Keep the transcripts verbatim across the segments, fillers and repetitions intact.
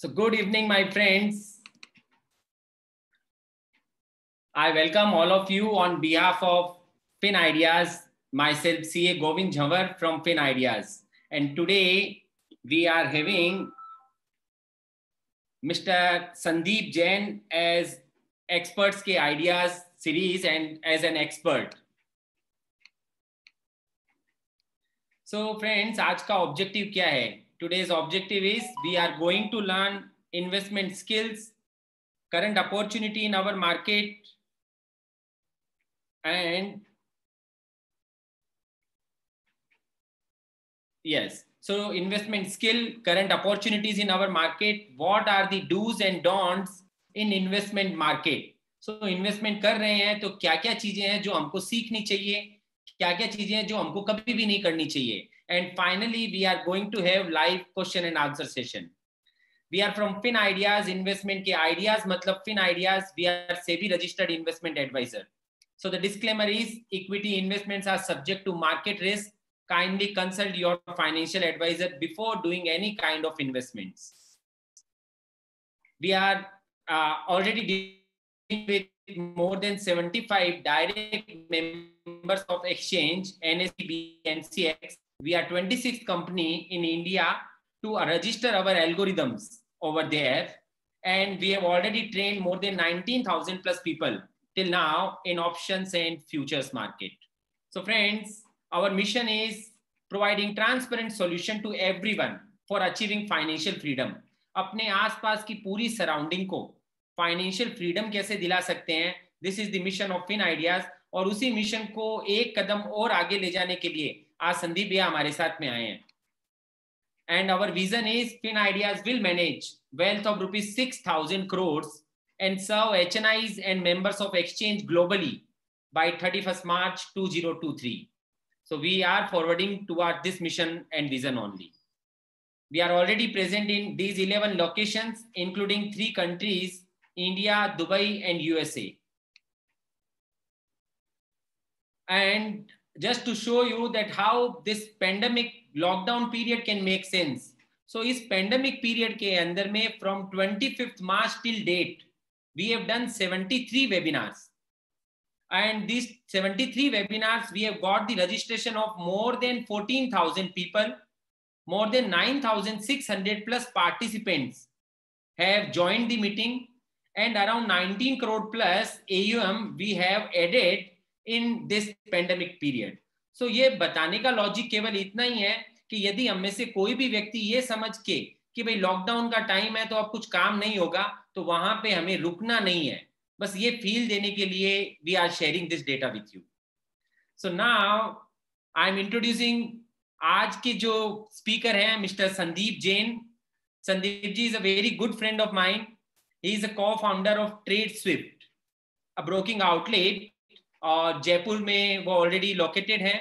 So good evening, my friends. I welcome all of you on behalf of Fin Ideas, myself C A Govind Jhavar from Fin Ideas. And today we are having Mister Sandeep Jain as Experts Ke Ideas series and as an expert. So friends, आज का objective क्या है? Today's objective is we are going to learn investment skills, current opportunity in our market, and yes, so investment skill, current opportunities in our market, what are the do's and don'ts in investment market. So investment कर रहे हैं तो क्या क्या चीजें हैं जो हमको सीखनी चाहिए, क्या क्या चीजें हैं जो हमको कभी भी नहीं करनी चाहिए. And finally, we are going to have live question and answer session. We are from Fin Ideas, investment के ideas मतलब Fin Ideas. We are SEBI registered investment advisor. So the disclaimer is equity investments are subject to market risk. Kindly consult your financial advisor before doing any kind of investments. We are uh, already dealing with more than seventy-five direct members of exchange, N S E, B N C X. We are twenty-sixth company in India to register our algorithms over there. And we have already trained more than nineteen thousand plus people till now in options and futures market. So friends, our mission is providing transparent solution to everyone for achieving financial freedom. अपने आसपास की पूरी surrounding को financial freedom कैसे दिला सकते हैं, this is the mission of Fin Ideas. और उसी मिशन को एक कदम और आगे ले जाने के लिए आज संदीप भैया हमारे साथ में आए हैं. And our vision is Fin Ideas will manage wealth of rupees six thousand crore and serve H N Is and members of exchange globally by thirty-first March two thousand twenty-three. So we are forwarding toward this mission and vision only. We are already present in these eleven locations, including three countries, India, Dubai, and U S A. And just to show you that how this pandemic lockdown period can make sense. So is pandemic period ke andar mein from twenty-fifth March till date, we have done seventy-three webinars. And these seventy-three webinars, we have got the registration of more than fourteen thousand people, more than nine thousand six hundred plus participants have joined the meeting, and around nineteen crore plus A U M we have added in this pandemic period. So ये बताने का logic केवल इतना ही है कि यदि हम में से कोई भी व्यक्ति ये समझ के कि भाई लॉकडाउन का टाइम है तो अब कुछ काम नहीं होगा, तो वहां पे हमें रुकना नहीं है. बस ये फील देने के लिए we are sharing this data with you. So now I am introducing आज के जो स्पीकर हैं, mister Sandeep Jain. Sandeep ji is a very good friend of mine. He is a co founder of Trade Swift, a broking outlet, और जयपुर में वो already located है.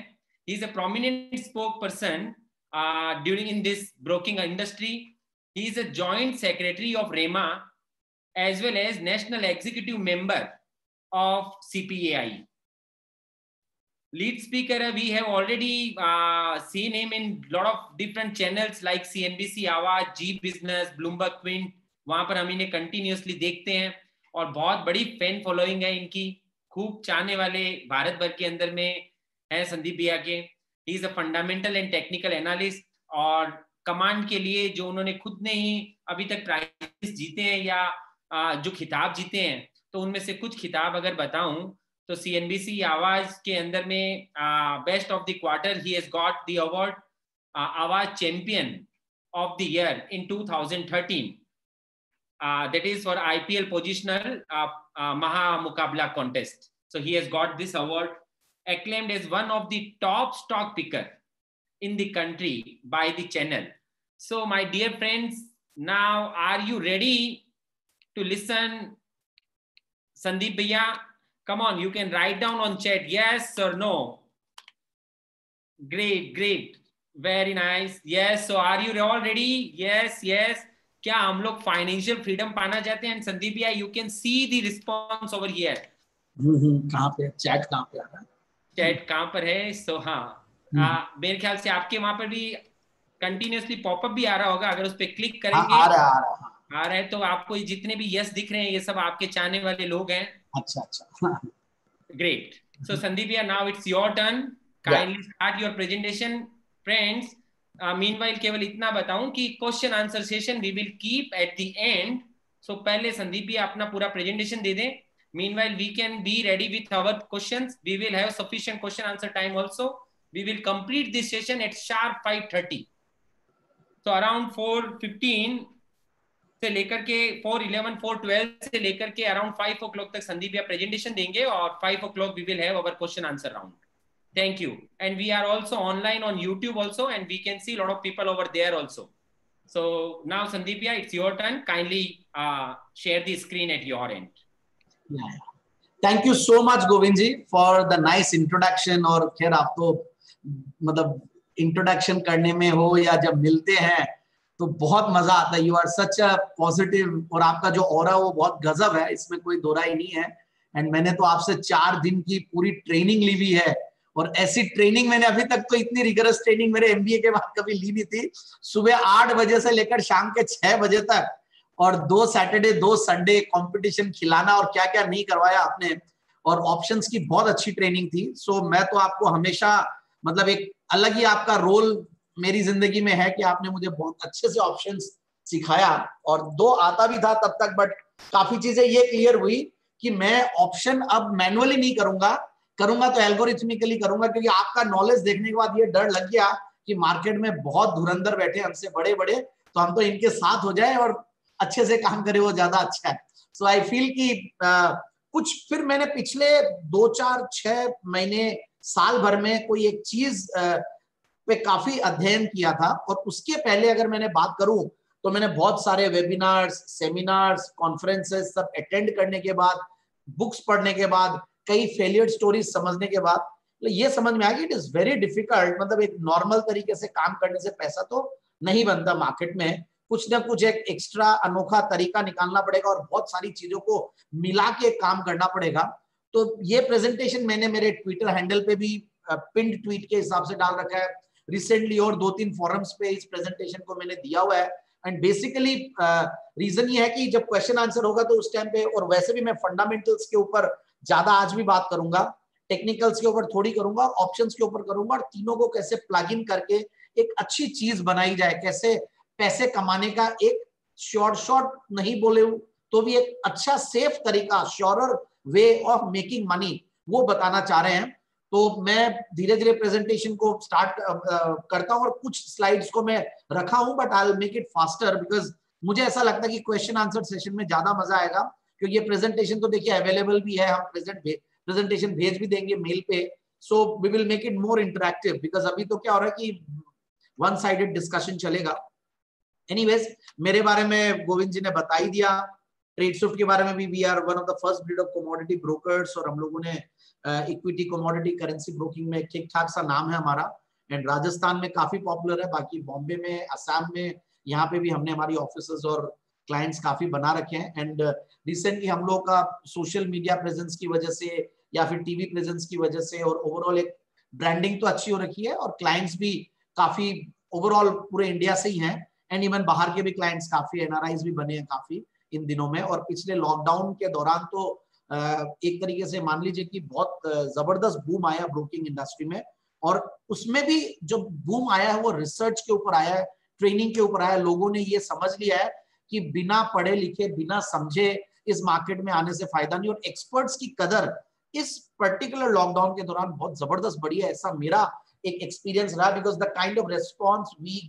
He is a prominent spokesperson during in this broking industry. He is a joint secretary of रेमा as well as national executive member of C P A I. Lead speaker, we have already uh, seen him in lot of different channels like C N B C Awaz, G Business, Bloomberg Quint. वहाँ पर हम इन्हें continuously देखते हैं और बहुत बड़ी fan following है इनकी. खूब चाहने वाले भारत भर के अंदर में है संदीप भैया के. He is a fundamental and technical analyst और command के लिए जो उन्होंने खुद ने ही अभी तक prizes जीते हैं या जो खिताब जीते हैं, तो उनमें से कुछ खिताब अगर बताऊं तो C N B C आवाज के अंदर में best of the quarter he has got the award Awaaz champion of the year in twenty thirteen. That is for IPL positional Maha Muqabla contest. So he has got this award acclaimed as one of the top stock picker in the country by the channel. So my dear friends, now are you ready to listen? Sandeep Bhaiya, come on, you can write down on chat yes or no. Great, great, very nice. Yes, so are you all ready? Yes, yes. क्या हम लोग financial freedom पाना चाहते हैं? And Sandeep Bhaiya, you can see the response over here. हम्म, कहाँ पे chat कहाँ पे आ रहा है? Chat कहाँ पर है? So हाँ, मेरे ख्याल से आपके वहाँ पर भी continuously pop up भी आ रहा होगा. अगर उस पे click करेंगे आ रहा आ रहा आ रहा है, तो आपको जितने भी यस दिख रहे हैं ये सब आपके चाहने वाले लोग हैं. अच्छा अच्छा, ग्रेट. सो संदीप भैया, now it's your turn, kindly start your presentation. Friends, meanwhile केवल इतना बताऊं कि question answer session we will keep at the end. So पहले संदीप भैया अपना पूरा प्रेजेंटेशन दे दें. Meanwhile, we can be ready with our questions. We will have sufficient question answer time also. We will complete this session at sharp five thirty. So around four fifteen से लेकर के four eleven, four twelve से लेकर के around five o'clock तक संदीप या presentation देंगे और five o'clock we will have our question answer round. Thank you. And we are also online on YouTube also, and we can see a lot of people over there also. So now Sandeep ya, it's your turn. Kindly uh, share the screen at your end. Yeah. Thank you so much, Govind ji, for the nice introduction. और खैर आप तो मतलब introduction करने में हो या जब मिलते हैं तो बहुत मजा आता है. You are such a positive, और आपका जो ऑरा वो बहुत गजब है, इसमें कोई दो राय नहीं है. एंड मैंने तो आपसे चार दिन की पूरी ट्रेनिंग ली हुई है, और ऐसी ट्रेनिंग मैंने अभी तक तो इतनी रिगरस ट्रेनिंग मेरे एमबीए के बाद कभी ली नहीं थी. सुबह आठ बजे से लेकर शाम के छह बजे तक, और दो सैटरडे दो संडे कंपटीशन खिलाना और क्या क्या नहीं करवाया आपने. और ऑप्शंस की बहुत अच्छी ट्रेनिंग थी. सो मैं तो आपको हमेशा मतलब एक अलग ही आपका रोल मेरी जिंदगी में है कि आपने मुझे बहुत अच्छे से ऑप्शंस सिखाया, और दो आता भी था तब तक, बट काफी चीजें ये क्लियर हुई कि मैं ऑप्शन अब मैनुअली नहीं करूंगा, करूंगा तो एल्गोरिथमिकली करूंगा, क्योंकि आपका नॉलेज देखने के बाद ये डर लग गया कि मार्केट में बहुत धुरंधर बैठे हमसे बड़े बड़े, तो हम तो इनके साथ हो जाए और अच्छे से काम करे वो ज्यादा अच्छा है. सो आई फील कि आ, कुछ फिर मैंने पिछले दो चार छह महीने साल भर में कोई एक चीज पे काफी अध्ययन किया था, और उसके पहले अगर मैंने बात करूं तो मैंने बहुत सारे वेबिनार्स, सेमिनार्स, कॉन्फ्रेंसेस सब अटेंड करने के बाद, बुक्स पढ़ने के बाद, कई फेलियर स्टोरीज समझने के बाद ये समझ में आया कि इट इज वेरी डिफिकल्ट. मतलब एक नॉर्मल तरीके से काम करने से पैसा तो नहीं बनता मार्केट में, कुछ ना कुछ एक एक्स्ट्रा अनोखा तरीका निकालना पड़ेगा और बहुत सारी चीजों को मिला के काम करना पड़ेगा. तो ये प्रेजेंटेशन मैंने मेरे ट्विटर हैंडल पे भी पिन ट्वीट के हिसाब से डाल रखा है रिसेंटली, और दो तीन फोरम्स पे इस प्रेजेंटेशन को मैंने दिया हुआ है. एंड बेसिकली रीजन ये है कि जब क्वेश्चन आंसर होगा तो उस टाइम पे, और वैसे भी मैं फंडामेंटल्स के ऊपर ज्यादा आज भी बात करूंगा, टेक्निकल्स के ऊपर थोड़ी करूंगा, ऑप्शंस के ऊपर करूंगा, और तीनों को कैसे प्लग इन करके एक अच्छी चीज बनाई जाए, कैसे पैसे कमाने का एक शॉर्ट शॉर्ट नहीं बोले हूं तो भी एक अच्छा सेफ तरीका, surer way of making money, वो बताना चाह रहे हैं. तो मैं धीरे धीरे प्रेजेंटेशन को स्टार्ट करता हूं, और कुछ स्लाइड्स को मैं रखा हूं but I will make it faster, because मुझे ऐसा लगता है कि क्वेश्चन आंसर सेशन में ज्यादा मजा आएगा, क्योंकि ये प्रेजेंटेशन तो देखिए अवेलेबल भी है, हम प्रेजेंट प्रेजेंटेशन भेज भी देंगे मेल पे. So we will make it more interactive, because अभी तो क्या हो रहा है कि वन साइडेड डिस्कशन चलेगा. एनीवेज, मेरे बारे में गोविंद जी ने बता ही दिया. ट्रेडस्विफ्ट के बारे में भी we are one of the first breed of commodity brokers, और हम लोगों ने इक्विटी कमोडिटी करेंसी ब्रोकिंग में ठीक ठाक सा नाम है हमारा. एंड राजस्थान में काफी पॉपुलर है, बाकी बॉम्बे में, असम में, यहाँ पे भी हमने हमारी ऑफिस और क्लाइंट्स काफी बना रखे हैं. एंड रिसेंटली हम लोग का सोशल मीडिया प्रेजेंस की वजह से या फिर टीवी प्रेजेंस की वजह से, और ओवरऑल एक ब्रांडिंग तो अच्छी हो रखी है, और क्लाइंट्स भी काफी ओवरऑल पूरे इंडिया से ही है, एंड इवन बाहर के भी क्लाइंट्स काफी, एनआरआईज भी बने हैं काफी इन दिनों में. और पिछले लॉकडाउन के दौरान तो एक तरीके से मान लीजिए कि बहुत जबरदस्त बूम आया ब्रोकिंग इंडस्ट्री में, और उसमें भी जो बूम आया है वो रिसर्च के ऊपर आया है, ट्रेनिंग के ऊपर आया है. लोगों ने ये समझ लिया है कि बिना पढ़े लिखे, बिना समझे इस मार्केट में आने से फायदा नहीं, और एक्सपर्ट्स की कदर इस पर्टिकुलर लॉकडाउन के दौरान बहुत जबरदस्त बढ़ी है. ऐसा मेरा एक एक्सपीरियंस रहा, because the kind of response we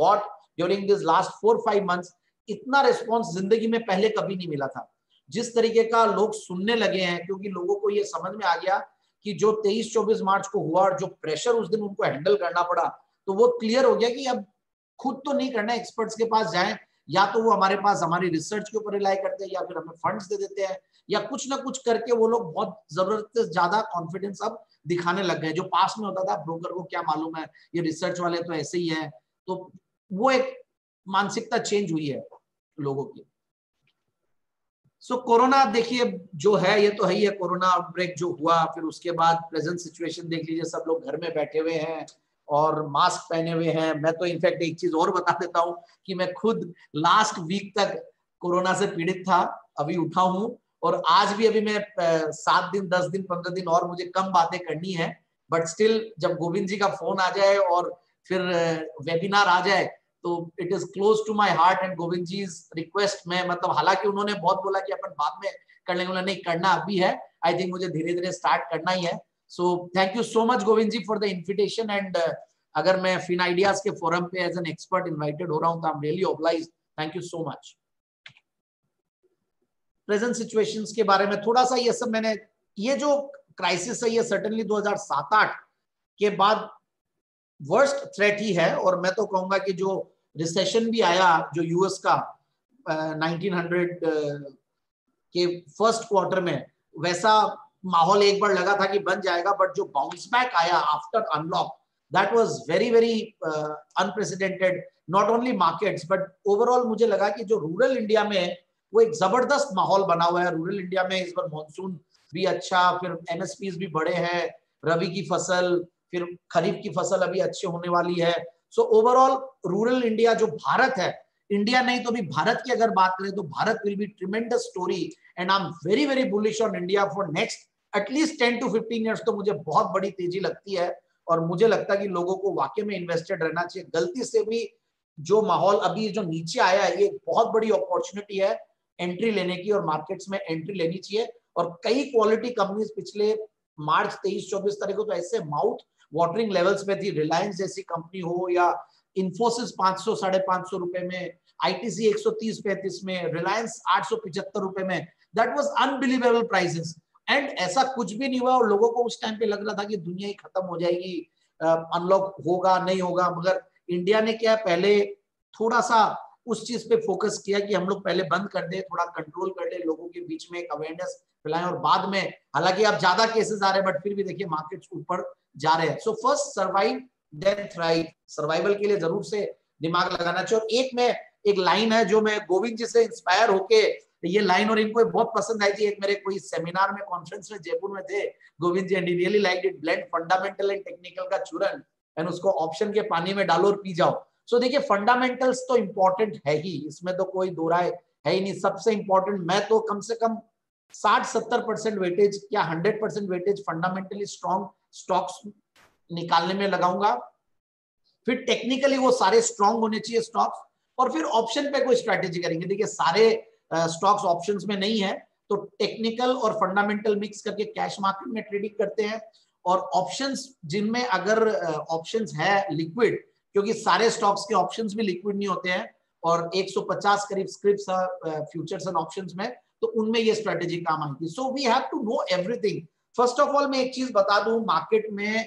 got during this last four five months, इतना रिस्पॉन्स जिंदगी में पहले कभी नहीं मिला था. जिस तरीके का लोग सुनने लगे हैं, क्योंकि लोगों को ये समझ में आ गया कि जो तेईस चौबीस मार्च को हुआ और जो प्रेशर उस दिन उनको हैंडल करना पड़ा, तो वो क्लियर हो गया कि अब खुद तो नहीं करना, एक्सपर्ट्स के पास जाएं, या तो वो हमारे पास हमारी रिसर्च के ऊपर रिलाई करते हैं, या फिर हमें फंड्स दे देते हैं, या कुछ ना कुछ करके वो लोग बहुत जरूरत से ज्यादा कॉन्फिडेंस अब दिखाने लग गए. जो पास में होता था, ब्रोकर को क्या मालूम है, ये रिसर्च वाले तो ऐसे ही है, तो वो एक मानसिकता चेंज हुई है लोगों की. सो so, कोरोना देखिए जो है, ये तो है ही है. कोरोना आउटब्रेक जो हुआ, फिर उसके बाद प्रेजेंट सिचुएशन देख लीजिए, सब लोग घर में बैठे हुए हैं और मास्क पहने हुए हैं. मैं तो इनफैक्ट एक चीज और बता देता हूँ कि मैं खुद लास्ट वीक तक कोरोना से पीड़ित था, अभी उठा हूं और आज भी अभी मैं सात दिन दस दिन पंद्रह दिन और मुझे कम बातें करनी है, बट स्टिल जब गोविंद जी का फोन आ जाए और फिर वेबिनार आ जाए तो it is close to my heart and Govind ji request में, मतलब हालांकि उन्होंने बहुत बोला कि अपन बाद में कर लेंगे, बोला नहीं करना अभी है, आई थिंक मुझे धीरे धीरे स्टार्ट करना ही है। So thank you so much Govind ji for the invitation and अगर मैं फिन आइडियाज के फोरम पे एज एन एक्सपर्ट इनवाइटेड हो रहा हूं तो I am really oblige, thank you so much. Present situations के बारे में थोड़ा सा, ये सब मैंने ये जो क्राइसिस है ये सर्टेनली दो हज़ार सात आठ के बाद वर्स्ट थ्रेट ही है और मैं तो कहूंगा कि जो रिसेशन भी आया जो यूएस का नाइनटीन हंड्रेड के फर्स्ट क्वार्टर में, वैसा माहौल एक बार लगा था कि बन जाएगा, बट जो बाउंस बैक आया after unlock that was very very unprecedented, not only markets but overall मुझे लगा कि जो रूरल इंडिया में वो एक जबरदस्त माहौल बना हुआ है। रूरल इंडिया में इस बार मॉनसून भी अच्छा, फिर एमएसपीज भी बड़े हैं, रबी की फसल फिर खरीफ की फसल अभी अच्छी होने वाली है। सो ओवरऑल रूरल इंडिया जो भारत है, इंडिया नहीं तो भी भारत की अगर बात करें तो Bharat will be tremendous story and I am very very bullish on India for next at least ten to fifteen years. तो मुझे बहुत बड़ी तेजी लगती है और मुझे लगता है कि लोगों को वाकई में इन्वेस्टेड रहना चाहिए। गलती से भी जो माहौल अभी जो नीचे आया है ये बहुत बड़ी अपॉर्चुनिटी है एंट्री लेने की और मार्केट्स में एंट्री लेनी चाहिए। और कई क्वालिटी कंपनीज पिछले मार्च तेईस चौबीस तारीख को तो ऐसे माउथ वाटरिंग लेवल्स पे थी, रिलायंस जैसी कंपनी हो या इंफोसिस पांच सौ साढ़े पांच सौ रुपए में, आईटीसी एक सौ तीस पैंतीस में, रिलायंस आठ सौ पिछहत्तर रुपए में, that was unbelievable prices and ऐसा कुछ भी नहीं हुआ। और लोगों को उस टाइम पे लग रहा था कि दुनिया ही खत्म हो जाएगी, अनलॉक uh, होगा नहीं होगा, मगर इंडिया ने क्या पहले थोड़ा सा उस चीज पे फोकस किया कि हम लोग पहले बंद कर दे, थोड़ा कंट्रोल कर ले, लोगों के बीच में एक अवेयरनेस फैलाएं और बाद में, हालांकि अब ज्यादा केसेस आ रहे हैं बट फिर भी देखिए मार्केट्स ऊपर जा रहे हैं। So first survive then thrive, survival के लिए जरूर से दिमाग लगाना चाहिए। और एक में एक लाइन है जो मैं गोविंद जी से इंस्पायर होके ये लाइन और इनको बहुत पसंद आई थी, एक मेरे कोई सेमिनार में कॉन्फ्रेंस में जयपुर में थे Govind ji and really like it, blend fundamental and technical का चूरन एंड उसको ऑप्शन के पानी में डालो और पी जाओ। सो so, देखिए फंडामेंटल्स तो इम्पोर्टेंट है ही, इसमें तो कोई दो राय है ही नहीं। सबसे इम्पोर्टेंट मैं तो कम से कम साठ सत्तर परसेंट वेटेज या सौ percent weightage fundamentally strong stocks निकालने में लगाऊंगा, फिर टेक्निकली वो सारे स्ट्रॉन्ग होने चाहिए स्टॉक्स, और फिर ऑप्शन पे कोई स्ट्रैटेजी करेंगे। देखिए सारे स्टॉक्स uh, ऑप्शंस में नहीं है तो टेक्निकल और फंडामेंटल मिक्स करके कैश मार्केट में ट्रेडिंग करते हैं, और ऑप्शंस जिनमें अगर ऑप्शंस uh, है लिक्विड, क्योंकि सारे स्टॉक्स के ऑप्शंस भी लिक्विड नहीं होते हैं और एक सौ पचास करीब स्क्रिप्ट्स फ्यूचर्स एंड ऑप्शंस में, तो उनमें ये स्ट्रेटेजी काम आएगी। So we have to know everything. First of all मैं एक चीज बता दूं, मार्केट में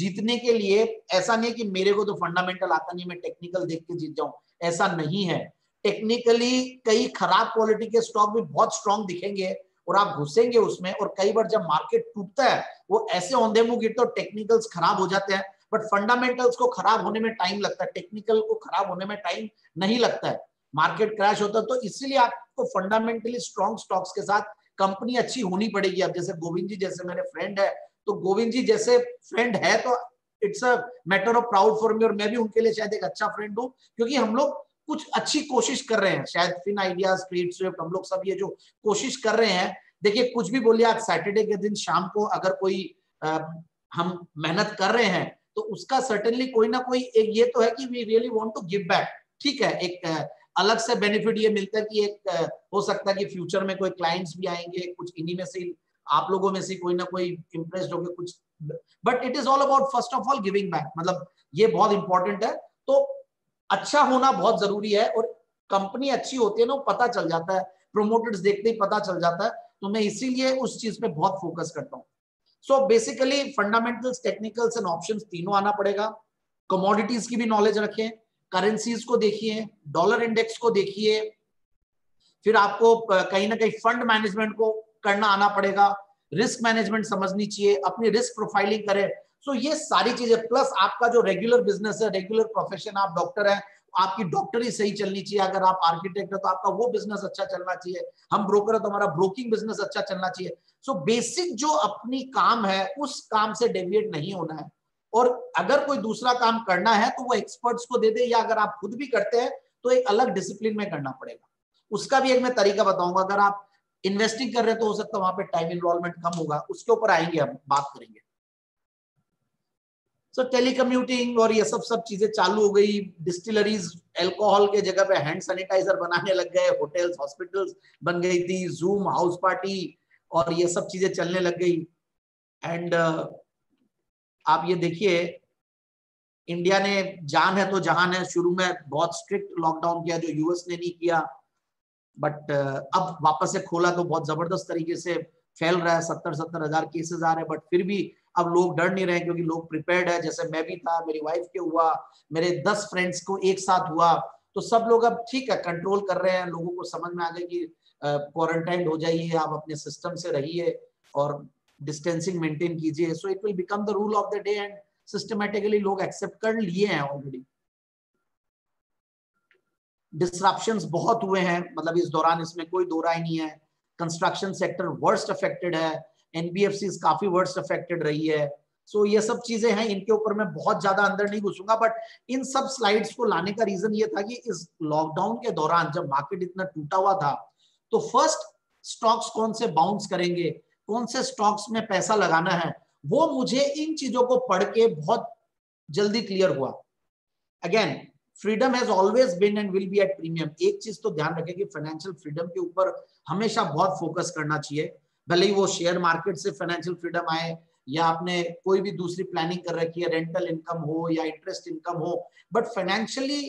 जीतने के लिए ऐसा नहीं है कि मेरे को तो फंडामेंटल आता नहीं मैं टेक्निकल देख के जीत जाऊं, ऐसा नहीं है। टेक्निकली कई खराब क्वालिटी के स्टॉक भी बहुत स्ट्रॉन्ग दिखेंगे और आप घुसेंगे उसमें, और कई बार जब मार्केट टूटता है वो ऐसे औंधे मुंह गिरते और टेक्निकल्स खराब हो जाते हैं, बट फंडामेंटल्स को खराब होने में टाइम लगता है, टेक्निकल को खराब होने में टाइम नहीं लगता है, मार्केट क्रैश होता है। तो इसीलिए आपको फंडामेंटली स्ट्रॉन्ग स्टॉक्स के साथ कंपनी अच्छी होनी पड़ेगी। अब जैसे गोविंद जी जैसे मेरे फ्रेंड है, तो गोविंद जी जैसे फ्रेंड है तो it's a matter of proud for me, और मैं भी उनके लिए शायद एक अच्छा फ्रेंड हूँ क्योंकि हम लोग कुछ अच्छी कोशिश कर रहे हैं। शायद फिन आइडियाज, ट्रेडस्विफ्ट, हम लोग सब ये जो कोशिश कर रहे हैं, देखिए कुछ भी बोलिए, आज सैटरडे के दिन शाम को अगर कोई आ, हम मेहनत कर रहे हैं तो उसका सर्टेनली कोई ना कोई एक ये तो है कि we really want to give back, ठीक है। एक अलग से बेनिफिट ये मिलता है कि एक हो सकता है कि फ्यूचर में कोई क्लाइंट्स भी आएंगे, कुछ इन्हीं में से आप लोगों में से कोई ना कोई इंप्रेस्ड होके कुछ, but it is all about first of all giving back, मतलब ये बहुत इंपॉर्टेंट है। तो अच्छा होना बहुत जरूरी है और कंपनी अच्छी होती है ना, पता चल जाता है, प्रोमोटर्स देखते ही पता चल जाता है, तो मैं इसीलिए उस चीज पे बहुत फोकस करता हूँ। So basically fundamentals, technicals and options तीनों आना पड़ेगा। कमोडिटीज की भी नॉलेज रखें, करेंसीज को देखिए, डॉलर इंडेक्स को देखिए, फिर आपको कहीं ना कहीं फंड मैनेजमेंट को करना आना पड़ेगा, रिस्क मैनेजमेंट समझनी चाहिए, अपनी रिस्क प्रोफाइलिंग करें। सो so, ये सारी चीजें प्लस आपका जो रेगुलर बिजनेस है, रेगुलर प्रोफेशन, आप डॉक्टर हैं आपकी डॉक्टरी सही चलनी चाहिए, अगर आप आर्किटेक्ट है तो आपका वो बिजनेस अच्छा चलना चाहिए, हम ब्रोकर है तो हमारा ब्रोकिंग बिजनेस अच्छा चलना चाहिए। सो बेसिक जो अपनी काम है उस काम से डेविएट नहीं होना है, और अगर कोई दूसरा काम करना है तो वो एक्सपर्ट्स को दे दे, या अगर आप खुद भी करते हैं तो एक अलग डिसिप्लिन में करना पड़ेगा। उसका भी एक मैं तरीका बताऊंगा। अगर आप इन्वेस्टिंग कर रहे हो तो हो सकता है वहां पे टाइम इन्वॉल्वमेंट कम होगा, उसके ऊपर आएंगे हम बात करेंगे। सो टेलीकम्यूटिंग और ये सब सब चीजें चालू हो गई, डिस्टिलरीज एल्कोहल के जगह पे हैंड सैनिटाइजर बनाने लग गए, होटल्स हॉस्पिटल्स बन गई थी, जूम हाउस पार्टी और ये सब चीजें चलने लग गई। एंड uh, आप ये देखिए इंडिया ने जान है तो जहान है, शुरू में बहुत स्ट्रिक्ट लॉकडाउन किया जो यूएस ने नहीं किया, बट uh, अब वापस से खोला तो बहुत जबरदस्त तरीके से फैल रहा है, सत्तर सत्तर हजार केसेस आ रहे हैं, बट फिर भी अब लोग डर नहीं रहे क्योंकि लोग प्रिपेयर्ड है। जैसे मैं भी था, मेरी वाइफ के हुआ, मेरे दस फ्रेंड्स को एक साथ हुआ, तो सब लोग अब ठीक है कंट्रोल कर रहे हैं, लोगों को समझ में आ गया कि क्वारंटाइन हो जाइए, आप अपने सिस्टम से रहिए और डिस्टेंसिंग मेंटेन कीजिए। So it will become the rule of the day and systematically लोग एक्सेप्ट कर लिए हैं ऑलरेडी। डिसरप्शंस बहुत हुए हैं, मतलब इस दौरान इसमें कोई दो राय नहीं है। कंस्ट्रक्शन सेक्टर वर्स्ट अफेक्टेड है, एनबीएफसीज काफी वर्स्ट अफेक्टेड रही है। सो so, ये सब चीजें हैं, इनके ऊपर मैं बहुत ज्यादा अंदर नहीं घुसूंगा, बट इन सब स्लाइड्स को लाने का रीजन ये था कि इस लॉकडाउन के दौरान जब मार्केट इतना टूटा हुआ था तो फर्स्ट स्टॉक्स कौन से बाउंस करेंगे, कौन से स्टॉक्स में पैसा लगाना है, वो मुझे इन चीजों को पढ़ के बहुत जल्दी क्लियर हुआ। Again freedom has always been and will be at premium. एक चीज तो ध्यान रखें कि फाइनेंशियल फ्रीडम के ऊपर हमेशा बहुत फोकस करना चाहिए, भले ही वो शेयर मार्केट से फाइनेंशियल फ्रीडम आए या आपने कोई भी दूसरी प्लानिंग कर रखी है, रेंटल इनकम हो या इंटरेस्ट इनकम हो, बट फाइनेंशियली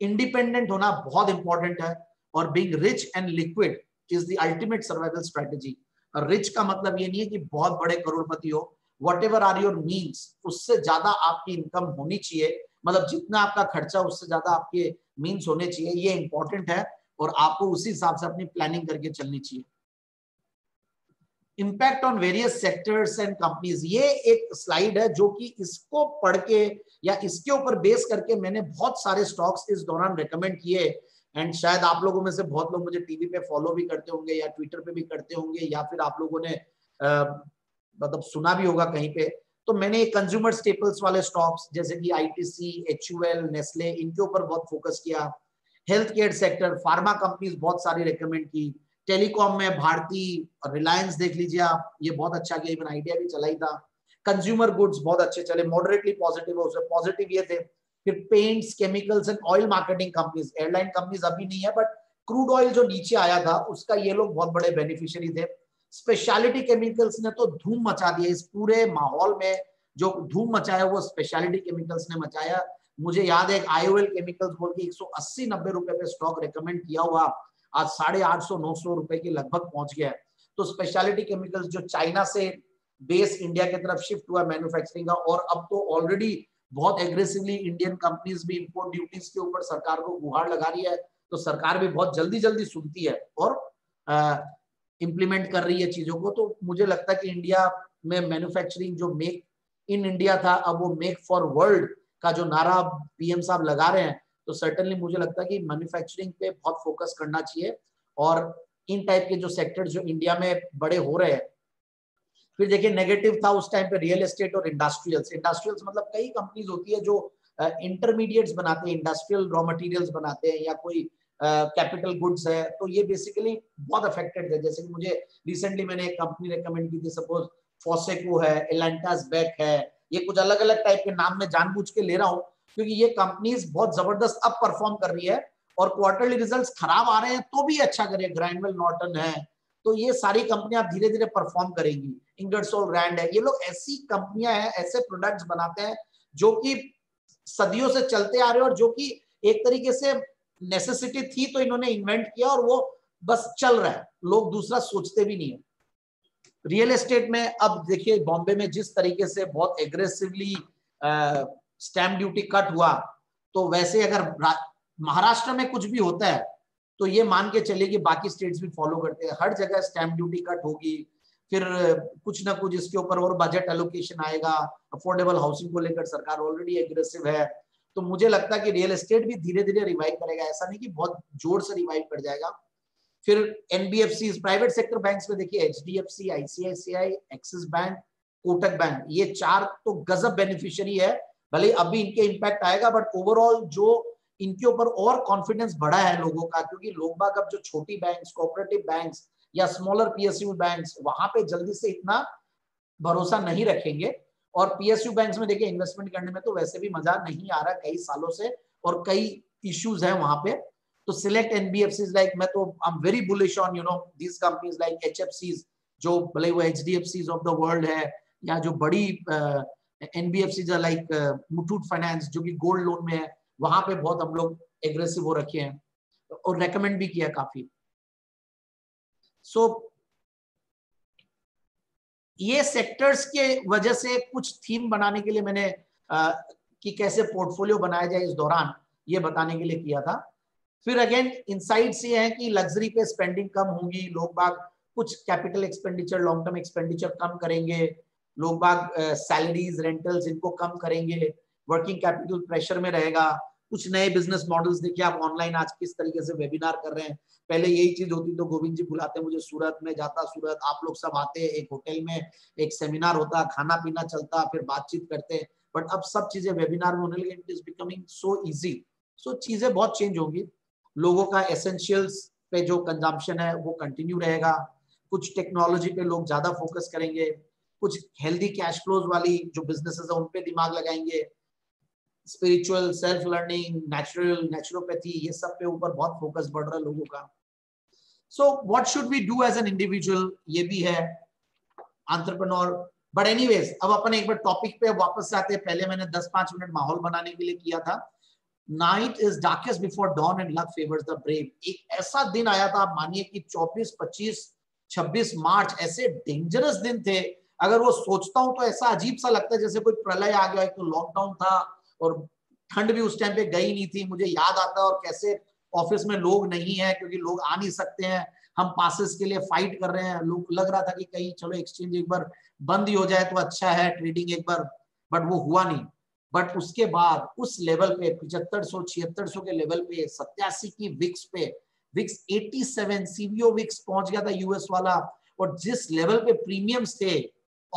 इंडिपेंडेंट होना बहुत इंपॉर्टेंट है। और being rich and liquid is the ultimate survival strategy. Rich का मतलब ये नहीं है कि बहुत बड़े करोड़पति हो, whatever are your means, उससे ज्यादा आपकी इनकम होनी चाहिए, मतलब जितना आपका खर्चा उससे ज्यादा आपके मीन्स होने चाहिए, ये इंपॉर्टेंट है और आपको उसी हिसाब से अपनी प्लानिंग करके चलनी चाहिए। Impact on various sectors and companies, ये एक स्लाइड है जो कि इसको पढ़ के या इसके ऊपर बेस करके मैंने बहुत सारे स्टॉक्स इस दौरान रेकमेंड किए। एंड शायद आप लोगों में से बहुत लोग मुझे टीवी पे फॉलो भी करते होंगे या ट्विटर पे भी करते होंगे या फिर आप लोगों ने मतलब सुना भी होगा कहीं पे। तो मैंने कंज्यूमर स्टेपल्स वाले स्टॉक्स जैसे कि आईटीसी, एचयूएल, नेस्ले, इनके ऊपर बहुत फोकस किया। Health care sector, pharma companies बहुत सारी रेकमेंड की। टेलीकॉम में भारती और रिलायंस देख लीजिए आप, ये बहुत अच्छा गया, इवन आइडिया भी चला ही था। कंज्यूमर गुड्स बहुत अच्छे चले, मॉडरेटली पॉजिटिव है, उसमें पॉजिटिव ये थे। फिर paints, chemicals and oil marketing companies, airline companies अभी नहीं है बट क्रूड ऑयल जो नीचे आया था उसका ये लोग बहुत बड़े बेनिफिशियरी थे। स्पेशलिटी केमिकल्स ने तो धूम मचा दिया, इस पूरे माहौल में जो धूम मचाया वो स्पेशलिटी केमिकल्स ने मचाया। मुझे याद है आईओएल केमिकल्स बोल के एक सौ अस्सी नब्बे रुपए पे स्टॉक रिकमेंड किया हुआ, आज साढ़े आठ सौ नौ सौ रुपए के लगभग पहुंच गया है। तो स्पेशलिटी केमिकल्स जो चाइना से बेस इंडिया की तरफ शिफ्ट हुआ मैन्युफैक्चरिंग का, और अब तो ऑलरेडी बहुत एग्रेसिवली इंडियन कंपनीज भी इंपोर्ट ड्यूटीज के ऊपर सरकार को गुहार लगा रही है, तो सरकार भी बहुत जल्दी जल्दी सुनती है और इम्प्लीमेंट कर रही है चीजों को। तो मुझे लगता है कि इंडिया में मैन्युफैक्चरिंग जो मेक इन इंडिया था, अब वो मेक फॉर वर्ल्ड का जो नारा पीएम साहब लगा रहे हैं, तो सर्टेनली मुझे लगता है कि मैन्युफैक्चरिंग पे बहुत फोकस करना चाहिए और इन टाइप के जो सेक्टर जो इंडिया में बड़े हो रहे हैं। फिर देखिए नेगेटिव था उस टाइम पे रियल एस्टेट और इंडस्ट्रियल्स। इंडस्ट्रियल्स मतलब कई कंपनीज होती है जो इंटरमीडिएट्स बनाते हैं, इंडस्ट्रियल रॉ मटेरियल्स बनाते हैं या कोई कैपिटल गुड्स है, तो ये बेसिकली बहुत अफेक्टेड है। जैसे कि मुझे रिसेंटली मैंने एक कंपनी रिकमेंड की थी, सपोज फोसेको है, एलेंटास बैक है, ये कुछ अलग अलग टाइप के नाम में जानबूझ के ले रहा हूँ क्योंकि ये कंपनीज बहुत जबरदस्त अप परफॉर्म कर रही है और क्वार्टरली रिजल्ट्स खराब आ रहे हैं तो भी अच्छा कर रही है। ग्राइंडवेल नॉर्टन है, तो ये सारी कंपनियां धीरे धीरे परफॉर्म करेंगी। इंगरसोल रैंड है, ये लोग ऐसी कंपनियां हैं, ऐसे प्रोडक्ट्स बनाते हैं जो कि सदियों से चलते आ रहे हैं और जो कि एक तरीके से नेसेसिटी थी तो इन्होंने इन्वेंट किया और वो बस चल रहा है, लोग दूसरा सोचते भी नहीं है। रियल एस्टेट में अब देखिए बॉम्बे में जिस तरीके से बहुत एग्रेसिवली स्टैम्प ड्यूटी कट हुआ, तो वैसे अगर महाराष्ट्र में कुछ भी होता है तो ये मान के चलिए कि बाकी स्टेट्स भी फॉलो करते हैं, हर जगह स्टैम्प ड्यूटी कट होगी। फिर कुछ ना कुछ इसके ऊपर और बजट एलोकेशन आएगा, अफोर्डेबल हाउसिंग को लेकर सरकार ऑलरेडी एग्रेसिव है, तो मुझे लगता है कि रियल एस्टेट भी धीरे धीरे रिवाइव करेगा, ऐसा नहीं कि बहुत जोर से रिवाइव कर जाएगा। फिर एनबीएफसी, प्राइवेट सेक्टर बैंक्स में देखिए HDFC, ICICI, Axis bank, Kotak bank, ये चार तो गजब बेनिफिशियरी है, भले अभी इनके इम्पैक्ट आएगा बट ओवरऑल जो इनके ऊपर और कॉन्फिडेंस बढ़ा है लोगों का, क्योंकि लोग बाग अब जो छोटी बैंक्स, कोऑपरेटिव बैंक्स या स्मॉलर पीएसयू बैंक्स, वहां पे जल्दी से इतना भरोसा नहीं रखेंगे। और पीएसयू बैंक्स में देखिए इन्वेस्टमेंट करने में तो वैसे भी मजा नहीं आ रहा कई सालों से, और कई इश्यूज है वहां पे। तो सिलेक्ट एनबीएफसीज लाइक, मैं तो I am very bullish on you know these companies like एचएफसीज, जो भले वो एचडीएफसीज ऑफ द वर्ल्ड है, या जो बड़ी एनबीएफसीज लाइक मुथूट फाइनेंस जो कि गोल्ड लोन में है, वहां पे बहुत हम लोग एग्रेसिव हो रखे हैं और रेकमेंड भी किया काफी। सो so, ये सेक्टर्स के वजह से कुछ थीम बनाने के लिए मैंने uh, कि कैसे पोर्टफोलियो बनाया जाए इस दौरान, ये बताने के लिए किया था। फिर अगेन इनसाइट्स ये है कि लग्जरी पे स्पेंडिंग कम होगी, लोग बाग कुछ capital expenditure, long term expenditure कम करेंगे, लोग बाग सैलरीज, रेंटल्स इनको कम करेंगे, वर्किंग कैपिटल प्रेशर में रहेगा। कुछ नए बिजनेस मॉडल्स देखिए आप ऑनलाइन आज किस तरीके से वेबिनार कर रहे हैं, पहले यही चीज होती तो गोविंद जी बुलाते मुझे सूरत में, जाता सूरत, आप लोग सब आते, एक होटल में एक सेमिनार होता, खाना पीना चलता, फिर बातचीत करते, बट अब सब चीजें वेबिनार में होने लगी। It is becoming so easy. So चीजें बहुत चेंज होंगी, लोगों का एसेंशियल्स पे जो कंजम्पशन है वो कंटिन्यू रहेगा, कुछ टेक्नोलॉजी पे लोग ज्यादा फोकस करेंगे, कुछ हेल्दी कैश फ्लोज वाली जो बिजनेसेस है उन पे दिमाग लगाएंगे, spiritual, self learning, natural, naturopathy, ये सब पे ऊपर बहुत फोकस बढ़ रहा है लोगों का। So what should we do as an individual, ये भी है, एंटरप्रेन्योर। बट एनीवेज अब अपन एक बार टॉपिक पे वापस आते हैं। पहले मैंने दस पांच मिनट माहौल बनाने के लिए किया था। Night is darkest before dawn and luck favours the brave. एक ऐसा दिन आया था, आप मानिए कि चौबीस, पच्चीस, छब्बीस मार्च ऐसे डेंजरस दिन थे। अगर वो सोचता हूं तो ऐसा अजीब सा लगता है जैसे कोई प्रलय आ गया। एक तो लॉकडाउन था और ठंड भी उस टाइम पे गई नहीं थी। मुझे याद आता है और कैसे ऑफिस में लोग नहीं है क्योंकि लोग आ नहीं सकते हैं, हम पासेस के लिए फाइट कर रहे हैं। लोग लग रहा था कि कहीं चलो एक्सचेंज एक बार बंद ही हो जाए तो अच्छा है ट्रेडिंग एक बार, बट वो हुआ नहीं। बट उसके बाद उस लेवल पे पचहत्तर सौ छिहत्तर सौ के लेवल पे सत्तासी की विक्स पे, विक्स सत्तासी सीवीओ विक्स पहुंच गया था यूएस वाला, और जिस लेवल पे प्रीमियम्स थे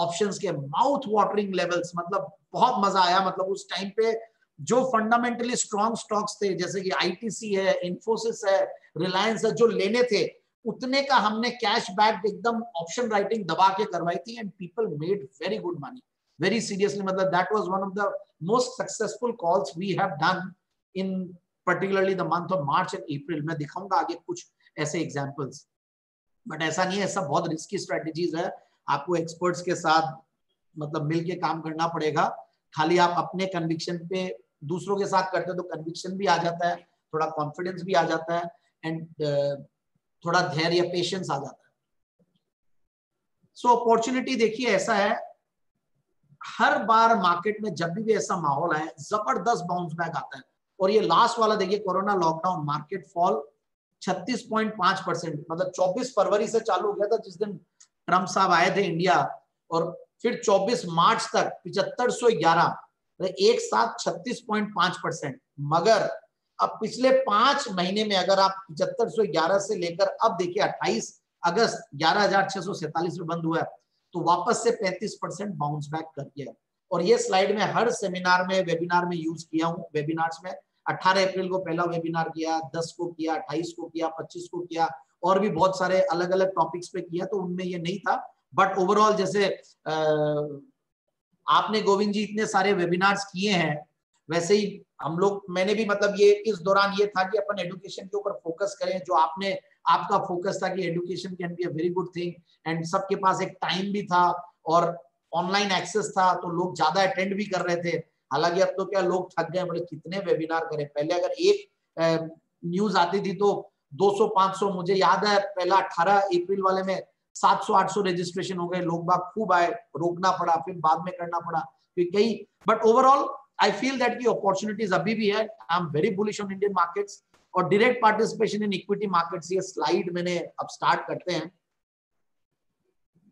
ऑप्शंस के, माउथ वाटरिंग लेवल्स, मतलब बहुत मजा आया। मतलब उस टाइम पे जो फंडामेंटली स्ट्रॉन्ग स्टॉक्स थे जैसे कि आईटीसी है, इंफोसिस है, रिलायंस है, जो लेने थे उतने का हमने कैश बैक एकदम ऑप्शन राइटिंग दबा के करवाई थी, and people made very good money, very seriously. मतलब that was one of the most successful calls we have done in particularly the month of March and April. मैं दिखाऊंगा आगे कुछ ऐसे एग्जांपल्स, बट ऐसा नहीं है, ऐसा बहुत रिस्की स्ट्रेटजीज है, आपको एक्सपर्ट्स के साथ मतलब मिलके काम करना पड़ेगा। खाली आप अपने कन्विक्शन पे, दूसरों के साथ करते हो तो कन्विक्शन भी आ जाता है, थोड़ा कॉन्फिडेंस भी आ जाता है, एंड uh, थोड़ा धैर्य, पेशेंस आ जाता है। सो so, अपॉर्चुनिटी देखिए ऐसा है, हर बार मार्केट में जब भी ऐसा माहौल आए जबरदस्त बाउंस बैक आता है। और ये लास्ट वाला देखिए, कोरोना लॉकडाउन मार्केट फॉल छत्तीस पॉइंट पांच परसेंट, मतलब चौबीस फरवरी से चालू हो गया था जिस दिन ट्रम्प साहब आए थे इंडिया, और फिर चौबीस मार्च तक पचहत्तर सौ ग्यारह, एक साथ छत्तीस पॉइंट पांच परसेंट। मगर अब पिछले पांच महीने में अगर आप पचहत्तर सौ ग्यारह से लेकर अब देखिए अट्ठाईस अगस्त ग्यारह हजार छह सौ सैंतालीस में बंद हुआ है, तो वापस से पैंतीस परसेंट बाउंस बैक कर दिया। और ये स्लाइड में हर सेमिनार में, वेबिनार में यूज किया हूँ। वेबिनार्स में अठारह अप्रैल को पहला वेबिनार किया, दस को किया, अट्ठाईस को किया, पच्चीस को किया, और भी बहुत सारे अलग अलग टॉपिक्स पे किया, तो उनमें ये नहीं था। बट ओवरऑल जैसे आ, आपने गोविंद जी इतने सारे वेबिनार्स किए हैं, वैसे ही हम लोग, मैंने भी मतलब ये इस दौरान ये था कि अपन एडुकेशन के ऊपर फोकस करें। जो आपने आपका फोकस था कि education can be a very good thing, and सबके पास एक टाइम भी था और ऑनलाइन एक्सेस था, तो लोग ज्यादा अटेंड भी कर रहे थे। हालांकि अब तो क्या लोग थक गए, मतलब कितने वेबिनार करें। पहले अगर एक न्यूज आती थी तो दो सौ पांच सौ, मुझे याद है पहला अठारह अप्रैल वाले में सात सौ आठ सौ रजिस्ट्रेशन हो गए, लोग बाग खूब आए, रोकना पड़ा, फिर बाद में करना पड़ा कई। But overall I feel that की अपॉर्चुनिटीज अभी भी है। I am very bullish on Indian markets और direct participation in equity markets. ये स्लाइड मैंने अब स्टार्ट करते हैं।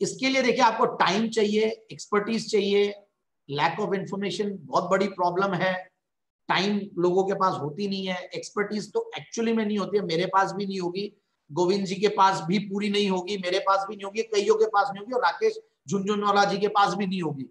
इसके लिए देखिए आपको टाइम चाहिए, एक्सपर्टीज चाहिए, लैक ऑफ इंफॉर्मेशन बहुत बड़ी प्रॉब्लम है। टाइम लोगों के पास होती नहीं है, एक्सपर्टीज तो एक्चुअली में नहीं होती है, मेरे पास भी नहीं होगी, गोविंद जी के पास भी पूरी नहीं होगी, मेरे पास भी नहीं होगी, कईयों के पास नहीं होगी, और राकेश झुनझुनवाला जी के पास भी नहीं होगी।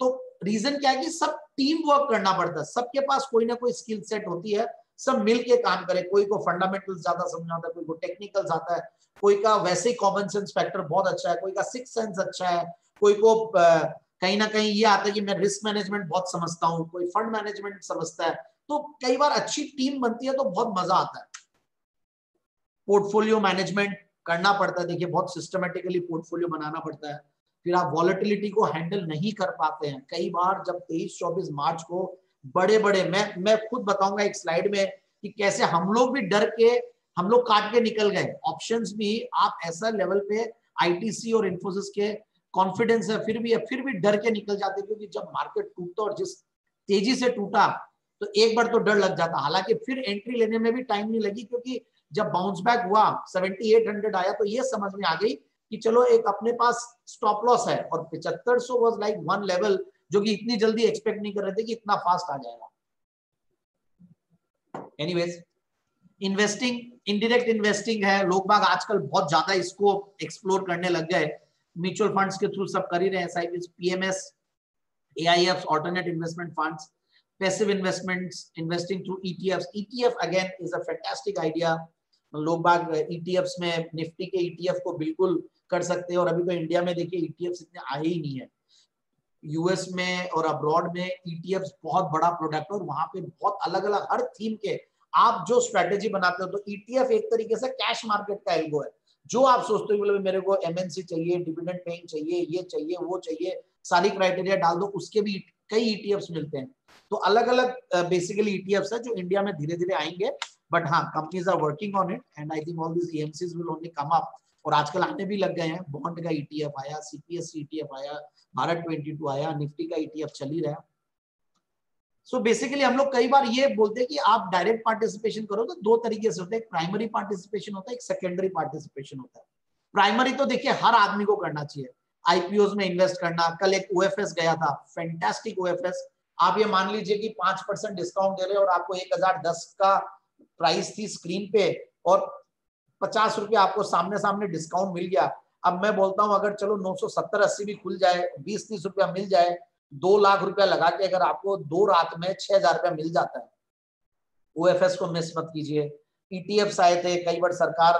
तो रीजन क्या है कि सब टीम वर्क करना पड़ता है, सबके पास कोई ना कोई स्किल सेट होती है, सब मिल के काम करे, कोई को फंडामेंटल्स ज्यादा समझाता है, कोई को टेक्निकल्स आता है, कोई का वैसे कॉमन सेंस फैक्टर बहुत अच्छा है, कोई का सिक्स सेंस अच्छा है, कोई को कहीं ना कहीं ये आता है कि मैं रिस्क मैनेजमेंट बहुत समझता हूँ, कोई फंड मैनेजमेंट समझता है। तो कई बार अच्छी टीम बनती है तो बहुत मजा आता है। पोर्टफोलियो मैनेजमेंट करना पड़ता है, देखिए बहुत सिस्टमेटिकली पोर्टफोलियो बनाना पड़ता है, फिर आप वॉलेटिलिटी को हैंडल नहीं कर पाते हैं। कई बार जब तेईस चौबीस मार्च को बड़े बड़े मैं मैं खुद बताऊंगा एक स्लाइड में कि कैसे हम लोग भी डर के हम लोग काट के निकल गए। ऑप्शंस भी आप ऐसा लेवल पे आईटीसी और इंफोसिस के कॉन्फिडेंस है, फिर भी फिर भी डर के निकल जाते, क्योंकि जब मार्केट टूटता और जिस तेजी से टूटा तो एक बार तो डर लग जाता। हालांकि फिर एंट्री लेने में भी टाइम नहीं लगी, क्योंकि जब बाउंस बैक हुआ अठहत्तर सौ आया तो ये समझ में आ गई कि चलो एक अपने पास स्टॉप लॉस है, और पचहत्तर सौ वाज लाइक वन लेवल जो कि इतनी जल्दी एक्सपेक्ट नहीं कर रहे थे कि इतना फास्ट आ जाएगा। एनीवेज, इन्वेस्टिंग, इनडायरेक्ट इन्वेस्टिंग है, लोग बाग आजकल बहुत ज्यादा इसको एक्सप्लोर करने लग गए, म्यूचुअल फंड्स के थ्रू सब कर ही रहे हैं, SIP, PMS, AIF, alternate investment funds, passive investments, investing through ETFs. ETF again is a fantastic idea. लोग बाग ईटीएफ्स में निफ्टी के ईटीएफ को बिल्कुल कर सकते हैं, और अभी तो इंडिया में देखिए ईटीएफ्स इतने आए ही नहीं है। यूएस में और अब्रॉड में ईटीएफ्स बहुत बड़ा प्रोडक्ट है, और वहां पे बहुत अलग अलग हर थीम के आप जो स्ट्रेटेजी बनाते हो, तो ईटीएफ एक तरीके से कैश मार्केट का एल्गो है। जो आप सोचते हो मतलब मेरे को एमएनसी चाहिए, डिविडेंड पेइंग चाहिए, ये चाहिए, वो चाहिए, सारी क्राइटेरिया डाल दो, उसके भी कई ईटीएफ्स मिलते हैं। तो अलग अलग बेसिकली ईटीएफ्स है जो इंडिया में धीरे धीरे आएंगे, बट हाँ companies are working on it and I think all this AMCs will only come up. और आजकल आने भी लग गए हैं, बॉन्ड का ईटीएफ आया, सीपीएस ईटीएफ आया, भारत बाईस आया, निफ्टी का ईटीएफ चल ही रहा। सो बेसिकली हम लोग कई बार ये बोलते हैं कि आप डायरेक्ट पार्टिसिपेशन करो, तो दो तरीके से होता है, एक प्राइमरी पार्टिसिपेशन होता है, एक सेकेंडरी पार्टिसिपेशन होता है। प्राइमरी तो देखिए हर आदमी को करना चाहिए, आईपीओ में इन्वेस्ट करना। कल एक ओएफएस गया था, फैंटास्टिक ओएफएस, आप ये मान लीजिए कि पांच परसेंट डिस्काउंट दे रहे हैं और आपको एक हजार दस का प्राइस थी स्क्रीन पे और पचास रुपये आपको सामने सामने डिस्काउंट मिल गया। अब मैं बोलता हूं अगर चलो नौ सौ सत्तर अस्सी भी खुल जाए, बीस तीस रुपया मिल जाए, दो लाख रुपया लगा के अगर आपको दो रात में छह हजार रुपया मिल जाता है। ओएफएस को मिस मत कीजिए। ईटीएफ्स आए थे, कई बार सरकार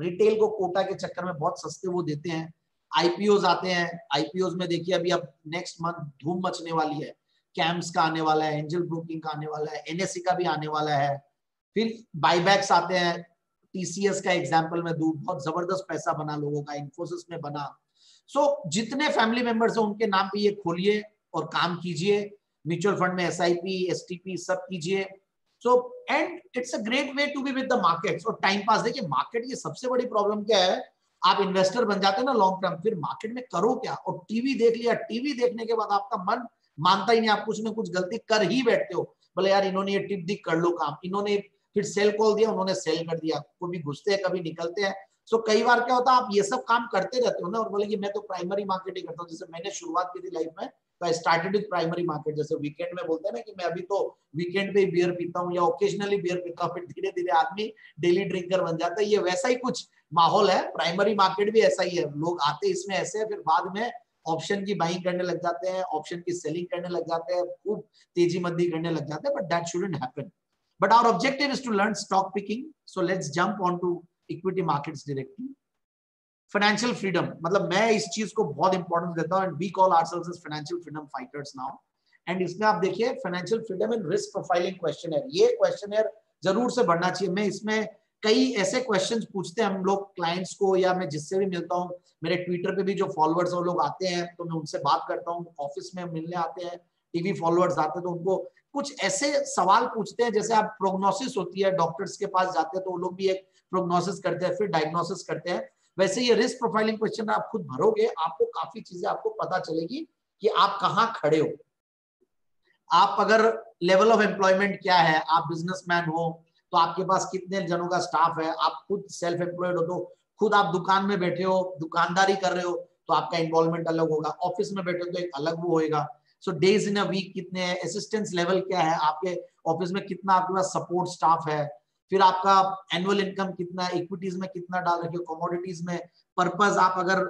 रिटेल को कोटा के चक्कर में बहुत सस्ते वो देते हैं। आईपीओज आते हैं, आईपीओज में देखिए अभी अब नेक्स्ट मंथ धूम मचने वाली है, कैम्स का आने वाला है, एंजल ब्रोकिंग का आने वाला है, एनएसई का भी आने वाला है, फिर बाईबैक्स आते हैं। टीसीएस का एग्जाम्पल मैं दूं, बहुत जबरदस्त पैसा बना लोगों का, इंफोसिस में बना। सो so, जितने फैमिली मेंबर्स हैं उनके नाम पे ये खोलिए और काम कीजिए। म्यूचुअल फंड में एसआईपी, एसटीपी सब कीजिए। So and it's a great way to be with the markets और टाइम पास। देखिए मार्केट की सबसे बड़ी प्रॉब्लम क्या है, आप इन्वेस्टर बन जाते हैं ना लॉन्ग टर्म, फिर मार्केट में करो क्या, और टीवी देख लिया, टीवी देखने के बाद आपका मन मानता ही नहीं, आप कुछ ना कुछ गलती कर ही बैठते हो। बोले यार इन्होंने ये टिप दी, कर लो काम, इन्होंने फिर सेल कॉल दिया, उन्होंने सेल कर दिया, कभी घुसते हैं कभी निकलते हैं। सो कई बार क्या होता है आप ये सब काम करते रहते हो ना, और बोले कि मैं तो प्राइमरी मार्केट ही करता हूँ। जैसे मैंने शुरुआत की थी लाइफ में, तो I started with primary market. जैसे वीकेंड में बोलते हैं ना कि मैं अभी तो वीकेंड पे ही बियर पीता हूँ या ओकेजनली बियर पीता हूँ, फिर धीरे धीरे आदमी डेली ड्रिंकर बन जाता है। ये वैसा ही कुछ माहौल है, प्राइमरी मार्केट भी ऐसा ही है। लोग आते इसमें ऐसे है, फिर बाद में ऑप्शन की बाइंग करने लग जाते हैं, ऑप्शन की सेलिंग करने लग जाते हैं, खूब तेजी मंदी करने लग जाते हैं, but that shouldn't happen. But our objective is to learn stock picking, so let's jump on to equity markets directly. Financial freedom, मतलब मैं इस चीज को बहुत इंपॉर्टेंस देता हूँ, and we call ourselves as financial freedom fighters now. And इसमें आप देखिए financial freedom and risk profiling questionnaire, ये क्वेश्चनर जरूर से बढ़ना चाहिए। मैं इसमें कई ऐसे क्वेश्चंस पूछते हैं हम लोग क्लाइंट्स को, या मैं जिससे भी मिलता हूँ, मेरे ट्विटर पे भी जो फॉलोअर्स वो लोग आते हैं तो मैं उनसे बात करता हूँ, ऑफिस में मिलने आते हैं, टीवी फॉलोअर्स आते हैं, तो उनको कुछ ऐसे सवाल पूछते हैं। जैसे आप प्रोग्नोसिस होती है, डॉक्टर्स के पास जाते हैं तो वो लोग भी एक प्रोग्नोसिस करते हैं, फिर डायग्नोसिस करते हैं, वैसे ये रिस्क प्रोफाइलिंग क्वेश्चन आप खुद भरोगे, आपको काफी चीजें आपको पता चलेगी कि आप कहाँ खड़े हो। आप अगर लेवल ऑफ एम्प्लॉयमेंट क्या है, आप बिजनेसमैन हो तो आपके पास कितने जनों का स्टाफ है, आप खुद सेल्फ एम्प्लॉयड हो तो खुद आप दुकान में बैठे हो, दुकानदारी कर रहे हो तो आपका इन्वॉल्वमेंट अलग होगा, ऑफिस में बैठे हो तो एक अलग वो होगा। So days in a week कितने, असिस्टेंस लेवल क्या है, आपके ऑफिस में कितना आपके पास सपोर्ट स्टाफ है, फिर आपका एनुअल इनकम कितना, इक्विटीज में कितना डाल रखे हो, कमोडिटीज में पर्पज, आप अगर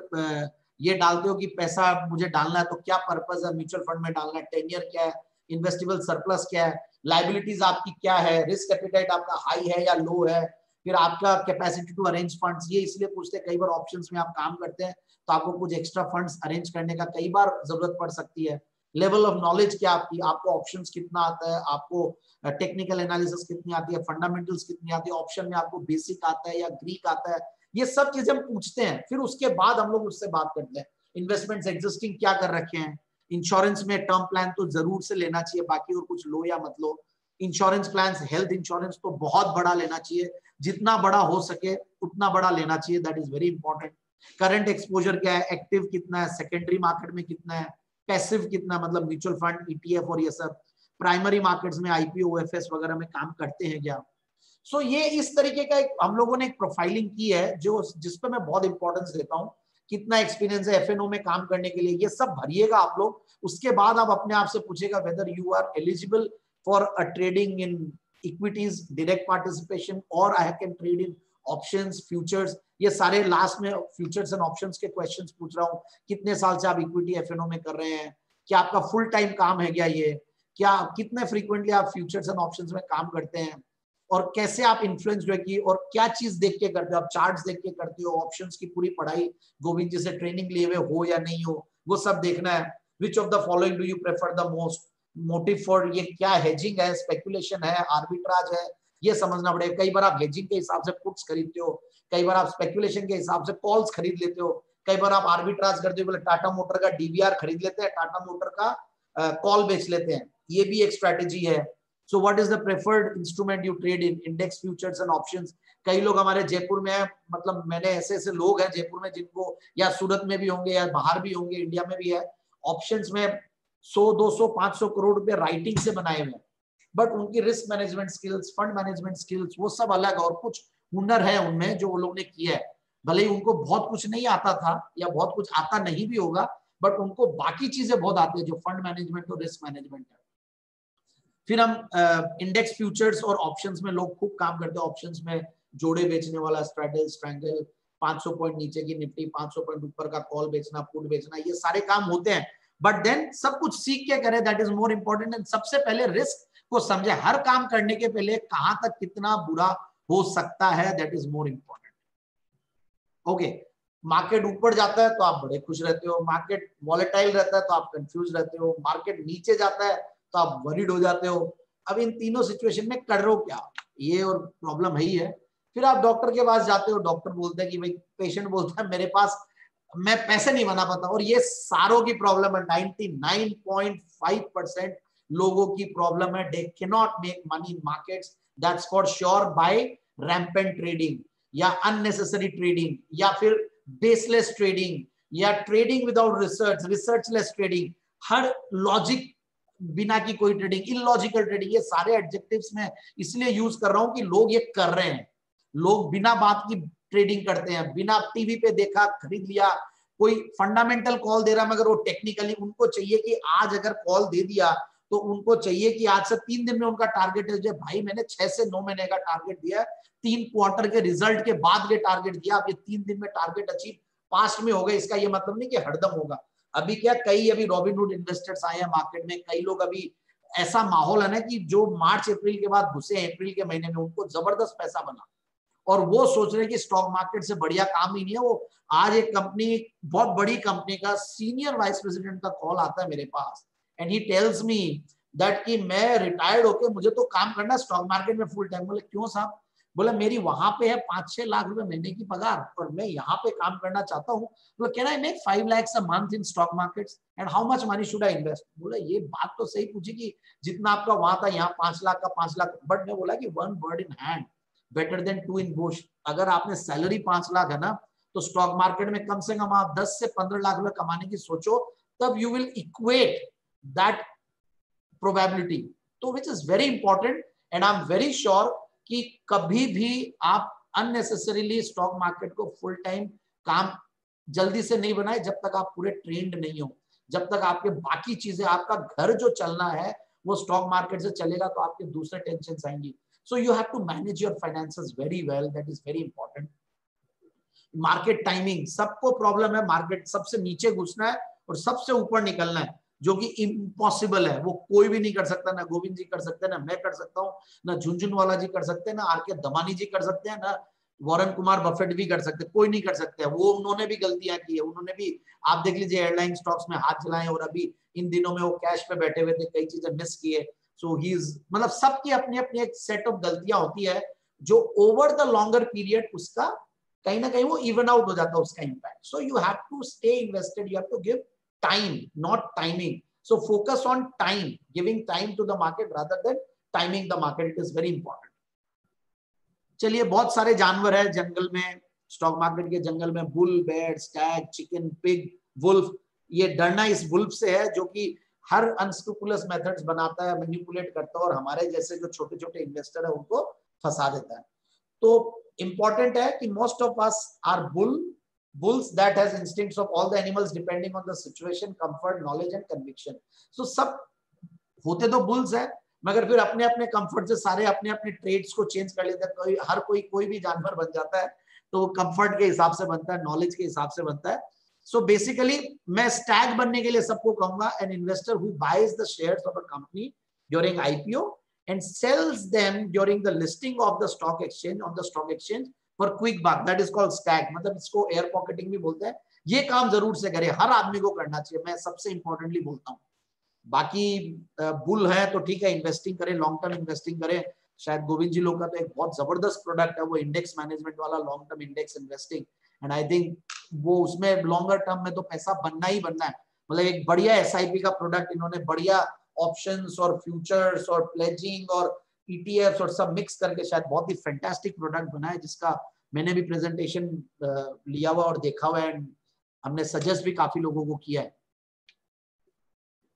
ये डालते हो कि पैसा मुझे डालना है तो क्या पर्पज है, म्यूचुअल फंड में डालना है, टेन ईयर क्या है, इन्वेस्टेबल सरप्लस क्या है, लाइबिलिटीज आपकी क्या है, रिस्क एपेटाइट आपका हाई है या लो है, फिर आपका कैपेसिटी टू अरेंज फंड्स, ये इसलिए पूछते हैं कई बार ऑप्शंस में आप काम करते हैं तो आपको कुछ एक्स्ट्रा फंड्स अरेंज करने का कई बार जरूरत पड़ सकती है। लेवल ऑफ नॉलेज क्या आपकी, आपको ऑप्शंस कितना आता है, आपको टेक्निकल एनालिसिस कितनी आती है, फंडामेंटल्स कितनी आती है, ऑप्शन में आपको बेसिक आता है या ग्रीक आता है, ये सब चीजें हम पूछते हैं। फिर उसके बाद हम लोग उससे बात करते हैं इन्वेस्टमेंट्स एग्जिस्टिंग क्या कर रखे हैं, इंश्योरेंस में टर्म प्लान तो जरूर से लेना चाहिए, बाकी और कुछ लो या मत लो, इंश्योरेंस प्लान, हेल्थ इंश्योरेंस तो बहुत बड़ा लेना चाहिए, जितना बड़ा हो सके उतना बड़ा लेना चाहिए, that is very important. Current exposure क्या है, एक्टिव कितना है, सेकेंडरी मार्केट में कितना है, पैसिव कितना, मतलब म्यूचुअल फंड, ईटीएफ और ये सब, प्राइमरी मार्केट्स में आईपीओ, एफएस वगैरह में काम करते हैं क्या। सो so, ये इस तरीके का एक हम लोगों ने एक प्रोफाइलिंग की है जो जिसपे मैं बहुत इंपॉर्टेंस देता हूँ, कितना एक्सपीरियंस है एफएनओ में काम करने के लिए, ये सब भरिएगा आप लोग। उसके बाद आप अपने आप से पूछेगा whether you are eligible for a trading in equities, direct participation, और I can trade in options, futures, ये सारे लास्ट में फ्यूचर्स एंड ऑप्शंस के क्वेश्चंस पूछ रहा हूँ। कितने साल से आप इक्विटी एफएनओ में कर रहे हैं, क्या आपका फुल टाइम काम है क्या ये, क्या कितने फ्रीक्वेंटली आप फ्यूचर्स एंड ऑप्शंस में काम करते हैं, और कैसे आप इन्फ्लुएंस होगी, और क्या चीज देख के करते हो आप, चार्ट्स देख के करते हो, ऑप्शंस की पूरी पढ़ाई गोविंद जी से ट्रेनिंग लिए हुए हो या नहीं हो, वो सब देखना है। Which of the following do you prefer the most, motive for ये क्या हेजिंग है, स्पेकुलेशन है, आर्बिट्राज है, ये समझना पड़ेगा। कई बार आप हेजिंग के हिसाब से पुट्स खरीदते हो, कई बार आप स्पेकुलेशन के हिसाब से कॉल्स खरीद लेते हो, कई बार आप आर्बिट्राज करते हो, टाटा मोटर का डीबीआर खरीद लेते हैं, टाटा मोटर का कॉल बेच लेते हैं, ये भी एक स्ट्रेटेजी है। So what is the preferred instrument you trade in, index, futures and options. कई लोग हमारे जयपुर में है, मतलब मैंने ऐसे ऐसे लोग हैं जयपुर में जिनको, या सूरत में भी होंगे या बाहर भी होंगे, इंडिया में भी है, ऑप्शंस में सौ, दो सौ, पाँच सौ करोड़ रुपए राइटिंग से बनाए हुए हैं, बट उनकी risk management skills, fund management skills, वो सब अलग और कुछ हुनर है उनमें जो वो लोग ने किया है। भले ही उनको बहुत कुछ नहीं आता था या बहुत कुछ आता नहीं भी होगा, बट उनको बाकी चीजें बहुत आती है जो फंड मैनेजमेंट और रिस्क मैनेजमेंट है। फिर हम इंडेक्स, फ्यूचर्स और ऑप्शंस में लोग खूब काम करते हैं, ऑप्शंस में जोड़े बेचने वाला स्ट्रैडल, स्ट्रैंगल, पाँच सौ पॉइंट नीचे की निफ्टी, पाँच सौ पॉइंट ऊपर का कॉल बेचना, पुट बेचना, ये सारे काम होते हैं, बट देन सब कुछ सीख के करें, that is more important. And सबसे पहले रिस्क को समझे, हर काम करने के पहले कहां तक कितना बुरा हो सकता है, that is more important. Okay, market ऊपर जाता है तो आप बड़े खुश रहते हो, मार्केट वॉलेटाइल रहता है तो आप कंफ्यूज रहते हो, मार्केट नीचे जाता है तो आप वरीड हो जाते हो। अब इन तीनों सिचुएशन में कर रहे हो क्या, ये और प्रॉब्लम है ही है। फिर आप डॉक्टर के पास जाते हो, डॉक्टर बोलते हैं कि भाई, पेशेंट बोलता है मेरे पास, मैं पैसे नहीं बना पाता, और ये सारों की प्रॉब्लम है, निन्यानवे पॉइंट फाइव परसेंट लोगों की प्रॉब्लम है। They can not make money markets, that's for sure, by rampant trading या अननेसेसरी ट्रेडिंग या फिर बेसलेस ट्रेडिंग या trading without research, researchless trading, हर लॉजिक बिना की कोई ट्रेडिंग, इलॉजिकल ट्रेडिंग, ये सारे एडजेक्टिव्स मैं इसलिए यूज कर रहा हूं कि लोग ये कर रहे हैं, लोग बिना बात की ट्रेडिंग करते हैं, बिना टीवी पे देखा खरीद लिया, कोई फंडामेंटल कॉल दे रहा मगर वो टेक्निकली उनको चाहिए कि आज अगर कॉल दे दिया तो उनको चाहिए कि आज से तीन दिन में उनका टारगेट है। भाई मैंने छह से नौ महीने का टारगेट दिया, तीन क्वार्टर के रिजल्ट के बाद ये टारगेट दिया, अब ये तीन दिन में टारगेट अचीव पास्ट में हो गए, इसका ये मतलब नहीं कि हरदम होगा। अभी क्या, कई अभी रॉबिनहुड इन्वेस्टर्स आए हैं मार्केट में, कई लोग, अभी ऐसा माहौल है ना कि जो मार्च अप्रैल के बाद घुसे हैं, अप्रैल के महीने में उनको जबरदस्त पैसा बना, और वो सोच रहे हैं कि स्टॉक मार्केट से बढ़िया काम ही नहीं है। वो आज एक कंपनी, बहुत बड़ी कंपनी का सीनियर वाइस प्रेसिडेंट का कॉल आता है मेरे पास, and he tells me that कि मैं रिटायर्ड होके मुझे तो काम करना स्टॉक मार्केट में फुल टाइम। बोले क्यों साहब, बोला मेरी वहां पे है पांच छह लाख रुपए महीने की पगार और मैं यहाँ पे काम करना चाहता हूँ, बोला can I make five lakhs a month in stock markets and how much money should I invest. बोला ये बात तो सही पूछी कि जितना आपका वहां था यहाँ पांच लाख का पांच लाख, बट मैं बोला कि one bird in hand better than two in bush. अगर आपने सैलरी पांच लाख है ना तो स्टॉक मार्केट में कम से कम आप दस से पंद्रह लाख रुपए कमाने की सोचो, तब you will equate that probability, तो which is very important. And I am very sure कि कभी भी आप अननेसेसरीली स्टॉक मार्केट को फुल टाइम काम जल्दी से नहीं बनाए जब तक आप पूरे ट्रेंड नहीं हो, जब तक आपके बाकी चीजें, आपका घर जो चलना है वो स्टॉक मार्केट से चलेगा तो आपके दूसरे टेंशन आएंगी। So you have to manage your finances very well. That is very important. Market timing, सबको problem है, market सबसे नीचे घुसना है और सबसे ऊपर निकलना है। जो कि इम्पॉसिबल है, वो कोई भी नहीं कर सकता, ना गोविंद जी कर सकते, ना मैं कर सकता हूँ, ना झुनझुनवाला जी कर सकते, ना आर के धमानी जी कर सकते हैं, ना वॉरेन कुमार बफेट भी कर सकते, कोई नहीं कर सकते। वो उन्होंने भी गलतियां की है, उन्होंने भी आप देख लीजिए एयरलाइन स्टॉक्स में हाथ चलाए और अभी इन दिनों में वो कैश पे बैठे हुए थे, कई चीजें मिस की है। सो ही इज मतलब सबकी अपनी अपनी एक सेट ऑफ गलतियां होती है जो ओवर द लॉन्गर पीरियड उसका कहीं ना कहीं वो इवन आउट हो जाता है उसका impact. So you have to stay invested, you have to give time not timing. So focus on time, giving time to the market rather than timing the market, it is very important. चलिए, बहुत सारे जानवर है जंगल में, stock market के जंगल में, bull, bear, stag, chicken, pig, wolf. ये डरना इस वुल्फ से है जो कि हर अनस्क्रूपुलस मेथड्स बनाता है, मैनिपुलेट करता है और हमारे जैसे जो छोटे छोटे इन्वेस्टर है उनको फंसा देता है। तो इंपॉर्टेंट है कि most of us are bull, bulls that has instincts of all the animals depending on the situation, comfort, knowledge and conviction. So सब होते तो bulls है, मगर फिर अपने अपने comfort से सारे अपने अपने traits को change कर लेते हैं। कोई हर कोई कोई भी जानवर बन जाता है तो comfort के हिसाब से बनता है, knowledge के हिसाब से बनता है। So basically मैं stag बनने के लिए सबको कहूँगा, an investor who buys the shares of a company during I P O and sells them during the listing of the stock exchange on the stock exchange for quick buck, that is called stag। मतलब इसको air pocketing भी बोलते हैं। ये काम जरूर से करें, हर आदमी को करना चाहिए, मैं सबसे इंपॉर्टेंटली बोलता हूँ। बाकी बुल है तो ठीक है, इन्वेस्टिंग करें, लॉन्ग टर्म इन्वेस्टिंग करें। शायद गोविंद जी लोग का तो एक बहुत जबरदस्त प्रोडक्ट है वो इंडेक्स मैनेजमेंट वाला, long term index investing, and I think वो उसमें लॉन्गर टर्म में तो पैसा बनना ही बनना है। मतलब एक बढ़िया एस आई पी का प्रोडक्ट, इन्होंने बढ़िया ऑप्शन और फ्यूचर्स और प्लेजिंग और E T Fs और सब मिक्स करके शायद बहुत ही फैंटास्टिक प्रोडक्ट बना है, जिसका मैंने भी प्रेजेंटेशन लिया हुआ और देखा हुआ है, एंड हमने सजेस्ट भी काफी लोगों को किया है।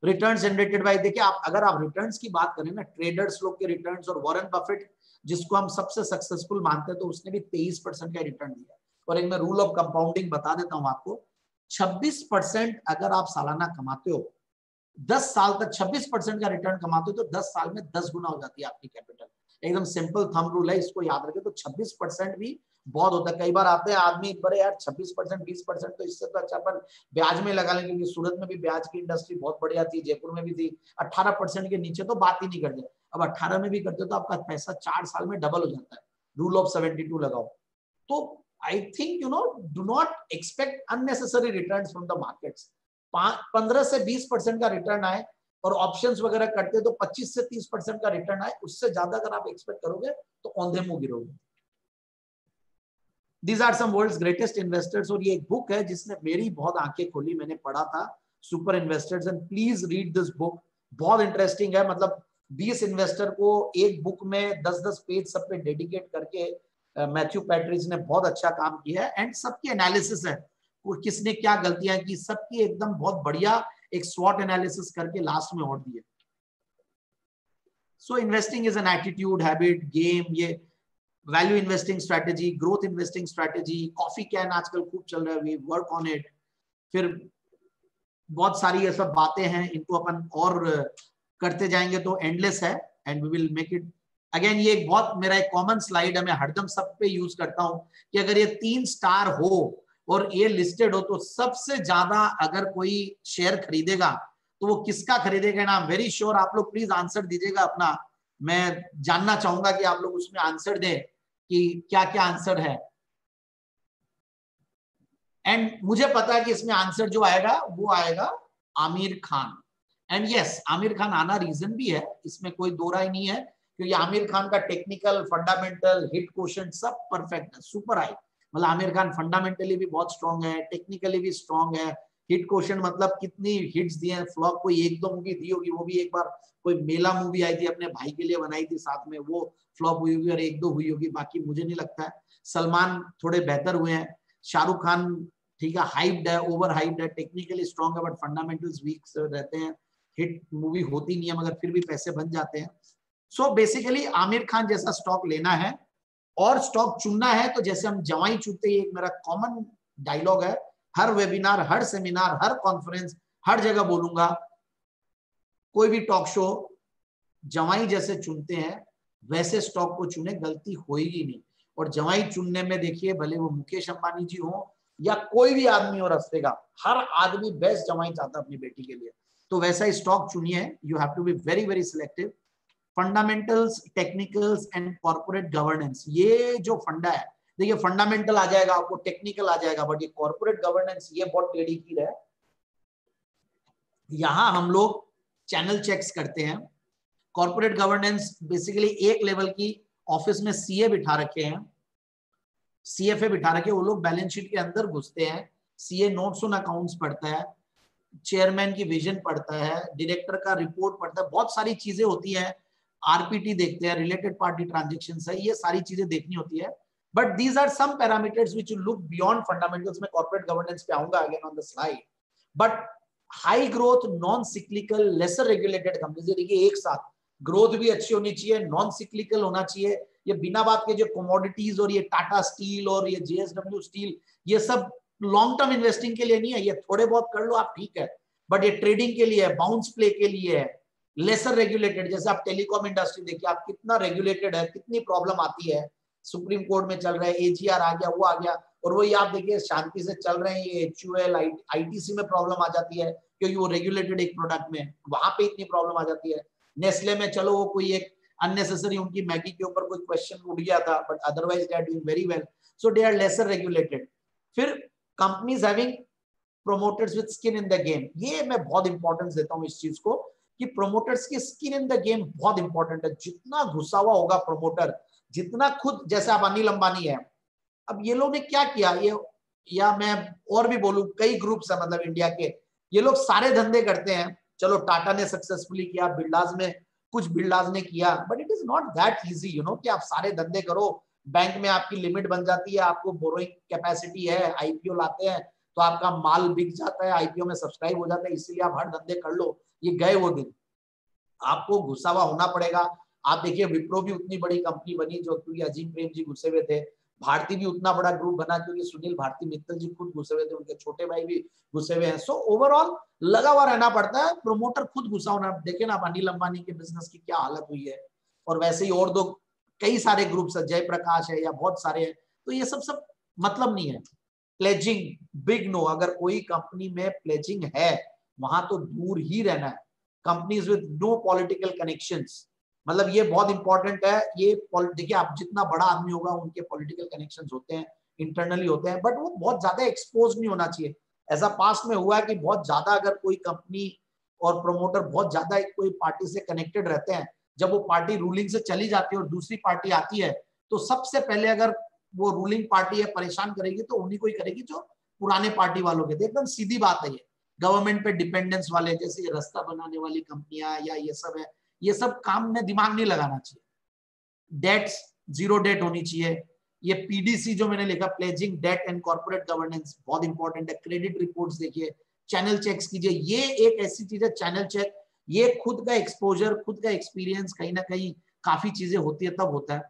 रिटर्न्स जनरेटेड बाय, देखिए आप अगर आप रिटर्न्स की बात करें ना, ट्रेडर्स लोग के रिटर्न्स, और वॉरेन बफेट जिसको हम सबसे सक्सेसफुल मानते हैं, तो उसने भी तेईस परसेंट का रिटर्न दिया। और एक मैं रूल ऑफ कंपाउंडिंग बता देता हूँ आपको, छब्बीस परसेंट अगर आप सालाना कमाते हो, दस साल तक छब्बीस परसेंट का रिटर्न कमाते हो, तो दस साल में दस गुना हो जाती है आपकी कैपिटल। एकदम सिंपल थंब रूल है, इसको याद रखें। तो छब्बीस परसेंट भी बहुत होता है। कई बार आते हैं आदमी, बड़े यार छब्बीस परसेंट बीस परसेंट, तो इससे तो अच्छा अपन ब्याज में लगा लें, क्योंकि सूरत में भी ब्याज की इंडस्ट्री बहुत बढ़िया थी, जयपुर में भी थी। अट्ठारह परसेंट के नीचे तो बात ही नहीं करते। अब अट्ठारह में भी करते हो तो आपका पैसा चार साल में डबल हो जाता है। रूल ऑफ सेवेंटी टू लगाओ। तो I think you know, do not expect unnecessary return from the markets. पंद्रह से बीस परसेंट का रिटर्न आए, और ऑप्शंस वगैरह करते तो पच्चीस से तीस परसेंट का रिटर्न आए, उससे ज्यादा अगर आप एक्सपेक्ट करोगे तो औंधे मुंह गिरोगे। These are some world's greatest investors, और ये एक बुक है जिसने मेरी बहुत आंखें खोली। मैंने पढ़ा था super investors, and please read this book, बहुत इंटरेस्टिंग है। मतलब बीस इन्वेस्टर को एक बुक में दस दस पेज सब पे डेडिकेट करके मैथ्यू पैट्रिज ने बहुत अच्छा काम किया है, एंड सबकी एनालिसिस है, किसने क्या गलतियां की, सबकी एकदम बहुत बढ़िया एक स्वॉट एनालिसिस करके लास्ट में और दिए। So investing is an attitude, habit, game. ये value investing strategy, growth investing strategy, coffee can आजकल खूब चल रहा है, वी वर्क ऑन इट। फिर बहुत सारी ये सब बातें हैं, इनको अपन और करते जाएंगे तो एंडलेस है, and we will make it again. ये एक बहुत मेरा एक कॉमन स्लाइड है, मैं हरदम सब पे यूज करता हूँ कि अगर ये तीन स्टार हो और ये लिस्टेड हो, तो सबसे ज्यादा अगर कोई शेयर खरीदेगा तो वो किसका खरीदेगा। ना वेरी श्योर आप लोग प्लीज आंसर दीजिएगा अपना, मैं जानना चाहूंगा कि आप लोग उसमें आंसर दें कि क्या क्या आंसर है। एंड मुझे पता है कि इसमें आंसर जो आएगा वो आएगा आमिर खान। एंड यस, आमिर खान आना रीजन भी है, इसमें कोई दो राय नहीं है, क्योंकि आमिर खान का टेक्निकल, फंडामेंटल, हिट क्वेश्चन सब परफेक्ट है, सुपर हाई। मतलब आमिर खान फंडामेंटली भी बहुत स्ट्रॉन्ग है, टेक्निकली भी स्ट्रॉन्ग है, हिट क्वेश्चन मतलब कितनी हिट्स दिए हैं, फ्लॉप कोई एक दो मूवी दी होगी, वो भी एक बार कोई मेला मूवी आई थी अपने भाई के लिए बनाई थी साथ में, वो फ्लॉप हुई होगी और एक दो हुई होगी, बाकी मुझे नहीं लगता है। सलमान थोड़े बेहतर हुए हैं, शाहरुख खान ठीक है, हाइप्ड है, ओवर हाइप्ड है, टेक्निकली स्ट्रॉन्ग है बट फंडामेंटल्स वीक रहते हैं, हिट मूवी होती नहीं है मगर फिर भी पैसे बन जाते हैं। सो बेसिकली आमिर खान जैसा स्टॉक लेना है और स्टॉक चुनना है, तो जैसे हम जवाई चुनते, एक मेरा कॉमन डायलॉग है, हर वेबिनार, हर सेमिनार, हर कॉन्फ्रेंस, हर जगह बोलूंगा, कोई भी टॉक शो, जवाई जैसे चुनते हैं वैसे स्टॉक को चुने, गलती होगी नहीं। और जवाई चुनने में देखिए, भले वो मुकेश अंबानी जी हो या कोई भी आदमी हो रस्ते का, हर आदमी बेस्ट जवाई चाहता है अपनी बेटी के लिए। तो वैसा ही स्टॉक चुनिए। You have to be very very selective. Fundamentals, technicals and corporate governance, ये जो फंडा है, देखिए फंडामेंटल आ जाएगा आपको, टेक्निकल आ जाएगा, बट ये कॉर्पोरेट गवर्नेंस ये बहुत टेढ़ी कील है। यहाँ हम लोग चैनल चेक्स करते हैं। कॉर्पोरेट गवर्नेंस बेसिकली एक लेवल की ऑफिस में सीए बिठा रखे हैं, सीएफए बिठा रखे, वो लोग बैलेंस शीट के अंदर घुसते हैं, सीए नोट्स ऑन अकाउंट्स पढ़ता है, चेयरमैन की विजन पढ़ता है, डायरेक्टर का रिपोर्ट पढ़ता है, बहुत सारी चीजें होती है, आरपीटी देखते हैं, रिलेटेड पार्टी ट्रांजेक्शंस है, ये सारी चीजें देखनी होती है। But these are some parameters which you look beyond fundamentals. में कॉर्पोरेट गवर्नेंस पे आऊंगा again on the slide. But high growth, non cyclical, lesser regulated companies, देखिए एक साथ ग्रोथ भी अच्छी होनी चाहिए, नॉन सिक्लिकल होना चाहिए। ये बिना बात के जो कमोडिटीज और ये टाटा स्टील और ये जेएसडब्ल्यू स्टील, ये सब लॉन्ग टर्म इन्वेस्टिंग के लिए नहीं है, ये थोड़े बहुत कर लो आप, ठीक है, बट ये ट्रेडिंग के लिए है, बाउंस प्ले के लिए है, लेसर रेगुलेटेड। जैसे आप टेलीकॉम इंडस्ट्री देखिए, आप कितना रेगुलेटेड है, कितनी प्रॉब्लम आती है, सुप्रीम कोर्ट में चल रहा है, एजीआर आ गया, वो आ गया, और वही आप देखिए शांति से चल रहे हैं, ये H U L I T C में प्रॉब्लम आ जाती है क्योंकि वो रेगुलेटेड एक प्रोडक्ट में, वहां पे इतनी प्रॉब्लम आ जाती है। नेस्ले में चलो वो कोई एक अननेसेसरी, उनकी मैगी के ऊपर कोई क्वेश्चन उठ गया था, but otherwise they are doing very well, so they are lesser regulated. फिर companies having promoters with skin in the game, ये मैं बहुत इंपॉर्टेंस देता हूँ इस चीज को कि प्रोमोटर्स की स्किन इन द गेम बहुत इंपॉर्टेंट है। जितना घुसा हुआ होगा प्रोमोटर, जितना खुद, जैसे आप अनिल अंबानी है, अब ये लोग ने क्या किया, ये या मैं और भी बोलूं, कई ग्रुप्स है मतलब इंडिया के, ये लोग सारे धंधे करते हैं। चलो टाटा ने सक्सेसफुली किया, बिल्डर्स में कुछ बिल्डर्स ने किया, but it is not that easy you know कि आप सारे धंधे करो। बैंक में आपकी लिमिट बन जाती है, आपको बोरोइंग कैपेसिटी है, आईपीओ लाते हैं तो आपका माल बिक जाता है, आईपीओ में सब्सक्राइब हो जाता है, इसलिए आप हर धंधे कर लो, ये गए वो दिन, आपको घुसा हुआ होना पड़ेगा। आप देखिए विप्रो भी उतनी बड़ी कंपनी बनी जो क्योंकि अजीम प्रेम जी घुसे हुए थे, भारती भी उतना बड़ा ग्रुप बना क्योंकि सुनील भारती मित्तल जी खुद घुसे हुए थे, उनके छोटे भाई भी घुसे हुए हैं। सो ओवरऑल लगा हुआ रहना पड़ता है, प्रोमोटर खुद घुसा होना। देखें ना अनिल अंबानी के बिजनेस की क्या हालत हुई है, और वैसे ही और दो कई सारे ग्रुप्स है, जयप्रकाश है, या बहुत सारे हैं, तो ये सब सब मतलब नहीं है। प्लेजिंग बिग नो, अगर कोई कंपनी में प्लेजिंग है वहां तो दूर ही रहना है। Companies with no political connections, मतलब ये बहुत इंपॉर्टेंट है। ये देखिए आप जितना बड़ा आदमी होगा उनके पॉलिटिकल कनेक्शंस होते हैं, इंटरनली होते हैं, बट वो बहुत ज्यादा एक्सपोज नहीं होना चाहिए। ऐसा पास्ट में हुआ है कि बहुत ज्यादा अगर कोई कंपनी और प्रमोटर बहुत ज्यादा कोई पार्टी से कनेक्टेड रहते हैं, जब वो पार्टी रूलिंग से चली जाती है और दूसरी पार्टी आती है, तो सबसे पहले अगर वो रूलिंग पार्टी है परेशान करेगी तो उन्हीं को ही करेगी जो पुराने पार्टी वालों के थे। एकदम सीधी बात है। ये गवर्नमेंट पे डिपेंडेंस वाले, जैसे ये रास्ता बनाने वाली कंपनियां या ये सब है, ये सब काम में दिमाग नहीं लगाना चाहिए। डेट्स, जीरो डेट होनी चाहिए। ये पीडीसी जो मैंने लिखा, pledging, debt and corporate governance, बहुत इंपॉर्टेंट है। क्रेडिट रिपोर्ट्स देखिए, चैनल चेक्स कीजिए। ये एक ऐसी चीज है चैनल चेक, ये खुद का एक्सपोजर, खुद का एक्सपीरियंस, कहीं ना कहीं काफी चीजें होती है तब होता है।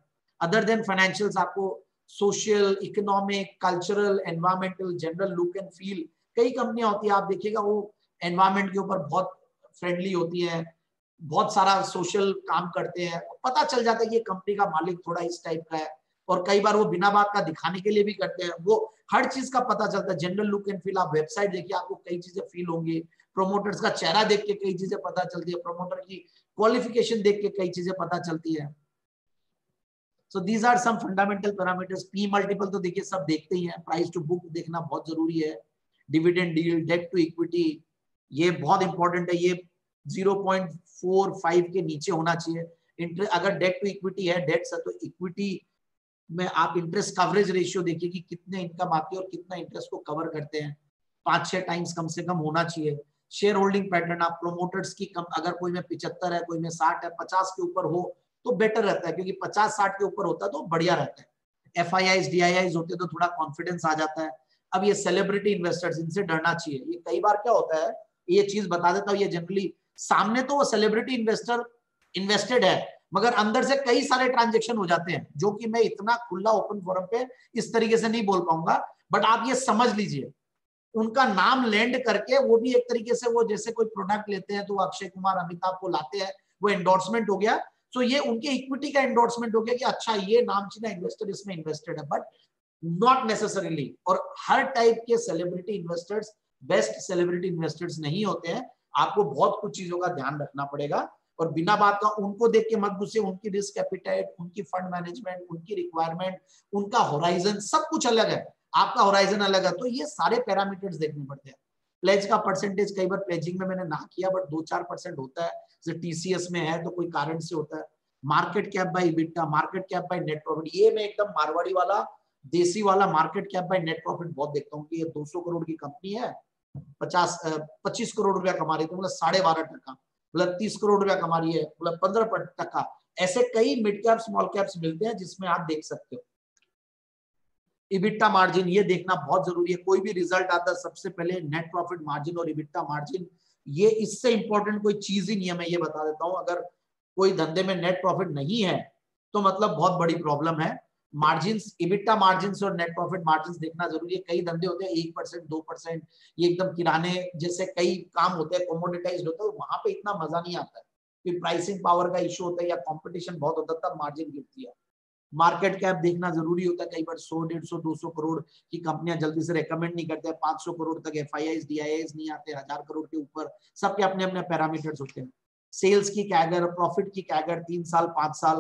अदर देन फाइनेंशियल्स आपको social, economic, cultural, environmental, general look and feel. कई कंपनियां होती है आप देखिएगा वो एनवायरमेंट के ऊपर बहुत फ्रेंडली होती है, बहुत सारा सोशल काम करते हैं, पता चल जाता है कि कंपनी का मालिक थोड़ा इस टाइप का है, और कई बार वो बिना बात का दिखाने के लिए भी करते हैं, वो हर चीज का पता चलता है। जनरल लुक एंड फील, आप वेबसाइट देखिए आपको कई चीजें फील होंगी। प्रोमोटर्स का चेहरा देख के कई चीजें पता चलती है, प्रोमोटर की क्वालिफिकेशन देख के कई चीजें पता चलती है। So these are some fundamental parameters. P multiple तो देखिए सब देखते ही हैं, प्राइस टू बुक देखना बहुत जरूरी है। Dividend deal, debt to equity, ये बहुत इंपॉर्टेंट है, ये ज़ीरो पॉइंट फोर फाइव के नीचे होना चाहिए। अगर डेट टू इक्विटी है, डेट से तो इक्विटी में आप इंटरेस्ट कवरेज रेशियो देखिए कि कितने इनकम आती है और कितना इंटरेस्ट को कवर करते हैं, पांच छह टाइम्स कम से कम होना चाहिए। शेयर होल्डिंग पैटर्न, आप प्रोमोटर्स की कम, अगर कोई में पिचहत्तर है, कोई में साठ है, पचास के ऊपर हो तो बेटर रहता है, क्योंकि पचास साठ के ऊपर होता है तो बढ़िया रहता है। F I Is D I Is होते तो थोड़ा कॉन्फिडेंस आ जाता है। अब ये सेलिब्रिटी इन्वेस्टर्स, इनसे डरना चाहिए। ये कई बार क्या होता है, ये चीज बता देता हूँ, ये जनरली सामने तो वो सेलिब्रिटी इन्वेस्टर इन्वेस्टेड है, मगर अंदर से कई सारे ट्रांजैक्शन हो जाते हैं, जो कि मैं इतना खुला ओपन फोरम पे इस तरीके से नहीं बोल पाऊंगा, बट आप ये समझ लीजिए उनका नाम लैंड करके, वो भी एक तरीके से वो जैसे कोई प्रोडक्ट लेते हैं तो अक्षय कुमार, अमिताभ को लाते हैं, वो एंडोर्समेंट हो गया, तो ये उनके इक्विटी का एंडोर्समेंट हो गया कि अच्छा ये नामचीन इन्वेस्टर इसमें इन्वेस्टेड है, बट नॉट नेसेसरीली। और हर टाइप के celebrity investors best celebrity investors नहीं होते हैं। आपको बहुत कुछ चीजों का ध्यान रखना पड़ेगा और बिना बात का उनको देख के मत घुसे। उनकी रिस्क एपिटाइट, उनकी फंड मैनेजमेंट, उनकी रिक्वायरमेंट, उनका होराइजन सब कुछ अलग है, आपका होराइजन अलग है, तो ये सारे पैरामीटर्स देखने पड़ते हैं। प्लेज का परसेंटेज कई बार प्लेजिंग में मैंने ना किया बट दो चार परसेंट होता है, जैसे टीसीएस में है तो कोई कारण से होता है। Market cap by EBITDA, market cap by net profit, ये मैं एकदम मारवाड़ी वाला देसी वाला market cap by net profit बहुत देखता हूँ कि ये दो सौ करोड़ की कंपनी है, पचास पच्चीस करोड़ रुपया कमा रही है, मतलब साढ़े बारह टका, मतलब तीस करोड़ रुपया कमा रही है, मतलब पंद्रह टका। ऐसे कई मिड कैप स्मॉल कैप्स मिलते हैं जिसमें आप देख सकते हो। इबिटा मार्जिन ये देखना बहुत जरूरी है, कोई भी रिजल्ट आता है सबसे पहले नेट प्रॉफिट मार्जिन और इबिटा मार्जिन, ये इससे इंपॉर्टेंट कोई चीज ही नहीं है। मैं ये बता देता हूँ अगर कोई धंधे में नेट प्रॉफिट नहीं है तो मतलब बहुत बड़ी प्रॉब्लम है। मार्जिन, इबिटा मार्जिन और नेट प्रॉफिट मार्जिन देखना जरूरी है। कई धंधे होते हैं एक परसेंट दो परसेंट ये एकदम किराने जैसे कई काम होते हैं कॉमोडिटाइज होता है, वहां पे इतना मजा नहीं आता है कि प्राइसिंग पावर का इशू होता है या कॉम्पिटिशन बहुत होता है तब मार्जिन गिरती है। मार्केट कैप देखना जरूरी होता है, कई बार सौ डेढ़ सौ दो सौ करोड़ की कंपनियां जल्दी से रेकमेंड नहीं करते हैं, पांच सौ करोड़ तक F I I D I S नहीं आते, हजार करोड़ के ऊपर, सबके अपने अपने पैरामीटर्स होते हैं। सेल्स की कैगर, प्रॉफिट की कैगर, तीन साल पांच साल,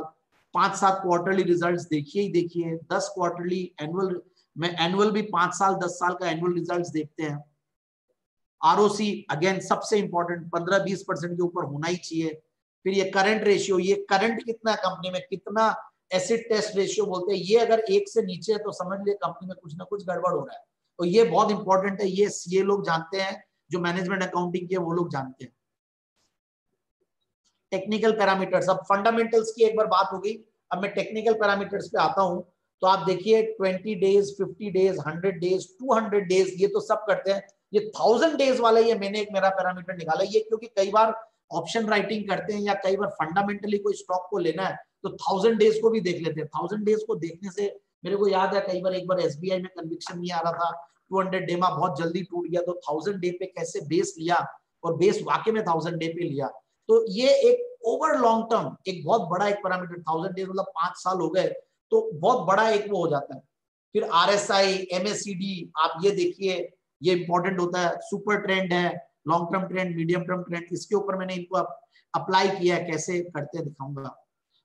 पांच सात क्वार्टरली रिजल्ट्स देखिए ही देखिए, दस क्वार्टरली, एनुअल में एनुअल भी पांच साल दस साल का एनुअल रिजल्ट्स देखते हैं। आरओसी अगेन सबसे इंपॉर्टेंट, पंद्रह बीस परसेंट के ऊपर होना ही चाहिए। फिर ये करंट रेशियो, ये करंट कितना कंपनी में, कितना एसिड टेस्ट रेशियो बोलते हैं, ये अगर एक से नीचे है तो समझ लिए कंपनी में कुछ ना कुछ गड़बड़ हो रहा है। तो ये बहुत इंपॉर्टेंट है, ये ये लोग जानते हैं जो मैनेजमेंट अकाउंटिंग के वो लोग जानते हैं। टेक्निकल पैरामीटर्स, अब फंडामेंटल्स की एक बार बात हो गई, अब मैं टेक्निकल पैरामीटर्स पे आता हूं। तो आप देखिए बीस डेज, पचास डेज, सौ डेज, दो सौ डेज, ये तो सब करते हैं। ये थाउजेंड डेज वाला ये मैंने एक मेरा पैरामीटर निकाला, ये क्योंकि कई बार ऑप्शन राइटिंग करते हैं या कई बार फंडामेंटली कोई स्टॉक को लेना है तो थाउजेंड डेज को भी देख लेते हैं। थाउजेंड डेज को देखने से मेरे को याद है कई बार एक बार एसबीआई में कन्विक्शन नहीं आ रहा था, टू हंड्रेड डे में बहुत जल्दी टूट गया, तो थाउजेंड डे पे कैसे बेस लिया और बेस वाकई में थाउजेंड डे पे लिया। तो ये एक ओवर लॉन्ग टर्म एक बहुत बड़ा एक पैरामीटर, थाउजेंड डेज मतलब पांच साल हो गए तो बहुत बड़ा एक वो हो जाता है। फिर आरएसआई, एमएसीडी आप ये देखिए, ये इंपॉर्टेंट होता है। सुपर ट्रेंड है, long term trend, medium term trend, इसके ऊपर मैंने इनको अप्लाई किया है, कैसे करते दिखाऊंगा।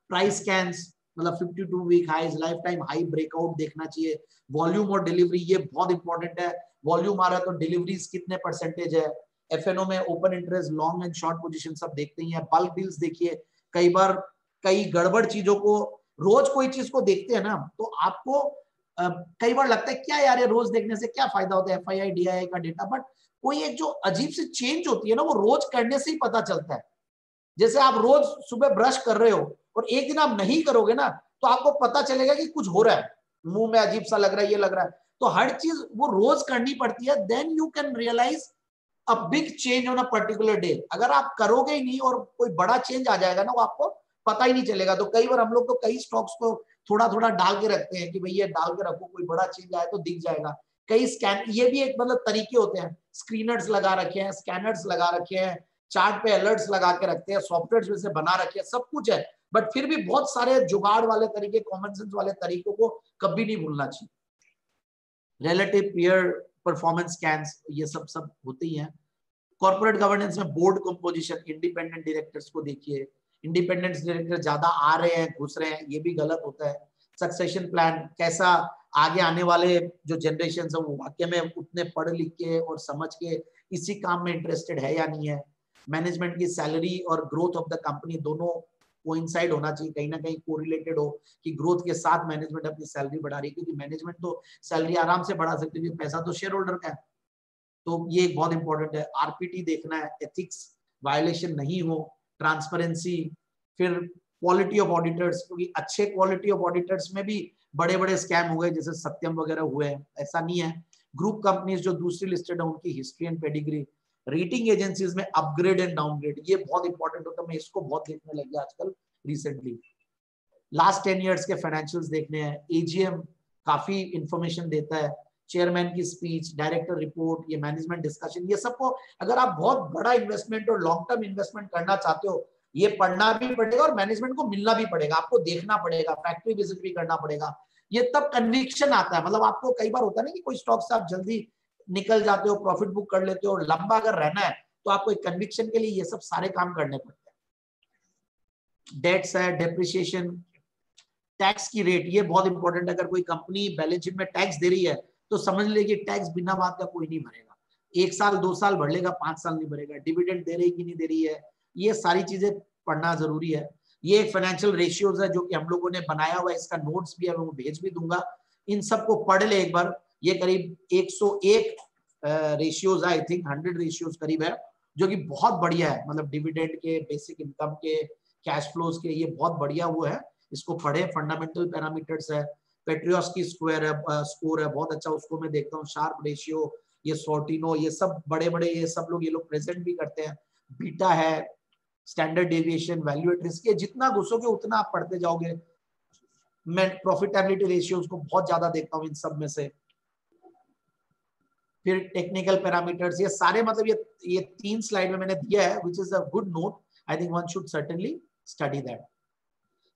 प्राइस स्कैंस मतलब fifty two week highs, life time high breakout देखना चाहिए। वॉल्यूम और डिलीवरी ये बहुत इंपॉर्टेंट है, वॉल्यूम आ रहा है तो डिलीवरीज कितने परसेंटेज है। एफएनओ में open interest, long and short position सब देखते ही हैं। बल्क डील्स देखिए, कई बार कई गड़बड़ चीजों को, रोज कोई चीज को देखते हैं ना तो आपको आ, कई बार लगता है क्या यार ये रोज देखने से क्या फायदा होता है एफआईआई डीआईआई का डेटा, बट कोई एक जो अजीब सी चेंज होती है ना वो रोज करने से ही पता चलता है। जैसे आप रोज सुबह ब्रश कर रहे हो और एक दिन आप नहीं करोगे ना तो आपको पता चलेगा कि कुछ हो रहा है, मुंह में अजीब सा लग रहा है, ये लग रहा है, तो हर चीज वो रोज करनी पड़ती है। Then you can realise a big change on a particular day. अगर आप करोगे ही नहीं और कोई बड़ा चेंज आ जाएगा ना वो आपको पता ही नहीं चलेगा। तो कई बार हम लोग तो कई स्टॉक्स को थोड़ा थोड़ा डाल के रखते हैं कि भैया डाल के रखो, कोई बड़ा चेंज आए तो दिख जाएगा। कई स्कैन, ये भी एक मतलब तरीके होते हैं, स्क्रीनर्स लगा रखे हैं, स्कैनर्स लगा रखे हैं, चार्ट पे अलर्ट्स लगा के रखते हैं, सॉफ्टवेयर में से बना रखे हैं, सब कुछ है, बट फिर भी बहुत सारे जुगाड़ वाले तरीके, कॉमन सेंस वाले तरीकों को कभी नहीं भूलना चाहिए। रिलेटिव पीयर परफॉर्मेंस स्कैन्स ये सब सब होते ही हैं। कॉर्पोरेट गवर्नेंस में बोर्ड कंपोजिशन, इंडिपेंडेंट डायरेक्टर्स को देखिए, इंडिपेंडेंट डायरेक्टर ज्यादा आ रहे हैं घुस रहे हैं ये भी गलत होता है। सक्सेशन प्लान, कैसा आगे आने वाले जो जनरेशन है वो वाकई में उतने पढ़ लिख के और समझ के इसी काम में इंटरेस्टेड है या नहीं है। मैनेजमेंट की सैलरी और ग्रोथ ऑफ द कंपनी दोनों कोइंसाइड होना चाहिए, कहीं ना कहीं कोरिलेटेड हो कि ग्रोथ के साथ मैनेजमेंट अपनी सैलरी बढ़ा रही है, क्योंकि मैनेजमेंट तो सैलरी आराम से बढ़ा सकती है, पैसा तो शेयर होल्डर का है। तो ये एक बहुत इंपॉर्टेंट है। आरपीटी देखना है, एथिक्स वायलेशन नहीं हो, ट्रांसपेरेंसी, फिर क्वालिटी ऑफ ऑडिटर्स, क्योंकि अच्छे क्वालिटी ऑफ ऑडिटर्स में भी बड़े बड़े स्कैम हुए जैसे सत्यम वगैरह हुए हैं, ऐसा नहीं है। ग्रुप कंपनीज जो दूसरी लिस्टेड है उनकी history and pedigree. Rating agencies में अपग्रेड एंड डाउनग्रेड ये बहुत इंपॉर्टेंट होता है, मैं इसको बहुत देखने लगी आजकल रिसेंटली। लास्ट टेन इयर्स के फाइनेंशियल्स देखने हैं। एजीएम काफी इंफॉर्मेशन देता है, चेयरमैन की स्पीच, डायरेक्टर रिपोर्ट, ये मैनेजमेंट डिस्कशन, ये सबको अगर आप बहुत बड़ा इन्वेस्टमेंट और लॉन्ग टर्म इन्वेस्टमेंट करना चाहते हो ये पढ़ना भी पड़ेगा और मैनेजमेंट को मिलना भी पड़ेगा, आपको देखना पड़ेगा, फैक्ट्री विजिट भी करना पड़ेगा, ये तब कन्विक्शन आता है। मतलब आपको कई बार होता है ना कि कोई स्टॉक से आप जल्दी निकल जाते हो, प्रॉफिट बुक कर लेते हो, लंबा अगर रहना है तो आपको एक कन्विक्शन के लिए ये सब सारे काम करने पड़ते हैं। डेट्स है, डेप्रिसिएशन, टैक्स की रेट, ये बहुत इंपॉर्टेंट है। अगर कोई कंपनी बैलेंस शीट में टैक्स दे रही है तो समझ ले कि टैक्स बिना बात का कोई नहीं भरेगा, एक साल दो साल भर लेगा, पांच साल नहीं भरेगा। डिविडेंड दे रही कि नहीं दे रही है, ये सारी चीजें पढ़ना जरूरी है। ये एक फाइनेंशियल रेशियोज है जो कि हम लोगों ने बनाया हुआ है, इसका नोट्स भी है, मैं भेज भी दूंगा। इन सबको पढ़ ले एक बार। ये करीब एक सौ एक ratios I think hundred ratios करीब है, जो कि बहुत बढ़िया है। मतलब डिविडेंड के, बेसिक इनकम के, कैश फ्लोज के, ये बहुत बढ़िया वो है, इसको पढ़े। फंडामेंटल पैरामीटर्स है, पेट्रियोस्की स्क्वायर है, स्कोर है बहुत अच्छा, उसको मैं देखता हूँ। शार्प रेशियो, ये सोर्टिनो, ये सब बड़े बड़े ये सब लोग ये लोग प्रेजेंट भी करते हैं। बीटा है, standard deviation, value at risk, ये जितना घुसोगे उतना आप पढ़ते जाओगे। मैं प्रॉफिटेबिलिटी रेशियोज को बहुत ज्यादा देखता हूँ इन सब में से। फिर टेक्निकल पैरामीटर्स, ये सारे, मतलब ये ये तीन स्लाइड में मैंने दिया है, which is a good note. I think one should certainly study that.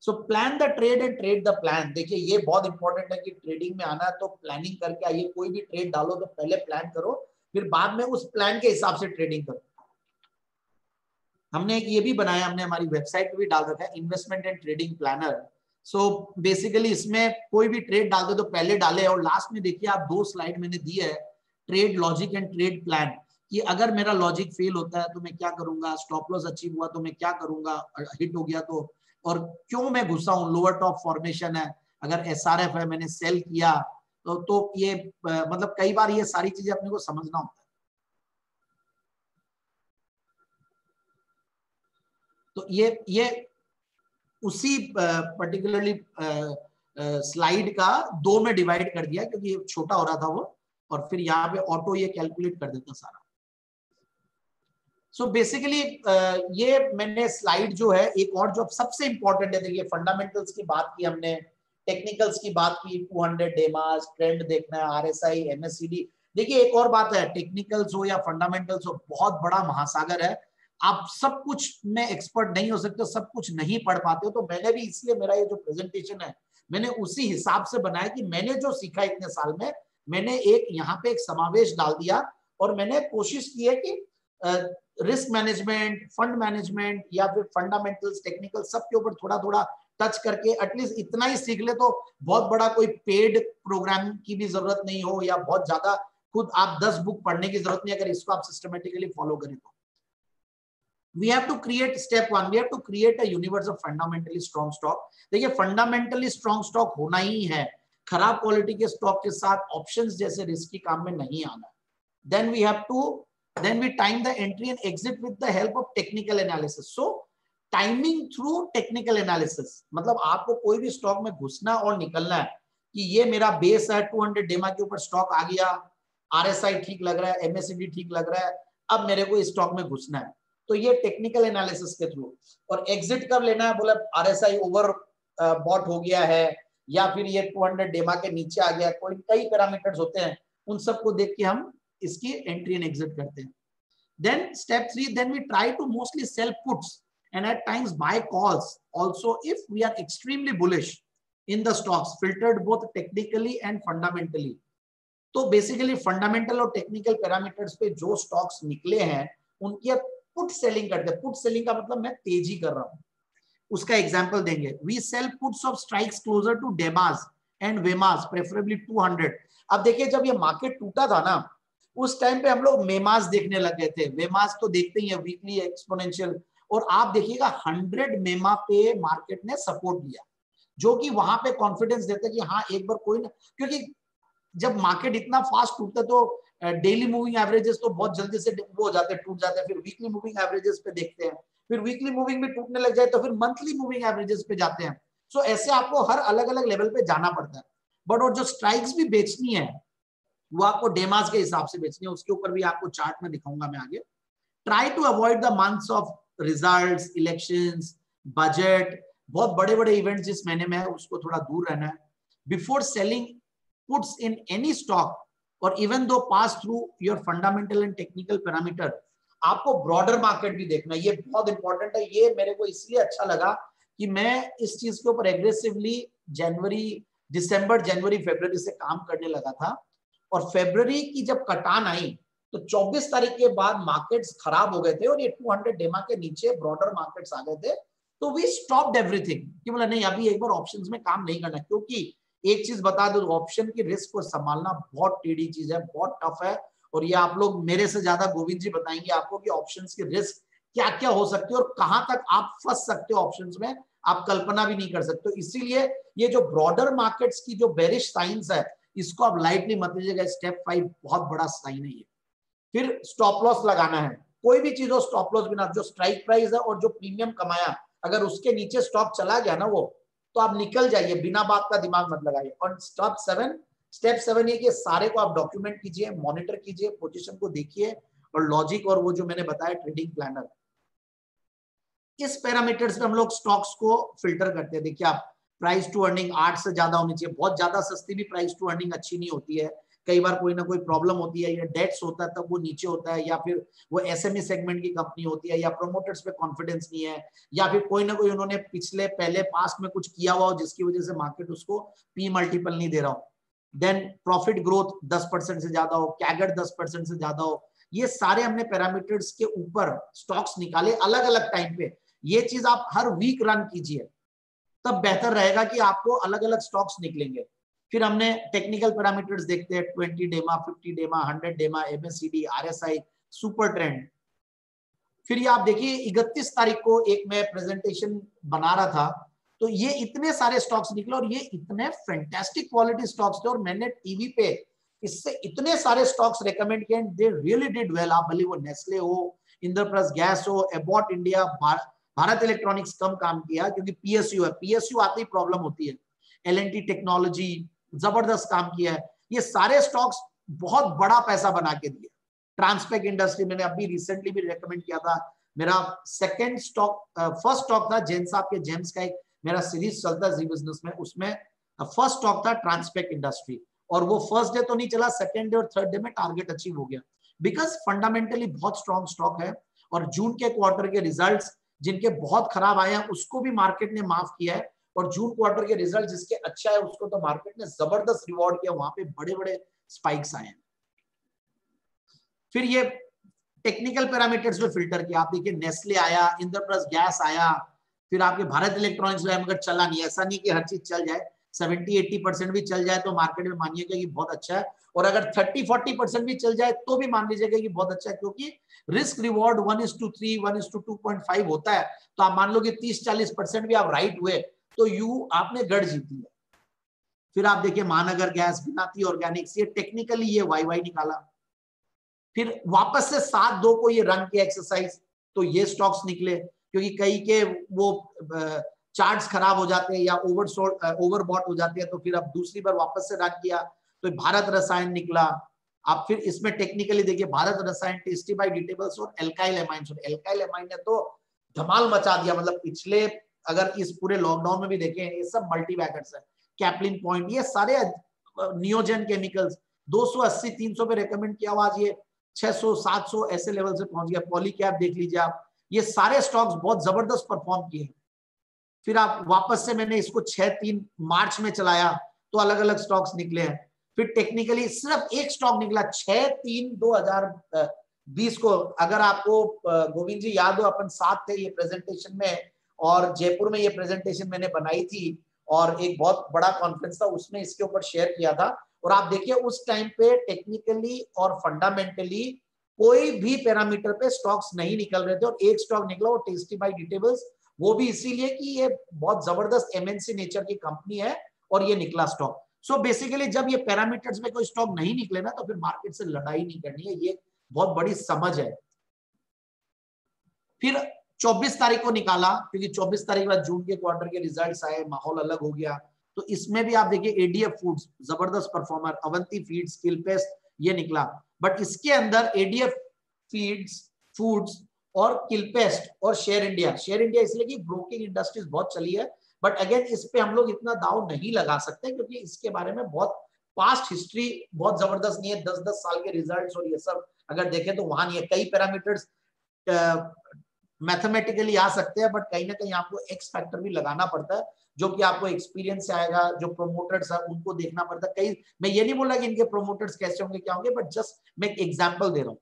So plan the trade and trade the plan. देखिए ये बहुत इंपॉर्टेंट है कि ट्रेडिंग में आना तो प्लानिंग करके आइए। कोई भी ट्रेड डालो तो पहले प्लान करो, फिर बाद में उस प्लान के हिसाब से ट्रेडिंग करो। हमने एक ये भी बनाया, हमने हमारी वेबसाइट पे भी डाल रखा है, investment and trading planner. So basically इसमें कोई भी ट्रेड डालते तो पहले डाले, और लास्ट में देखिए आप दो स्लाइड मैंने दी है, trade logic and trade plan, कि अगर मेरा लॉजिक फेल होता है तो मैं क्या करूंगा, स्टॉप लॉस अचीव हुआ तो मैं क्या करूंगा, हिट हो गया तो, और क्यों मैं घुसा हूँ। लोअर टॉप फॉर्मेशन है, अगर एसआरएफ है, मैंने सेल किया तो तो ये मतलब कई बार ये सारी चीजें अपने को समझना होता है। तो ये ये उसी पर्टिकुलरली स्लाइड का दो में डिवाइड कर दिया, क्योंकि ये छोटा हो रहा था वो, और फिर यहाँ पे ऑटो ये कैलकुलेट कर देता सारा। सो so बेसिकली ये मैंने स्लाइड जो है, एक और जो सबसे इंपॉर्टेंट है, देखिए फंडामेंटल्स की बात की हमने, टेक्निकल्स की बात की, टू हंड्रेड डेमास, ट्रेंड देखना है, आरएसआई, एमएससीडी। देखिए एक और बात है, टेक्निकल्स हो या फंडामेंटल्स हो, बहुत बड़ा महासागर है, आप सब कुछ में एक्सपर्ट नहीं हो सकते, सब कुछ नहीं पढ़ पाते हो। तो मैंने भी इसलिए मेरा ये जो प्रेजेंटेशन है मैंने उसी हिसाब से बनाया कि मैंने जो सीखा इतने साल में, मैंने एक यहाँ पे एक समावेश डाल दिया। और मैंने कोशिश की है कि रिस्क मैनेजमेंट, फंड मैनेजमेंट या फिर फंडामेंटल्स, टेक्निकल, सबके ऊपर थोड़ा थोड़ा टच करके एटलीस्ट इतना ही सीख ले तो बहुत बड़ा कोई पेड प्रोग्राम की भी जरूरत नहीं हो, या बहुत ज्यादा खुद आप दस बुक पढ़ने की जरूरत नहीं, अगर इसको आप सिस्टमेटिकली फॉलो करें तो। We have to create step one. We have to create a universe of fundamentally strong stock. देखिए fundamentally strong stock होना ही है, खराब क्वालिटी के स्टॉक के साथ ऑप्शंस जैसे रिस्की काम में नहीं आना। Then we have to, then we time the entry and exit with the help of technical analysis. So timing through technical analysis, मतलब आपको कोई भी स्टॉक में घुसना और निकलना है कि ये मेरा बेस है, टू हंड्रेड डेमा के ऊपर स्टॉक आ गया, आरएसआई ठीक लग रहा है, एमएससीडी ठीक लग रहा है, अब मेरे को इस स्टॉक में घुसना है, तो ये टेक्निकल एनालिसिस के थ्रू। और एग्जिट कब लेना है, बोला आरएसआई ओवर बॉट हो गया है, या फिर ये टू हंड्रेड डेमा के नीचे आ गया, कोई कई पैरामीटर्स होते हैं, उन सबको देख के हम इसकी एंट्री एंड एग्जिट करते हैं। Then step three, then we try to mostly sell puts and at times buy calls also if we are extremely bullish in the stocks, filtered both technically and fundamentally. तो basically fundamental और technical parameters पे जो stocks निकले हैं उनकी put selling करते हैं। Put selling का मतलब मैं तेजी कर रहा हूं, उसका एग्जांपल देंगे। We sell puts of strikes closer to DEMAs and WEMAs, preferably two hundred. अब देखिए जब ये मार्केट टूटा था ना, उस टाइम पे हम लोग मेमास देखने लग गए थे। वेमास तो देखते ही है, वीकली एक्सपोनेंशियल, और आप देखिएगा हंड्रेड मेमा पे मार्केट ने सपोर्ट दिया, जो कि वहां पे कॉन्फिडेंस देता है कि हाँ एक बार कोई ना, क्योंकि जब मार्केट इतना फास्ट टूटता तो डेली मूविंग एवरेजेस तो बहुत जल्दी से वो हो जाते, टूट जाते हैं, फिर वीकली मूविंग एवरेजेस पे देखते हैं, फिर वीकली मूविंग भी टूटने लग जाए तो फिर मंथली मूविंग एवरेजेस पे जाते हैं। सो ऐसे आपको हर अलग अलग लेवल पे जाना पड़ता है। बट और जो स्ट्राइक्स भी बेचनी है वो आपको डेमास के हिसाब से बेचनी है, उसके ऊपर भी आपको चार्ट में दिखाऊंगा मैं आगे। Try to avoid the months of results, elections, budget, बहुत बड़े बड़े इवेंट्स जिस महीने में है उसको थोड़ा दूर रहना है। Before selling puts in any stock और इवन दो pass through your fundamental and technical parameter, आपको ब्रॉडर मार्केट भी देखना, ये बहुत इंपॉर्टेंट है। ये मेरे को इसलिए अच्छा लगा कि मैं इस चीज के ऊपर एग्रेसिवली जनवरी दिसंबर जनवरी फरवरी से काम करने लगा था, और फरवरी की जब कटान आई तो चौबीस तारीख के बाद मार्केट्स खराब हो गए थे और ये दो सौ डेमा के नीचे ब्रॉडर मार्केट्स आ गए थे, तो वी स्टॉप्ड एवरीथिंग कि बोला नहीं अभी एक बार ऑप्शंस में काम नहीं करना, क्योंकि एक चीज बता दो, ऑप्शन की रिस्क को संभालना बहुत टेढ़ी चीज है, बहुत टफ है। और ये आप लोग मेरे से ज्यादा गोविंद जी बताएंगे आपको कि ऑप्शंस की रिस्क क्या क्या हो सकती है और कहां तक आप फंस सकते हो ऑप्शंस में, आप कल्पना भी नहीं कर सकते। इसीलिए ये जो ब्रॉडर मार्केट्स की जो बेरिश साइंस है इसको आप लाइटली मत लीजिएगा, स्टेप फाइव बहुत बड़ा साइन है ये। फिर स्टॉप लॉस लगाना है, कोई भी चीज हो स्टॉप लॉस बिना, जो स्ट्राइक प्राइस है और जो प्रीमियम कमाया अगर उसके नीचे स्टॉप चला गया ना वो, तो आप निकल जाइए, बिना बात का दिमाग मत लगाइए। और स्टॉप सेवन स्टेप सेवन ये कि सारे को आप डॉक्यूमेंट कीजिए, मॉनिटर कीजिए, पोजीशन को देखिए और लॉजिक और वो जो मैंने बताया ट्रेडिंग प्लानर, इस पैरामीटर्स पे हम लोग स्टॉक्स को फिल्टर करते हैं। देखिए आप प्राइस टू अर्निंग आठ से ज्यादा होनी चाहिए, बहुत ज्यादा सस्ती भी प्राइस टू अर्निंग अच्छी नहीं होती है, कई बार कोई ना कोई प्रॉब्लम होती है या डेट्स होता है तब वो नीचे होता है, या फिर वो एसएमई सेगमेंट की कंपनी होती है, या प्रोमोटर्स पे कॉन्फिडेंस नहीं है, या फिर कोई ना कोई उन्होंने पिछले पहले पास्ट में कुछ किया हुआ हो जिसकी वजह से मार्केट उसको पी मल्टीपल नहीं दे रहा हो। देन प्रॉफिट ग्रोथ दस परसेंट से ज्यादा हो, कैगर दस परसेंट से ज्यादा हो, ये सारे हमने पैरामीटर्स के ऊपर स्टॉक्स निकाले अलग अलग टाइम पे। ये चीज आप हर वीक रन कीजिए तब बेहतर रहेगा कि आपको अलग अलग स्टॉक्स निकलेंगे। फिर हमने टेक्निकल पैरामीटर्स देखते हैं, बीस डेमा, पचास डेमा, सौ DEMA, M A C D, R S I, super trend. फिर ये आप देखिए इकतीस तारीख को एक मैं प्रेजेंटेशन बना रहा था तो ये इतने सारे स्टॉक्स निकले और ये इतने फैंटास्टिक क्वालिटी स्टॉक्स थे और मैंने टीवी पे इससे इतने सारे स्टॉक्स रेकमेंड किए, दे रियली डिड वेल। आप भले वो नेस्ले हो, इंद्रप्रस्थ गैस हो, एबॉट इंडिया, भारत इलेक्ट्रॉनिक्स कम काम किया क्योंकि पीएसयू है, पीएसयू आते ही प्रॉब्लम होती है, एलएनटी टेक्नोलॉजी जबरदस्त काम किया है, ये सारे स्टॉक्स बहुत बड़ा पैसा बना के दिए। ट्रांसपेक इंडस्ट्री मैंने अभी रिसेंटली भी रेकमेंड किया था, मेरा सेकंड स्टॉक फर्स्ट स्टॉक था, जेन साहब के जेम्स का एक मेरा सीरीज चलता जी बिजनेस में, उसमें फर्स्ट स्टॉक था ट्रांसपेक इंडस्ट्री और वो फर्स्ट डे तो नहीं चला, सेकेंड डे और थर्ड डे में टारगेट अचीव हो गया बिकॉज फंडामेंटली बहुत स्ट्रॉन्ग स्टॉक है। और जून के क्वार्टर के रिजल्ट्स जिनके बहुत खराब आए हैं उसको भी मार्केट ने माफ किया है और जून क्वार्टर के रिजल्ट जिसके अच्छा है उसको तो मार्केट ने जबरदस्त रिवॉर्ड किया, वहां पे बड़े बड़े स्पाइक्स आए हैं। फिर ये टेक्निकल पैरामीटर्स में फिल्टर किया, आप देखिए नेस्ले आया, इंद्रप्रस्थ गैस आया, फिर आपके भारत इलेक्ट्रॉनिक्स में मगर चला नहीं, ऐसा नहीं कि हर चीज चल जाए, सत्तर अस्सी परसेंट भी चल जाए तो मार्केट में मानिएगा कि बहुत अच्छा है और अगर तीस चालीस परसेंट भी चल जाए तो भी मान लीजिएगा कि बहुत अच्छा है क्योंकि risk reward one is to three, one is to two point five होता है, तो आप मान लो कि तीस चालीस परसेंट भी आप राइट हुए तो यू आपने गढ़ जीती है। फिर आप देखिए महानगर गैस, बिनाती ऑर्गेनिक्स, ये टेक्निकली ये वाई वाई निकाला। फिर वापस से सात दो को ये रन की एक्सरसाइज, तो ये स्टॉक्स निकले क्योंकि कई के वो आ, चार्ट्स खराब हो जाते हैं या ओवर ओवरबॉट हो जाते हैं, तो फिर आप दूसरी बार वापस से रन किया तो भारत रसायन निकला। आप फिर इसमें टेक्निकली देखिए भारत रसायन, टेस्टिफाइड डिटेबल्स और एल्काइल एमाइंस, और एल्काइल एमाइन ने तो धमाल मचा दिया, मतलब पिछले अगर इस पूरे लॉकडाउन में भी देखें ये सब मल्टीबैगर्स है, कैप्लिन पॉइंट, ये सारे नियोजन केमिकल्स दो सौ अस्सी तीन सौ पे रेकमेंड किया हुआ आज ये छह सौ सात सौ ऐसे लेवल से पहुंच गया। पॉलीकैप देख लीजिए आप, ये सारे स्टॉक्स बहुत जबरदस्त परफॉर्म किए। फिर आप वापस से मैंने इसको छह तीन मार्च में चलाया तो अलग अलग स्टॉक्स निकले हैं। फिर टेक्निकली सिर्फ एक स्टॉक निकला छह तीन दो हजार बीस को, अगर आपको गोविंद जी याद हो अपन साथ थे ये प्रेजेंटेशन में और जयपुर में ये प्रेजेंटेशन मैंने बनाई थी और एक बहुत बड़ा कॉन्फ्रेंस था उसमें इसके ऊपर शेयर किया था। और आप देखिए उस टाइम पे टेक्निकली और फंडामेंटली कोई भी पैरामीटर पे स्टॉक्स नहीं निकल रहे थे और एक स्टॉक निकला वो टेस्टिफाइड डिटेबल्स, वो भी इसीलिए कि ये बहुत जबरदस्त एमएनसी नेचर की कंपनी है और ये निकला स्टॉक। सो बेसिकली जब ये पैरामीटर्स में कोई स्टॉक नहीं निकले ना तो फिर मार्केट से लड़ाई नहीं करनी है, ये बहुत बड़ी समझ है। फिर चौबीस तारीख को निकाला क्योंकि चौबीस तारीख के बाद जून के क्वार्टर के रिजल्ट्स आए, माहौल अलग हो गया, तो इसमें भी आप देखिए एडीएफ फूड्स जबरदस्त परफॉर्मर, अवंती फीड्स, किलपेस्ट ये निकला, बट इसके अंदर एडीएफ फीड्स फूड्स और किलपेस्ट और शेयर इंडिया, शेयर इंडिया इसलिए कि ब्रोकिंग इंडस्ट्रीज बहुत चली है बट अगेन इस पे हम लोग इतना दाव नहीं लगा सकते क्योंकि इसके बारे में बहुत पास्ट हिस्ट्री बहुत जबरदस्त नहीं है, दस दस साल के रिजल्ट्स और ये सब अगर देखें तो वहां नहीं है। कई पैरामीटर्स मैथमेटिकली आ सकते हैं, बट कहीं ना कहीं आपको एक्स फैक्टर भी लगाना पड़ता है जो कि आपको एक्सपीरियंस से आएगा, जो प्रोमोटर्स है उनको देखना पड़ता है। कई मैं ये नहीं बोल रहा कि इनके प्रोमोटर्स कैसे होंगे क्या होंगे, बट जस्ट मैं एक एग्जाम्पल दे रहा हूँ।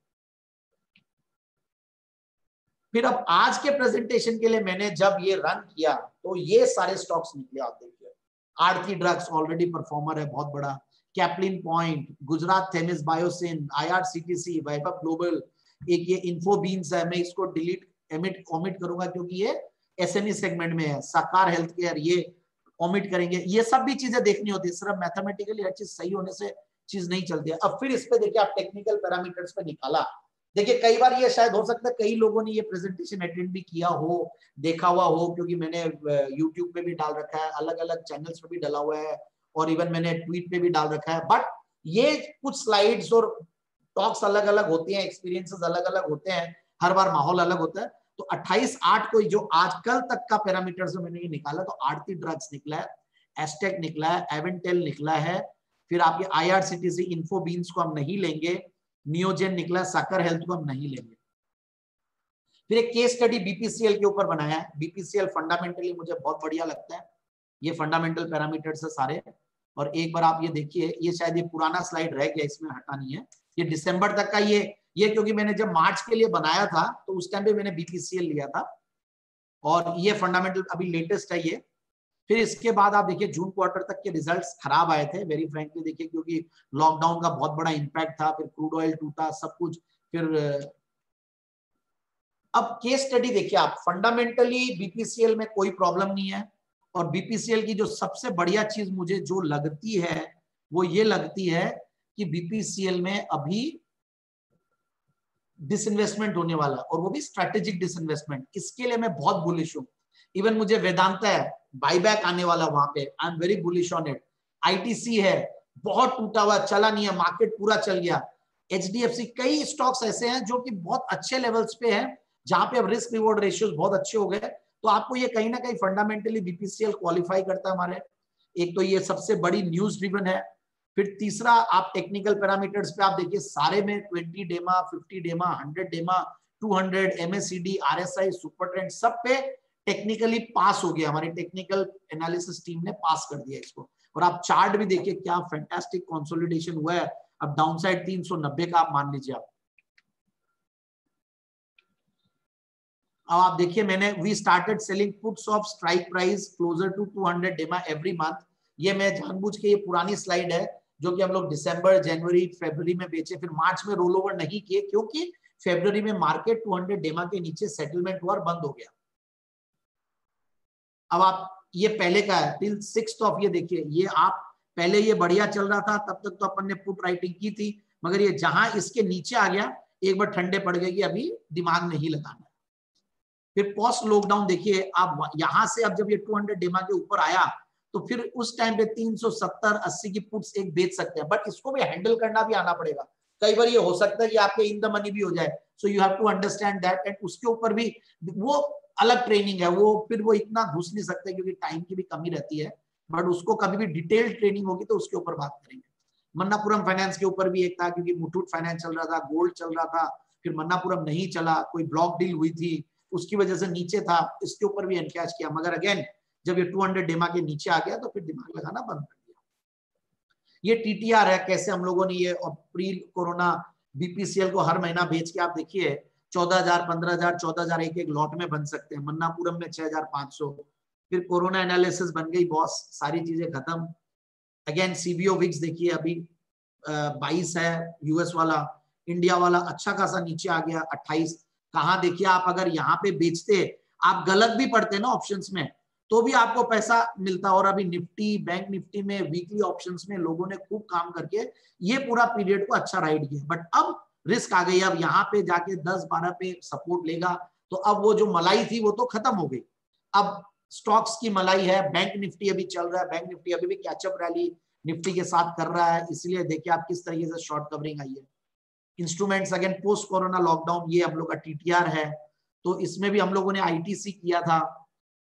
फिर अब आज के प्रेजेंटेशन के लिए मैंने जब ये रन किया तो ये सारे स्टॉक्स निकले, आप देखिए आरती ड्रग्स ऑलरेडी परफॉर्मर है बहुत बड़ा, Caplin point, Gujarat Themis Biosyn, I R C T C, वाइपा ग्लोबल, एक ये इन्फोबीन्स है, मैं इसको डिलीट एमिट कॉमिट करूंगा क्योंकि ये एसएमई सेगमेंट में है, साकार हेल्थ केयर, ये कॉमिट करेंगे, ये सब भी चीजें देखनी होती है। सिर्फ मैथमेटिकली हर चीज सही होने से चीज नहीं चलती है। अब फिर इस पे देखिए आप टेक्निकल पैरामीटर्स पे निकाला, देखिए कई बार ये शायद हो सकता है कई लोगों ने ये प्रेजेंटेशन अटेंड भी किया हो, देखा हुआ हो, क्योंकि मैंने यूट्यूब पे भी डाल रखा है, अलग अलग चैनल्स पे भी डाला हुआ है और इवन मैंने ट्वीट पे भी डाल रखा है। बट ये कुछ स्लाइड्स और टॉक्स अलग अलग होते हैं, एक्सपीरियंसेस अलग अलग होते हैं, हर बार माहौल अलग होता है। तो अट्ठाईस आठ को जो आज कल तक का पैरामीटर से मैंने ये निकाला तो आरती ड्रग्स निकला है, एस्टेक निकला है, एवेंटेल निकला है, फिर आपके आईआरसीटीसी, इन्फोबीन्स को हम नहीं लेंगे, नियोजन निकला, साकर हेल्थ को हम नहीं लेंगे। फिर एक केस स्टडी बीपीसीएल के ऊपर बनाया है। बीपीसीएल फंडामेंटली मुझे बहुत बढ़िया लगता है, ये फंडामेंटल पैरामीटर्स है सारे। और एक बार आप ये देखिए, ये शायद ये पुराना स्लाइड रह गया, इसमें हटानी है, ये दिसंबर तक का ये ये क्योंकि मैंने जब मार्च के लिए बनाया था तो उस टाइम पे मैंने बीपीसीएल लिया था और ये फंडामेंटल अभी लेटेस्ट है ये। फिर इसके बाद आप देखिए जून क्वार्टर तक के रिजल्ट्स खराब आए थे वेरी फ्रैंकली, देखिए क्योंकि लॉकडाउन का बहुत बड़ा इंपैक्ट था, फिर क्रूड ऑयल टूटा, सब कुछ। फिर अब केस स्टडी देखिए आप, फंडामेंटली बीपीसीएल में कोई प्रॉब्लम नहीं है। और बीपीसीएल की जो सबसे बढ़िया चीज मुझे जो लगती है वो ये लगती है कि बीपीसीएल में अभी डिसइन्वेस्टमेंट होने वाला है और वो भी स्ट्रेटेजिक डिसइन्वेस्टमेंट, इसके लिए मैं बहुत बुलिश हूँ। इवन मुझे वेदांता है, बाईबैक आने वाला वहां पे, I am very bullish on it. ITC है, बहुत टूटा हुआ, चला नहीं है, मार्केट पूरा चल गया। एचडीएफसी, कई स्टॉक्स ऐसे हैं जो कि बहुत अच्छे लेवल्स पे हैं जहां पे अब रिस्क रिवॉर्ड रेशियोज बहुत अच्छे हो गए। तो आपको ये कहीं ना कहीं फंडामेंटली बीपीसीएल क्वालिफाई करता है हमारे। एक तो ये सबसे बड़ी न्यूज ड्रिवन है। फिर तीसरा आप टेक्निकल पैरामीटर्स पे आप देखिए सारे में बीस डेमा, पचास डेमा, सौ डेमा, दो सौ, एमएसीडी, आरएसआई, सुपर ट्रेंड, सब पे टेक्निकली पास हो गया, हमारी टेक्निकल एनालिसिस टीम ने पास कर दिया इसको। और आप चार्ट भी देखिए क्या फैंटास्टिक कंसोलिडेशन हुआ है। अब डाउनसाइड तीन सौ नब्बे का आप मान लीजिए। आप अब आप देखिए मैंने we started selling puts of strike price closer to two hundred डेमा एवरी मंथ। ये मैं जानबूझ के, ये पुरानी स्लाइड है जो कि हम लोग दिसंबर, जनवरी, फरवरी में बेचे, फिर मार्च में रोल ओवर नहीं किए क्योंकि फरवरी में मार्केट दो सौ डेमा के नीचे सेटलमेंट हुआ और बंद हो गया। अब आप ये पहले का है टिल सिक्स्थ ऑफ, ये देखिए ये आप पहले ये बढ़िया चल रहा था, तब तक तो अपन ने पुट राइटिंग की थी, मगर ये जहां इसके नीचे आ गया एक बार ठंडे पड़ गए कि अभी दिमाग नहीं लगाना। फिर पोस्ट लॉकडाउन देखिए आप, यहां से अब जब ये दो सौ डेमा के ऊपर आया तो फिर उस टाइम पे तीन सौ सत्तर अस्सी की पुट्स एक बेच सकते हैं, बट इसको भी हैंडल करना भी आना पड़ेगा। कई बार ये हो सकता है कि आपके इन द मनी भी हो जाए, so you have to understand that. And उसके ऊपर भी वो अलग ट्रेनिंग है, वो फिर वो इतना घुस नहीं सकते क्योंकि टाइम की भी कमी रहती है, बट उसको कभी भी डिटेल ट्रेनिंग होगी तो उसके ऊपर बात करेंगे। मन्नापुरम फाइनेंस के ऊपर भी एक था क्योंकि मुथूट फाइनेंस चल रहा था, गोल्ड चल रहा था, फिर मन्नापुरम नहीं चला, कोई ब्लॉक डील हुई थी उसकी वजह से नीचे था, इसके ऊपर भी एनकैश किया, मगर अगेन जब ये दो सौ डेमा के नीचे आ गया तो फिर दिमाग लगाना बंद कर दिया। ये टीटीआर है, कैसे हम लोगों ने ये प्री कोरोना बीपीसीएल को हर महीना बेच के आप देखिए चौदह हजार पंद्रह हजार चौदह हजार एक एक लॉट में बन सकते हैं। मन्नापुरम में छह हजार पांच सौ, फिर कोरोना एनालिसिस बन गई बॉस, सारी चीजें खत्म। अगेन सीबीओ विक्स देखिए अभी बाईस है, यूएस वाला, इंडिया वाला अच्छा खासा नीचे आ गया अट्ठाईस। कहा देखिए आप, अगर यहाँ पे बेचते आप गलत भी पड़ते ना ऑप्शंस में तो भी आपको पैसा मिलता। और अभी निफ्टी, बैंक निफ्टी में वीकली ऑप्शंस में लोगों ने खूब काम करके ये पूरा पीरियड को अच्छा राइड किया, बट अब रिस्क आ गई। अब यहाँ पे जाके दस बारह पे सपोर्ट लेगा तो अब वो जो मलाई थी वो तो खत्म हो गई, अब स्टॉक्स की मलाई है। बैंक निफ्टी अभी चल रहा है, बैंक निफ्टी अभी भी कैचअप रैली निफ्टी के साथ कर रहा है, इसलिए देखिए आप किस तरीके से शॉर्ट कवरिंग आई है। Instruments again post corona lockdown, ये हम लोग का टीटीआर है, तो इसमें भी हम लोगों ने आईटीसी किया था।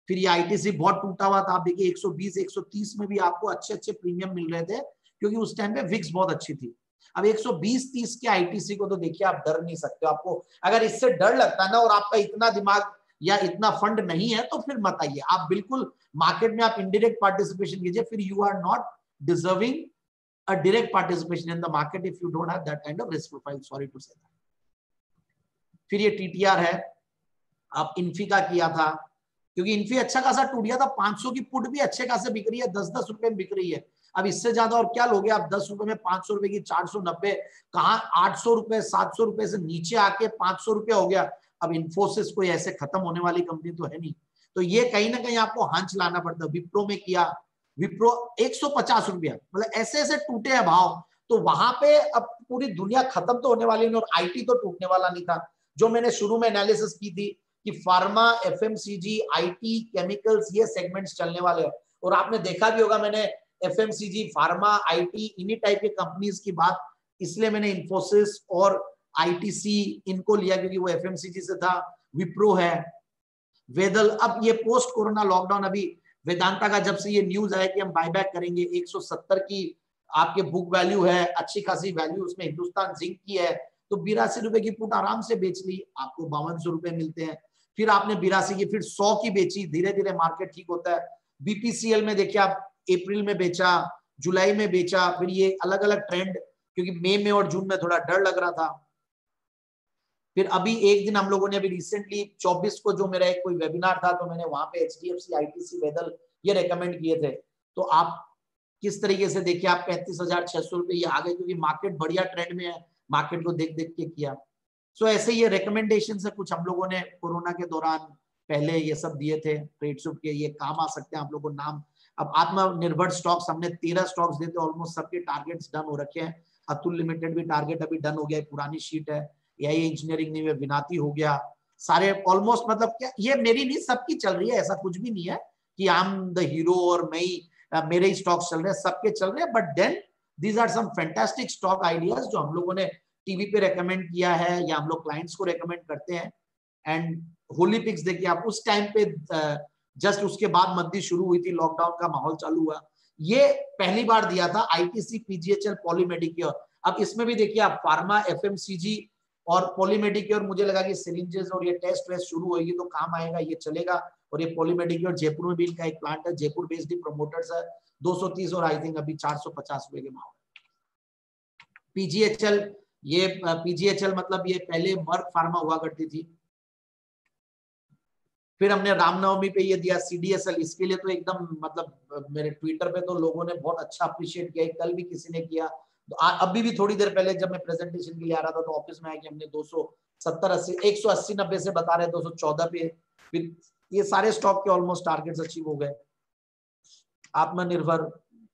फिर ये आईटीसी बहुत टूटा हुआ था, आप देखिए एक सौ बीस एक सौ तीस में भी आपको अच्छे अच्छे प्रीमियम मिल रहे थे क्योंकि उस टाइम पे विक्स बहुत अच्छी थी। अब एक सौ बीस तीस के आईटीसी को तो देखिए आप डर नहीं सकते। आपको अगर इससे डर लगता है ना और आपका इतना दिमाग या इतना फंड नहीं है तो फिर मत आइए। आप बिल्कुल मार्केट में आप इनडायरेक्ट पार्टिसिपेशन कीजिए, फिर you are not deserving a direct participation in the market if you don't have that kind of risk profile, sorry to say that. फिर ये टीटीआर है, आप इन्फी का किया था क्योंकि इन्फी अच्छा खासा टूट गया था, पाँच सौ की पुट भी अच्छे खासे बिक रही है, दस दस रुपए में बिक रही है। अब इससे ज्यादा और क्या लोगे आप, दस रुपए में पांच सौ रुपए की चार सौ नब्बे, कहां आठ सौ रुपए सात सौ रुपए से नीचे आके पांच सौ रुपए हो गया। अब इन्फोसिस कोई ऐसे खत्म होने वाली कंपनी तो है नहीं, तो ये कहीं ना कहीं आपको हांच लाना पड़ता है। विप्रो में किया, विप्रो एक सौ पचास रुपया, मतलब ऐसे ऐसे टूटे हैं भाव, तो वहां पे अब पूरी दुनिया खत्म तो होने वाली नहीं और आईटी तो टूटने वाला नहीं था। जो मैंने शुरू में एनालिसिस की थी कि फार्मा, एफएमसीजी, आईटी, केमिकल्स, ये सेगमेंट्स चलने वाले हैं और आपने देखा भी होगा मैंने एफएमसीजी, फार्मा, आईटी, इन्हीं टाइप के कंपनीज की बात, इसलिए मैंने इंफोसिस और आईटीसी इनको लिया क्योंकि वो एफएमसीजी से था। विप्रो है, वेदल, अब ये पोस्ट कोरोना लॉकडाउन, अभी वेदांता का जब से ये न्यूज आया कि हम बायबैक करेंगे, एक सौ सत्तर की आपके बुक वैल्यू है, अच्छी खासी वैल्यू उसमें हिंदुस्तान जिंक की है, तो बिरासी रुपए की पुट आराम से बेच ली, आपको बावन सौ रुपए मिलते हैं। फिर आपने बिरासी की, फिर सौ की बेची, धीरे धीरे मार्केट ठीक होता है। बीपीसीएल में देखिए आप अप्रैल में बेचा, जुलाई में बेचा, फिर ये अलग अलग ट्रेंड, क्योंकि मई में और जून में थोड़ा डर लग रहा था। फिर अभी एक दिन हम लोगों ने अभी रिसेंटली चौबीस को जो मेरा एक कोई वेबिनार था तो मैंने वहां पे एचडीएफसी, आईटीसी, वेदल ये रेकमेंड किए थे। तो आप किस तरीके से देखिए आप पैंतीस हजार छह सौ रुपये आ गए क्योंकि मार्केट बढ़िया ट्रेंड में है, मार्केट को देख देख के किया। सो so, ऐसे ये रिकमेंडेशन है कुछ हम लोगों ने कोरोना के दौरान पहले ये सब दिए थे, ट्रेडस्विफ्ट के ये काम आ सकते हैं आप लोगों को नाम। अब आत्मनिर्भर स्टॉक्स, हमने तेरह स्टॉक्स देते, ऑलमोस्ट सबके टारगेट्स डन हो रखे हैं। अतुल लिमिटेड भी टारगेट अभी डन हो गया है, पुरानी शीट है, या ये इंजीनियरिंग नहीं है, विनाती हो गया, सारे ऑलमोस्ट, मतलब क्या ये मेरी नहीं सबकी चल रही है, ऐसा कुछ भी नहीं है कि आम द हीरो और मैं ही मेरे ही स्टॉक्स चल रहे हैं, सबके चल रहे हैं। But then these are some fantastic stock ideas जो हम लोगों ने टीवी पे रेकमेंड किया है या हम लोग क्लाइंट्स को रेकमेंड करते हैं। एंड होली पिक्स देखिए आप, उस टाइम पे जस्ट उसके बाद मंदी शुरू हुई थी, लॉकडाउन का माहौल चालू हुआ, ये पहली बार दिया था आईटीसी, पीजीएचएल, पॉलीमेडिक्योर। अब इसमें भी देखिए आप फार्मा, एफएमसीजी और पॉलीमेडिक्योर, मुझे लगा कि सिरिंजेस और ये टेस्ट वेस्ट शुरू होगी तो काम आएगा, ये चलेगा। और ये पॉलीमेडिक्योर जयपुर में भी इनका एक प्लांट है, जयपुर बेस्ड प्रोमोटर्स है, दो सौ तीस और आई थिंक अभी चार सौ पचास रुपए के माहौल। पीजीएचएल, ये पीजीएचएल मतलब ये पहले मर्क फार्मा हुआ करती थी, फिर हमने रामनवमी पे ये दिया सीडीएसएल। इसके लिए तो एकदम मतलब मेरे ट्विटर पे तो लोगों ने बहुत अच्छा अप्रिशिएट किया, कल भी किसी ने किया, तो आ, अभी भी थोड़ी देर पहले जब मैं प्रेजेंटेशन के लिए आ रहा था तो ऑफिस में आया कि हमने दो सौ सत्तर अस्सी एक सौ अस्सी नब्बे से बता रहे दो सौ चौदह पे, ये सारे स्टॉक के ऑलमोस्ट टारगेट अचीव हो गए। आत्मनिर्भर,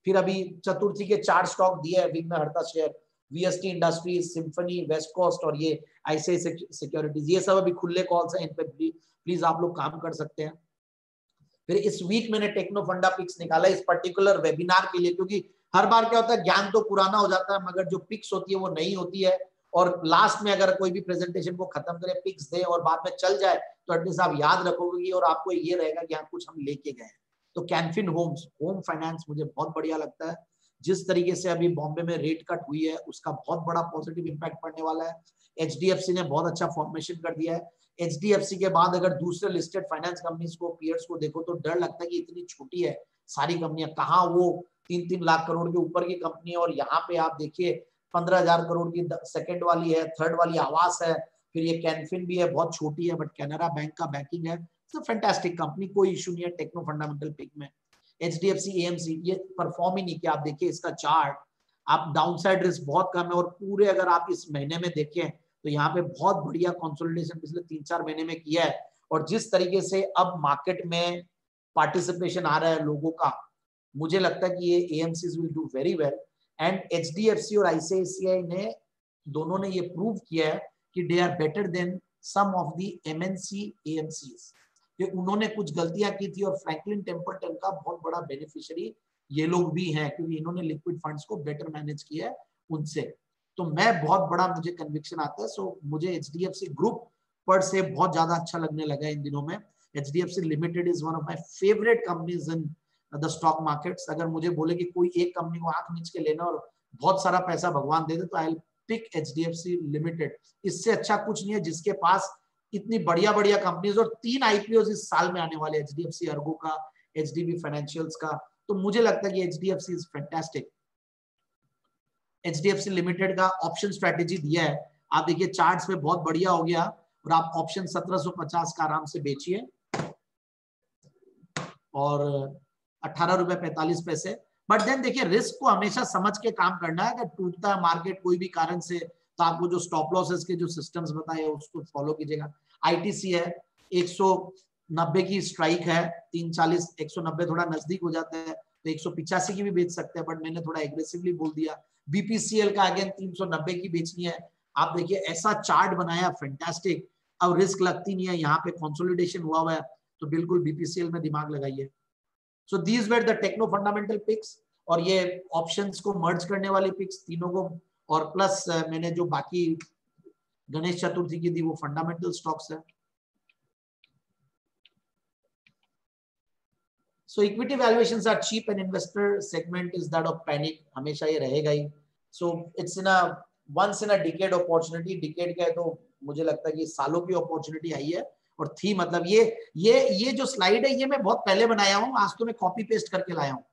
फिर अभी चतुर्थी के चार स्टॉक दिए है, विघ्न हरता share, VST industries, symphony, west coast और ये आईसीआईसीआई सिक्योरिटीज, ये सब अभी खुले कॉल्स हैं, इन पे प्लीज आप लोग काम कर सकते हैं। फिर इस वीक मैंने टेक्नो फंडा पिक्स निकाला इस पर्टिकुलर वेबिनार के लिए, क्योंकि हर बार क्या होता है ज्ञान तो पुराना हो जाता है मगर जो पिक्स होती है वो नई होती है, और लास्ट में अगर कोई भी प्रेजेंटेशन को खत्म करे पिक्स दे और बाद में चल जाए तो एटलीस्ट आप याद रखोगे और आपको ये रहेगा कि आप कुछ हम लेके गए। तो कैनफिन होम्स, होम फाइनेंस मुझे बहुत बढ़िया लगता है, जिस तरीके से अभी बॉम्बे में रेट कट हुई है उसका बहुत बड़ा पॉजिटिव इम्पैक्ट पड़ने वाला है। एचडीएफसी ने बहुत अच्छा फॉर्मेशन कर दिया है, एचडीएफसी के बाद अगर दूसरे लिस्टेड फाइनेंस कंपनीज को, पीयर्स को देखो तो डर लगता है कि इतनी छोटी है सारी कंपनियां, कहाँ वो तीन तीन लाख करोड़ के ऊपर की कंपनी है और यहाँ पे आप देखिए पंद्रह हजार करोड़ की सेकेंड वाली है, थर्ड वाली आवास है, फिर ये कैनफिन भी है, बहुत छोटी है बट कैनरा बैंक का बैंकिंग है, तो फैंटास्टिक कंपनी, कोई इशू नहीं है टेक्नो फंडामेंटल पिक में। H D F C, A M C ये परफॉर्म ही नहीं किया, आप देखिए इसका चार्ट, आप डाउनसाइड रिस्क बहुत कम है और पूरे अगर आप इस महीने में देखें तो यहाँ पे बहुत बढ़िया कंसोलिडेशन पिछले तीन चार महीने में किया है, और जिस तरीके से अब मार्केट में पार्टिसिपेशन आ रहा है लोगों का, मुझे लगता है कि ये A M Cs will do very well. And H D F C और I C I C I ने दोनों ने ये प्रूव किया है कि they are better than some of the M N C A M Cs, उन्होंने कुछ गलतियां की थी और फ्रैंकलिन टेम्पल्टन का बहुत बड़ा बेनिफिशियरी ये लोग भी हैं क्योंकि इन्होंने लिक्विड फंड्स को बेटर मैनेज किया है उनसे, तो मैं बहुत बड़ा मुझे कन्विक्शन आता है। सो मुझे एचडीएफसी ग्रुप पर से बहुत ज्यादा अच्छा लगने लगा है इन दिनों में। HDFC limited is one of my favourite companies in the stock markets. अगर मुझे बोले कि कोई एक कंपनी को आंख मींच के लेना और बहुत सारा पैसा भगवान दे दे तो I will pick HDFC limited. इससे अच्छा कुछ नहीं है जिसके पास इतनी बढ़िया बढ़िया कंपनीज और तीन आईपीओ इस साल में आने वाले H D F C Ergo का, एच डी बी फाइनेंशियल्स का, तो मुझे लगता है कि H D F C is fantastic. H D F C limited का ऑप्शन स्ट्रेटेजी दिया है, आप देखिए चार्ट्स में बहुत बढ़िया हो गया और आप ऑप्शन सत्रह सौ पचास का आराम से बेचिए और अठारह रुपए पैंतालीस पैसे। बट देन देखिए रिस्क को हमेशा समझ के काम करना है, अगर टूटता है मार्केट कोई भी कारण से तो आपको जो स्टॉप लॉसेस के जो सिस्टम्स बताए उसको फॉलो कीजिएगा। आईटीसी है, एक सौ नब्बे की स्ट्राइक है, तीन चालीस एक सौ नब्बे थोड़ा नजदीक हो जाता है तो एक सौ पिचासी की भी बेच सकते हैं, बट मैंने थोड़ा एग्रेसिवली बोल दिया। बीपीसीएल का अगेन तीन सौ नब्बे की बेचनी है, आप देखिए ऐसा चार्ट बनाया फैंटास्टिक, अब रिस्क लगती नहीं है, यहाँ पे कंसोलिडेशन हुआ हुआ है तो बिल्कुल बीपीसीएल में दिमाग लगाइए। So these were the techno fundamental picks और ये ऑप्शंस को मर्ज करने वाली पिक्स तीनों को, और प्लस मैंने जो बाकी गणेश चतुर्थी की दी वो फंडामेंटल स्टॉक्स है। So equity valuations are cheap and investor segment is that of panic, हमेशा ये रहेगा ही। So it's in a once in a decade opportunity, decade का है तो मुझे लगता है कि सालों की अपॉर्चुनिटी आई है और थी, मतलब ये ये ये जो स्लाइड है ये मैं बहुत पहले बनाया हूँ, आज तो मैं कॉपी पेस्ट करके लाया हूँ,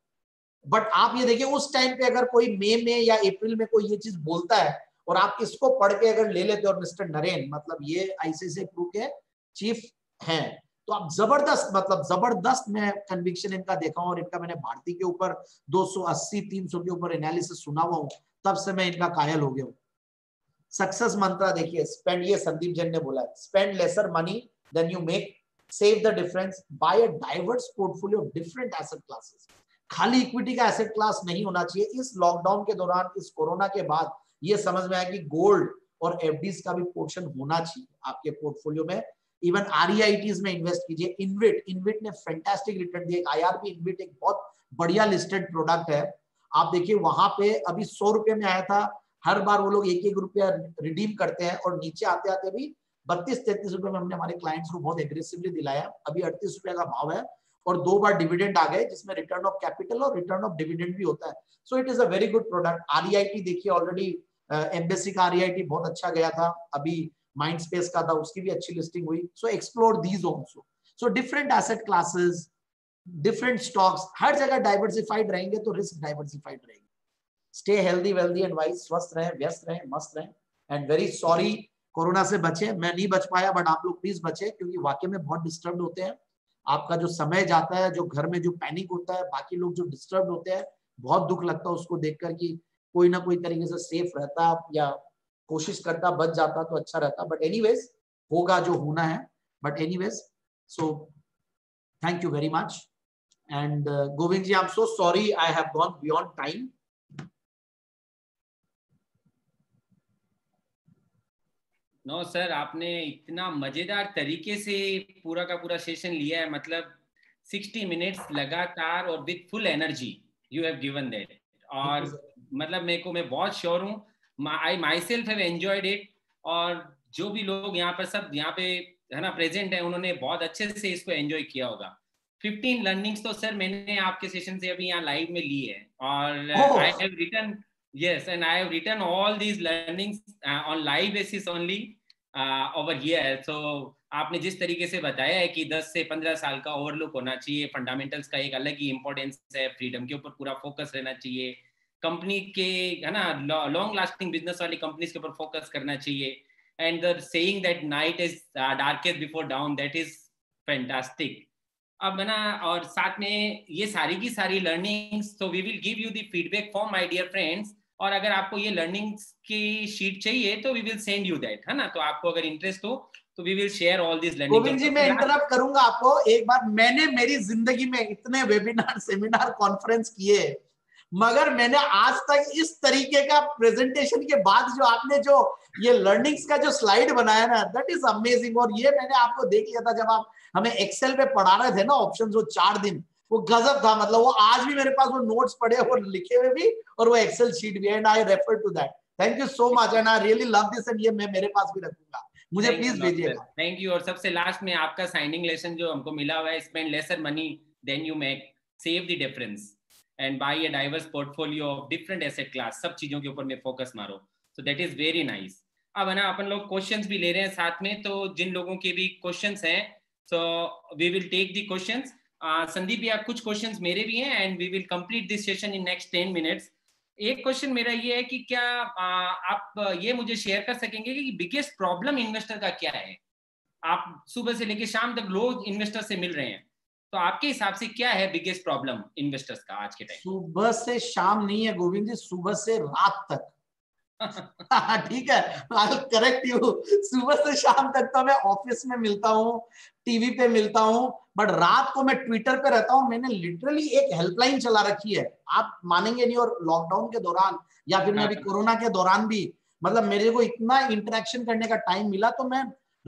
बट आप ये देखिए उस टाइम पे अगर कोई मई में या अप्रैल में कोई ये चीज बोलता है और आप इसको पढ़ के अगर ले लेते हो, और मिस्टर नरेन मतलब ये आईसीआईसीआई प्रूफ के चीफ हैं, तो आप जबरदस्त मतलब जबरदस्त मैं कन्विक्शन इनका देखा हूँ और इनका मैंमैंने भारती के ऊपर दो सौ अस्सी तीन सौ के ऊपर एनालिसिस सुना हुआ हूँ, तब से मैं इनका कायल हो गया हूँ। सक्सेस मंत्रा देखिए, स्पेंड, ये संदीप जैन ने बोला, spend lesser money than you make, save the difference, buy a diverse portfolio of different asset classes. खाली इक्विटी का एसेट क्लास नहीं होना चाहिए। इस लॉकडाउन के दौरान, इस कोरोना के बाद ये समझ में आया कि गोल्ड और एफडीज का भी पोर्शन होना चाहिए आपके पोर्टफोलियो में। इवन आरईआईटीज में इन्वेस्ट कीजिए। इनविट, इनविट ने फैंटास्टिक रिटर्न दिया। आईआरबी इनविट एक बहुत बढ़िया लिस्टेड प्रोडक्ट है, आप देखिए वहां पे अभी सौ रुपए में आया था, हर बार वो लोग एक एक रुपया रिडीम करते हैं और नीचे आते आते भी बत्तीस तैतीस रुपए में हमने हमारे क्लाइंट्स को बहुत एग्रेसिवली दिलाया। अभी अड़तीस रुपए का भाव है और दो बार डिविडेंड आ गए, जिसमें रिटर्न ऑफ कैपिटल और रिटर्न ऑफ डिविडेंड भी होता है। So it is a very good product. REIT देखिए, ऑलरेडी एम्बेसी का आरईआईटी बहुत अच्छा गया था, अभी माइंड स्पेस का था, उसकी भी अच्छी लिस्टिंग हुई। So explore these also. So different asset classes, different stocks, हर जगह डाइवर्सिफाइड रहेंगे तो रिस्क डाइवर्सिफाइड रहेंगे। Stay healthy wealthy and wise, स्वस्थ रहें, व्यस्त रहें, मस्त रहें। एंड वेरी सॉरी कोरोना से बचे, मैं नहीं बच पाया बट आप लोग प्लीज बचे, क्योंकि वाकई में बहुत डिस्टर्ब होते हैं। आपका जो समय जाता है, जो घर में जो पैनिक होता है, बाकी लोग जो डिस्टर्ब होते हैं, बहुत दुख लगता है उसको देखकर कि कोई ना कोई तरीके से सेफ रहता या कोशिश करता, बच जाता तो अच्छा रहता। बट एनीवेज होगा जो होना है। But anyways, so thank you very much. And Govind ji, I am so sorry, I have gone beyond time. No no, sir, आपने इतना मजेदार तरीके से पूरा का पूरा सेशन लिया है, मतलब साठ मिनट्स लगातार और with full energy you have given that. और मतलब मेरे को मैं बहुत श्योर हूँ, I myself have enjoyed it. और जो भी लोग यहाँ पर सब यहाँ पे है ना प्रेजेंट है, उन्होंने बहुत अच्छे से इसको एंजॉय किया होगा। पंद्रह लर्निंग्स तो सर मैंने आपके सेशन से अभी यहाँ लाइव में ली है और I have written Yes, and I have written all these learnings uh, on live basis only uh, over here. So, आपने जिस तरीके से बताया है कि दस से पंद्रह साल का ओवरलुक होना चाहिए, फंडामेंटल्स का एक अलग ही इम्पोर्टेंस है, फ्रीडम के ऊपर पूरा फोकस रहना चाहिए, कंपनी के है ना लॉन्ग लास्टिंग बिजनेस वाली कंपनीज के ऊपर फोकस करना चाहिए, and the saying that night is darkest before dawn, that is fantastic. अब है ना, और साथ में ये सारी की सारी learnings, so we will give you the feedback for my dear friends. और अगर आपको ये लर्निंग्स की शीट चाहिए तो we will send you that, है ना। तो आपको अगर इंटरेस्ट हो तो we will share all this learning. Govind ji, मैं इंटरप्ट करूंगा आपको। एक बार मैंने मेरी जिंदगी में इतने वेबिनार, सेमिनार, कॉन्फ्रेंस किए, मगर मैंने आज तक इस तरीके का प्रेजेंटेशन के बाद जो आपने जो ये लर्निंग्स का जो स्लाइड बनाया ना, दैट इज अमेजिंग। और ये मैंने आपको देख लिया था जब आप हमें एक्सेल पे पढ़ा रहे थे ना ऑप्शन, वो चार दिन वो गजब था। मतलब वो आज भी मेरे पास वो नोट्स पड़े और लिखे हुए भी और वो एक्सेल शीट भी। And I refer to that. Thank you so much and I really love this, and ये मैं मेरे पास भी रखूंगा, मुझे प्लीज भेजिएगा। Thank you. और सबसे लास्ट में आपका साइनिंग लेसन जो हमको मिला हुआ है, spend lesser money than you make, save the difference and buy a diverse portfolio of different asset class, सब चीजों के ऊपर में फोकस मारो। So that is very nice. अब है ना अपन लोग क्वेश्चंस भी ले रहे हैं साथ में, तो जिन लोगों के भी क्वेश्चंस हैं so we will take the questions. Sandeep भैया कुछ क्वेश्चंस मेरे भी हैं and we will complete this session in next ten minutes. एक क्वेश्चन मेरा ये है कि क्या uh, आप ये मुझे शेयर कर सकेंगे कि बिगेस्ट प्रॉब्लम इन्वेस्टर का क्या है? आप सुबह से लेकर शाम तक लोग इन्वेस्टर से मिल रहे हैं, तो आपके हिसाब से क्या है बिगेस्ट प्रॉब्लम इन्वेस्टर्स का आज के टाइम? सुबह से शाम नहीं है गोविंद जी, सुबह से रात तक. ठीक है, आई विल करेक्ट यू. सुबह से शाम तक तो मैं ऑफिस में मिलता हूँ, टीवी पे मिलता हूँ, बट रात को मैं ट्विटर पे रहता हूँ. मैंने लिटरली एक हेल्पलाइन चला रखी है, आप मानेंगे नहीं, और लॉकडाउन के दौरान या फिर मैं अभी कोरोना के दौरान भी, मतलब मेरे को इतना इंटरेक्शन करने का टाइम मिला, तो मैं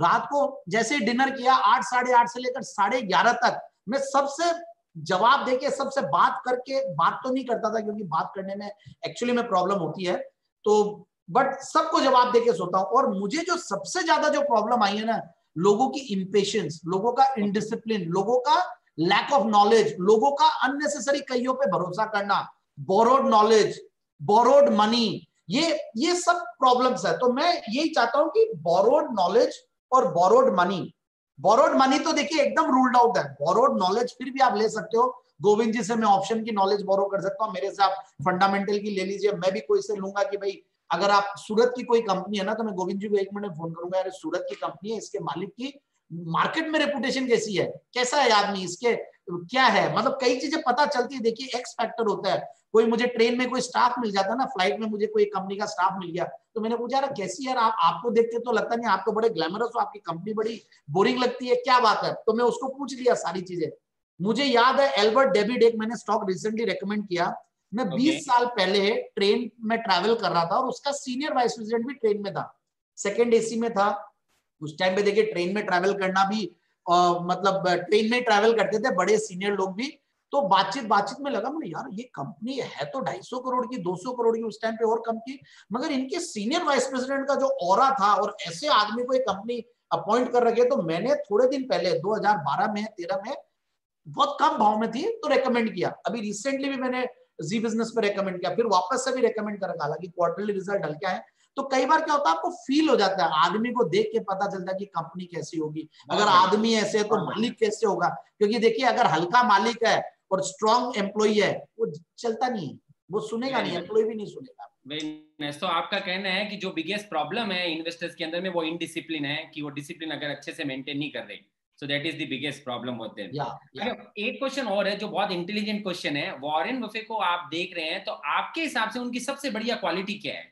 रात को जैसे डिनर किया आठ साढ़े आठ से लेकर साढ़े ग्यारह तक मैं सबसे जवाब देके सबसे बात करके, बात तो नहीं करता था क्योंकि बात करने में एक्चुअली में प्रॉब्लम होती है, तो बट सबको जवाब देके सोता हूं. और मुझे जो सबसे ज्यादा जो प्रॉब्लम आई है ना, लोगों की इंपेशेंस, लोगों का इनडिसिप्लिन, लोगों का लैक ऑफ नॉलेज, लोगों का अननेसेसरी कईयों पे भरोसा करना, बोरोड नॉलेज, बोरोड मनी, ये ये सब प्रॉब्लम्स है. तो मैं यही चाहता हूं कि बोरोड नॉलेज और बोरोड मनी, बोरोड मनी तो देखिए एकदम रूल्ड आउट है, बोरोड नॉलेज फिर भी आप ले सकते हो. गोविंद जी से मैं ऑप्शन की नॉलेज बोरो कर सकता हूँ, मेरे से आप फंडामेंटल की ले लीजिए, मैं भी कोई से लूंगा कि भाई अगर आप सूरत की कोई कंपनी है ना, तो मैं गोविंद जी को एक मिनट फोन करूंगा, अरे सूरत की कंपनी है, इसके मालिक की मार्केट में रेपुटेशन कैसी है, कैसा है आदमी, इसके क्या है, मतलब कई चीजें पता चलती है. देखिए एक्स फैक्टर होता है, कोई मुझे ट्रेन में कोई स्टाफ मिल जाता है ना, फ्लाइट में मुझे कोई कंपनी का स्टाफ मिल गया, तो मैंने पूछा यार कैसी यार, आप, आपको देख के तो लगता नहीं, आप तो बड़े ग्लैमरस हो, आपकी कंपनी बड़ी बोरिंग लगती है, क्या बात है, तो मैं उसको पूछ लिया सारी चीजें. मुझे याद है एल्बर्ट डेविड, एक मैंने स्टॉक रिसेंटली रेकमेंड किया, मैं okay. बीस साल पहले ट्रेन में ट्रैवल कर रहा था और उसका सीनियर वाइस प्रेसिडेंट भी ट्रेन में था, सेकेंड एसी में था उस टाइम पे. देखिए ट्रेन में ट्रैवल करना भी आ, मतलब ट्रेन में ट्रैवल करते थे बड़े सीनियर लोग भी, तो बातचीत बातचीत में लगा मुझे यार ये कंपनी है तो ढाई सौ करोड़ की, दो सौ करोड़ की उस टाइम पे और कम की, मगर इनके सीनियर वाइस प्रेसिडेंट का जो ऑरा था और ऐसे आदमी को ये कंपनी अपॉइंट कर रखे. तो मैंने थोड़े दिन पहले दो हजार बारह में तेरह में बहुत कम भाव में थी तो रेकमेंड किया, अभी रिसेंटली भी मैंने जी बिजनेस पे रेकमेंड किया, फिर वापस से भी रेकमेंड कर रखा, हालांकि क्वार्टरली रिजल्ट हल्का है. तो कई बार क्या होता है आपको फील हो जाता है, आदमी को देख के पता चलता है कि कंपनी कैसी होगी, अगर आदमी ऐसे है तो मालिक कैसे होगा, क्योंकि देखिए अगर हल्का मालिक है और स्ट्रॉन्ग एम्प्लॉई है वो चलता नहीं है, वो सुनेगा नहीं, एम्प्लॉई भी नहीं सुनेगा. तो आपका कहना है कि जो बिगेस्ट प्रॉब्लम है इन्वेस्टर्स के अंदर में वो इनडिसिप्लिन है, कि वो डिसिप्लिन अगर अच्छे से मेंटेन नहीं कर रहे, so that is the biggest problem with them. yeah, yeah. एक क्वेश्चन और है जो बहुत इंटेलिजेंट क्वेश्चन है, वॉरेन बफेट को आप देख रहे हैं तो आपके हिसाब से उनकी सबसे बढ़िया क्वालिटी क्या है?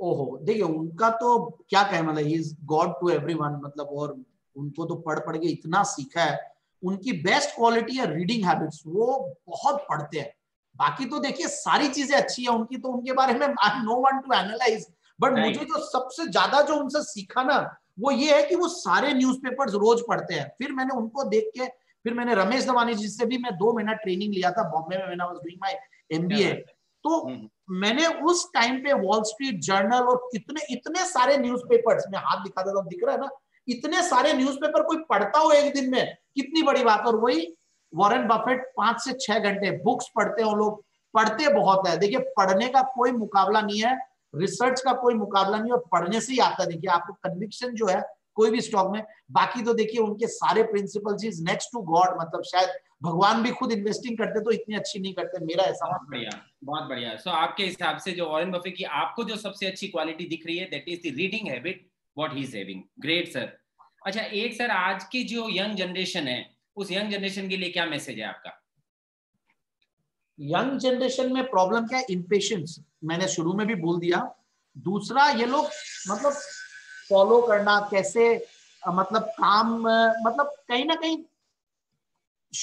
ओहो देखिए उनका तो क्या कहे, मतलब he is God to everyone, मतलब और उनको तो पढ़ पढ़ के इतना सीखा है. उनकी बेस्ट क्वालिटी है रीडिंग हैबिट्स, वो बहुत पढ़ते हैं. बाकी तो देखिए सारी चीजें अच्छी है उनकी, तो उनके बारे में I know one to analyse, but मुझे जो सबसे ज्यादा जो उनसे सीखा ना वो ये है कि वो सारे न्यूज़पेपर्स रोज पढ़ते हैं. फिर मैंने उनको देख के, फिर मैंने रमेश धवानी जी से भी मैं दो महीना ट्रेनिंग लिया था बॉम्बे में, मैंने वाज डूइंग माय एमबीए, तो मैंने उस टाइम पे वॉल स्ट्रीट जर्नल और कितने इतने सारे न्यूज़पेपर्स में हाथ दिखा देता हूँ, दिख रहा है ना, इतने सारे न्यूज़पेपर कोई पढ़ता हो एक दिन में कितनी बड़ी बात. और वही वॉरेन बफेट पांच से छह घंटे बुक्स पढ़ते हैं, लोग पढ़ते बहुत है. देखिये पढ़ने का कोई मुकाबला नहीं है, रिसर्च का कोई मुकाबला नहीं, और पढ़ने से ही आता है देखिए आपको कन्विक्शन जो है कोई भी स्टॉक में. बाकी तो देखिए उनके सारे principles is next to God, मतलब शायद भगवान भी खुद इन्वेस्टिंग करते तो इतनी अच्छी नहीं करते, मेरा ऐसा. बहुत बढ़िया, बहुत बढ़िया. सो so, आपके हिसाब से जो वॉरेन बफेट की आपको जो सबसे अच्छी क्वालिटी दिख रही है that is the reading habit what he is having. Great sir. अच्छा एक सर आज की जो यंग जनरेशन है उस यंग जनरेशन के लिए क्या मैसेज है आपका? यंग जनरेशन में प्रॉब्लम क्या है? इंपेशेंस, मैंने शुरू में भी बोल दिया. दूसरा ये लोग मतलब फॉलो करना कैसे, मतलब काम, मतलब कहीं ना कहीं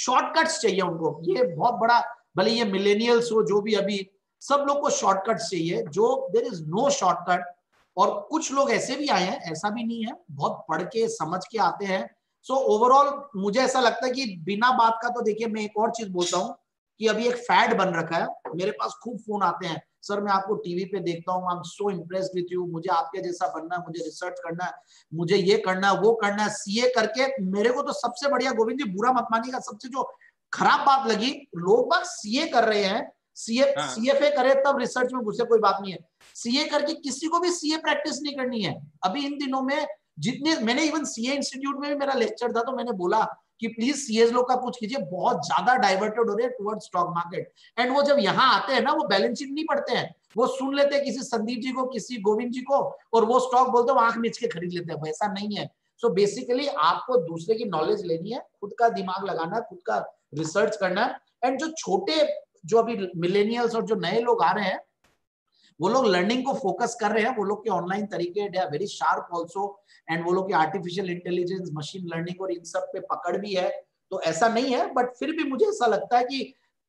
शॉर्टकट्स चाहिए उनको. ये बहुत बड़ा, भले ये मिलेनियल्स हो जो भी, अभी सब लोग को शॉर्टकट्स चाहिए, जो देयर इज नो शॉर्टकट. और कुछ लोग ऐसे भी आए हैं, ऐसा भी नहीं है, बहुत पढ़ के समझ के आते हैं. सो ओवरऑल मुझे ऐसा लगता है कि बिना बात का तो देखिए मैं एक और चीज बोलता हूँ कि अभी एक फैड बन रखा है. मेरे पास खूब फोन आते हैं, सर मैं आपको टीवी पे देखता हूँ, I am so impressed with you, मुझे आपके जैसा बनना है, मुझे रिसर्च करना है, मुझे ये करना है, वो करना है, सीए करके. मेरे को तो सबसे बढ़िया गोविंद जी, बुरा मत मानिएगा, सबसे जो खराब बात लगी, लोग बात सीए कर रहे हैं सीए हाँ। सीएफए करे तब रिसर्च में घुसे, कोई बात नहीं है। सीए करके किसी को भी सीए प्रैक्टिस नहीं करनी है। अभी इन दिनों में जितने मैंने इवन सीए इंस्टीट्यूट में भी मेरा लेक्चर था तो मैंने बोला कि प्लीज सीएस लोग का कुछ कीजिए, बहुत ज्यादा डाइवर्टेड हो रहे हैं टुवर्ड स्टॉक मार्केट। एंड वो जब यहाँ आते हैं ना वो बैलेंस शीट नहीं पढ़ते हैं, वो सुन लेते हैं किसी संदीप जी को, किसी गोविंद जी को, और वो स्टॉक बोलते हैं आंख मीच के खरीद लेते हैं। वैसा नहीं है। सो बेसिकली आपको दूसरे की नॉलेज लेनी है, खुद का दिमाग लगाना, खुद का रिसर्च करना। एंड जो छोटे जो अभी मिलेनियल्स और जो नए लोग आ रहे हैं वो लोग लर्निंग को फोकस कर रहे हैं, वो लोग के ऑनलाइन तरीके they are very sharp also, and वो लोग के आर्टिफिशियल इंटेलिजेंस, मशीन लर्निंग और इन सब पे पकड़ भी है, तो ऐसा नहीं है। बट फिर भी मुझे ऐसा लगता है कि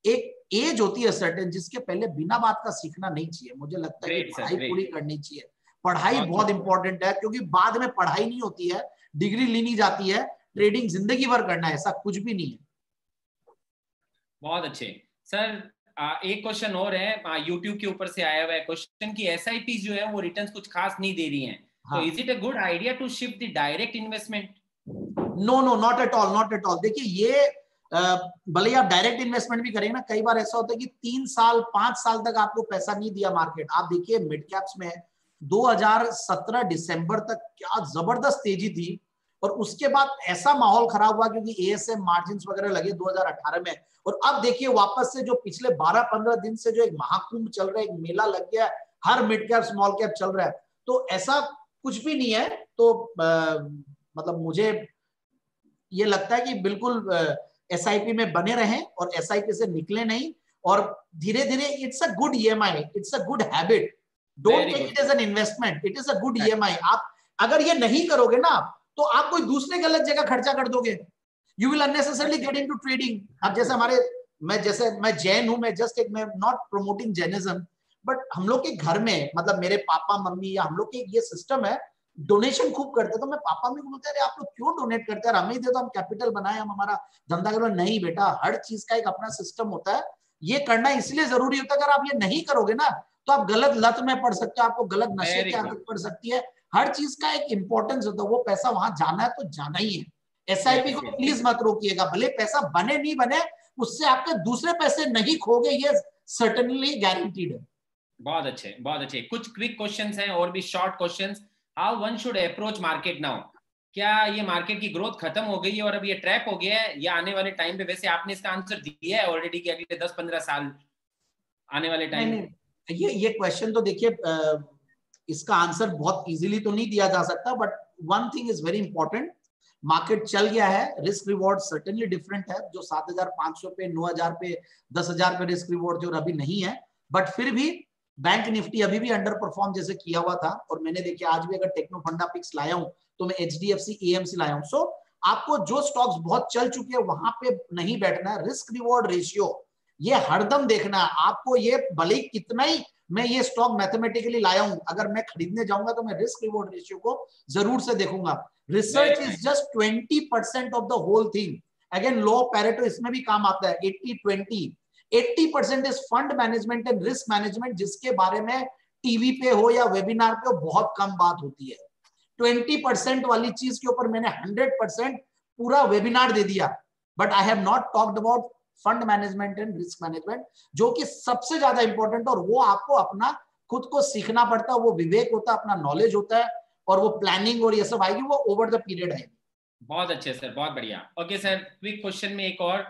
एक एज होती है सर्टेन जिसके पहले बिना बात का सीखना नहीं चाहिए। मुझे लगता है कि पढ़ाई पूरी करनी चाहिए। पढ़ाई बहुत इंपॉर्टेंट है क्योंकि बाद में पढ़ाई नहीं होती है, डिग्री ली नहीं जाती है, ट्रेडिंग जिंदगी भर करना है, ऐसा कुछ भी नहीं है। बहुत अच्छे सर। आ, एक क्वेश्चन और है यूट्यूब के ऊपर से आया हुआ है क्वेश्चन की एसआईपी जो है वो रिटर्न्स कुछ खास नहीं दे रही हैं, तो is it a good idea to shift the direct investment? No no not at all, not at all. देखिए ये भले ही आप डायरेक्ट इन्वेस्टमेंट भी करेंगे ना, कई बार ऐसा होता है कि तीन साल पांच साल तक आपको पैसा नहीं दिया मार्केट। आप देखिए मिड कैप्स में दो हज़ार सत्रह दिसंबर तक क्या जबरदस्त तेजी थी, और उसके बाद ऐसा माहौल खराब हुआ क्योंकि एएसएम मार्जिन्स वगैरह लगे दो हज़ार अठारह में, और अब देखिए वापस से जो पिछले बारह पंद्रह दिन से जो एक महाकुंभ चल रहा है, एक मेला लग गया है, हर मिड कैप स्मॉल कैप चल रहा है, तो ऐसा कुछ भी नहीं है। तो आ, मतलब मुझे ये लगता है कि बिल्कुल एसआईपी में बने रहें और एसआईपी से निकले नहीं, और धीरे धीरे it's a good EMI, it's a good habit, don't take it as an investment, it is a good EMI. आप अगर ये नहीं करोगे ना तो आप कोई दूसरे गलत जगह खर्चा कर दोगे, you will unnecessarily get into trading. अब जैसे हमारे मैं जैसे मैं जैन हूं, मैं जस्ट एक मैं नॉट प्रमोटिंग जैनिज्म, बट हम लोग के घर में मतलब मेरे पापा मम्मी या हम लोग के ये सिस्टम है, डोनेशन खूब करते। तो मैं पापा में बोलते अरे आप लोग क्यों डोनेट करते हैं, हमें दे दो, हम कैपिटल बनाए, हम हमारा धंधा करो। नहीं बेटा, हर चीज का एक अपना सिस्टम होता है, ये करना इसलिए जरूरी होता है। अगर आप ये नहीं करोगे ना तो आप गलत लत में पड़ सकते हो, आपको गलत नशे की आदत पड़ सकती है। हर चीज का एक इंपॉर्टेंस होता है, वो पैसा वहां जाना है तो जाना ही है। एसआईपी को प्लीज मत रोकिएगा, भले पैसा बने नहीं बने, उससे आपके दूसरे पैसे नहीं खोगे, ये सर्टेनली गारंटीड है। बहुत अच्छे, बहुत अच्छे। कुछ क्विक क्वेश्चंस हैं और भी short questions. How one should approach market now? क्या ये मार्केट की ग्रोथ खत्म हो गई है और अब ये ट्रैप हो गया है, या आने वाले टाइम पे, वैसे आपने इसका आंसर दिया है ऑलरेडी कि अगले दस पंद्रह साल आने वाले टाइम? ये ये क्वेश्चन तो देखिए इसका आंसर बहुत इजीली तो नहीं दिया जा सकता, but one thing is very important, market चल गया है, रिस्क रिवॉर्ड सर्टेनली डिफरेंट है। जो सात हजार पांच सौ पे नौ हजार पे दस हजार पे रिस्क रिवॉर्ड जो अभी नहीं है, बट फिर भी बैंक निफ्टी अभी भी अंडर परफॉर्म जैसे किया हुआ था। और मैंने देखिए आज भी अगर टेक्नो फंडा पिक्स लाया हूँ तो मैं H D F C A M C लाया हूँ। सो आपको जो स्टॉक्स बहुत चल चुके हैं वहां पे नहीं बैठना है। रिस्क रिवॉर्ड रेशियो ये हरदम देखना है आपको। ये भले कितना ही मैं ये स्टॉक मैथमेटिकली लाया हूं, अगर मैं खरीदने जाऊंगा तो मैं रिस्क रिवॉर्ड रेशियो को जरूर से देखूंगा। Research is just twenty percent of the whole thing. Again law of Pareto इसमें भी काम आता है, eighty twenty. Eighty percent is fund management and risk management, जिसके बारे में टीवी पे हो या वेबिनार पे हो बहुत कम बात होती है। ट्वेंटी परसेंट वाली चीज के ऊपर मैंने हंड्रेड परसेंट पूरा वेबिनार दे दिया, but I have not talked about fund management and risk management, जो कि सबसे ज्यादा इंपॉर्टेंट, और वो आपको अपना खुद को सीखना पड़ता है। वो विवेक होता है, अपना नॉलेज होता है, और वो प्लानिंग और ये सब आएगी, वो ओवर द पीरियड आएगी। बहुत अच्छे सर, बहुत बढ़िया। ओके सर, क्विक क्वेश्चन में एक और,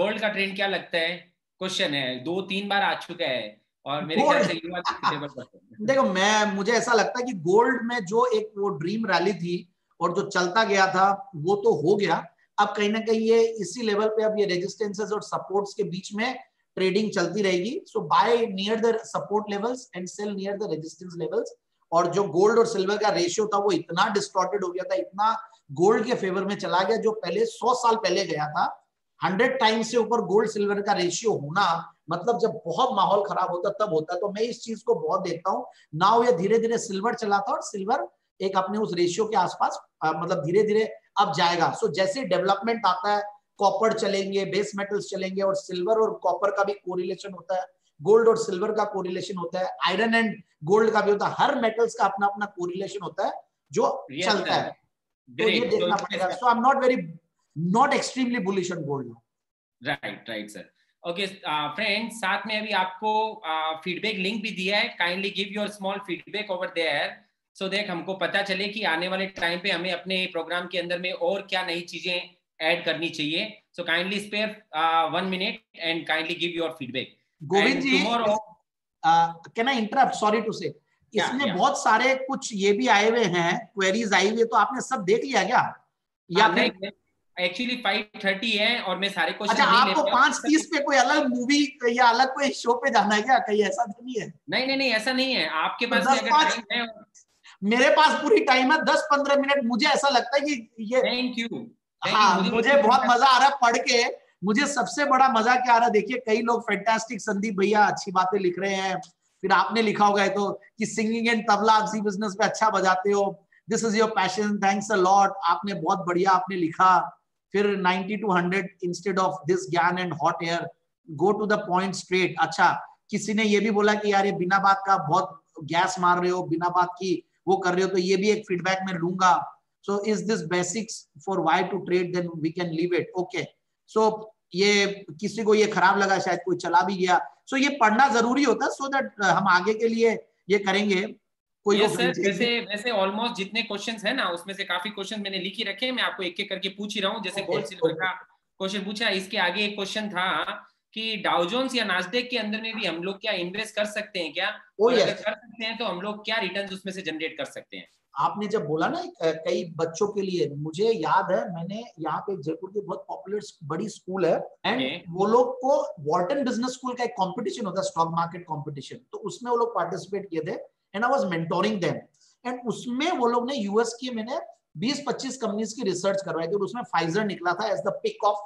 गोल्ड का ट्रेंड क्या लगता है? क्वेश्चन है, दो तीन बार आ चुका है और मेरे ख्याल से ये देखो, मैं मुझे ऐसा लगता है कि गोल्ड में जो एक वो ड्रीम रैली थी और जो चलता गया था वो तो हो गया। अब कहीं ना कहीं ये इसी लेवल पे अब ये रेजिस्टेंसेस और सपोर्ट्स के बीच में ट्रेडिंग चलती रहेगी। So buy near the support levels and sell near the resistance levels. और जो गोल्ड और सिल्वर का रेशियो था वो इतना डिस्टॉर्टेड हो गया था, इतना गोल्ड के फेवर में चला गया, जो पहले सौ साल पहले गया था। हंड्रेड टाइम से ऊपर गोल्ड सिल्वर का रेशियो होना मतलब जब बहुत माहौल खराब होता तब होता, तो मैं इस चीज को बहुत देखता हूँ। नाउ ये धीरे धीरे सिल्वर चला था और सिल्वर एक अपने उस रेशियो के आसपास आ, मतलब धीरे धीरे अब जाएगा। सो जैसे डेवलपमेंट आता है, कॉपर चलेंगे, बेस मेटल्स चलेंगे, और सिल्वर और कॉपर का भी कोरिलेशन होता है, गोल्ड और सिल्वर का कोरिलेशन होता है, आयरन एंड गोल्ड का भी होता है, हर मेटल्स का अपना अपना कोरिलेशन होता है जो चलता है। तो ये देखना पड़ेगा। So I am not very not extremely bullish on gold. Right right sir. Okay friends, साथ में अभी आपको फीडबैक लिंक भी दिया है, kindly give your small feedback over there so देख हमको पता चले कि आने वाले टाइम पे हमें अपने प्रोग्राम के अंदर में और क्या नई चीजें ऐड करनी चाहिए. So kindly spare one minute and kindly give your feedback. Govind ji, can I interrupt, sorry to say, इसमें बहुत सारे कुछ ये भी आए हुए हैं, क्वेरीज आई हुई है, तो आपने सब देख लिया क्या? या फिर एक्चुअली फाइव थर्टी है और मैं सारे क्वेश्चन अच्छा, आपको पाँच तीस पे कोई अलग मूवी या अलग कोई शो पे जाना है क्या? कहीं ऐसा तो नहीं है? नहीं नहीं नहीं, ऐसा नहीं है. आपके पास अगर टाइम है, मेरे पास पूरी टाइम है, दस पंद्रह मिनट. मुझे ऐसा लगता है कि ये थैंक यू. हाँ, मुझे बहुत मजा आ रहा है पढ़ के. मुझे सबसे बड़ा मजा क्या आ रहा है, देखिए कई लोग फैंटास्टिक संदीप भैया अच्छी बातें लिख रहे हैं, फिर आपने लिखा होगा तो कि सिंगिंग एंड तबला आप जी बिजनेस पे अच्छा बजाते हो, this is your passion, thanks a lot. आपने बहुत बढ़िया आपने लिखा. फिर ninety to hundred instead of this ज्ञान and hot air, go to the point straight. अच्छा, किसी ने ये भी बोला कि यार ये बिना बात का बहुत गैस मार रहे हो, बिना बात की वो कर रहे हो, तो ये भी एक फीडबैक में लूंगा. So is this basics for why to trade, then we can leave it. Okay, so ये किसी को ये खराब लगा, शायद कोई चला भी गया. सो so, ये पढ़ना जरूरी होता है सो दैट हम आगे के लिए ये करेंगे. कोई yes, सर, वैसे वैसे ऑलमोस्ट जितने क्वेश्चंस हैं ना उसमें से काफी क्वेश्चंस मैंने लिख ही रखे हैं, मैं आपको एक एक करके पूछ ही रहा हूँ. जैसे okay, गोल्ड सिल्वर okay. का क्वेश्चन पूछा. इसके आगे एक क्वेश्चन था कि डाउ जोन्स या नास्डेक के अंदर में भी हम लोग क्या इन्वेस्ट कर सकते हैं क्या? oh, yes. अगर कर सकते हैं तो हम लोग क्या रिटर्न उसमें से जनरेट कर सकते हैं? आपने जब बोला ना कई बच्चों के लिए, मुझे याद है मैंने यहाँ पे जयपुर की बहुत पॉपुलर बड़ी स्कूल है एंड okay. वो लोग को वॉल्टन बिजनेस स्कूल का एक कंपटीशन होता है, स्टॉक मार्केट कंपटीशन, तो उसमें वो लोग पार्टिसिपेट किए थे and I was mentoring them. And उसमें वो लोग ने यूएस की मैंने बीस पच्चीस कंपनीज की रिसर्च करवाई थी और उसमें फाइजर निकला था as the pick of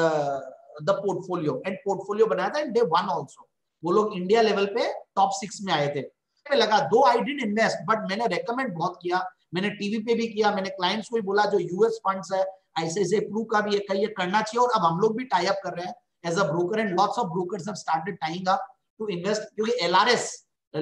the portfolio and portfolio बनाया था एंड डे वन ऑल्सो वो लोग इंडिया लेवल पे टॉप सिक्स में आए थे. लगा दो आई डिड इन्वेस्ट बट मैंने रेकमेंड बहुत किया, मैंने टीवी पे भी किया, मैंने क्लाइंट्स को भी बोला जो यूएस फंड्स है आईसीआईसीआई प्रू का भी ये करना चाहिए और अब हम लोग भी टाई अप कर रहे हैं as a broker and lots of brokers have started tying up to invest, क्योंकि एलआरएस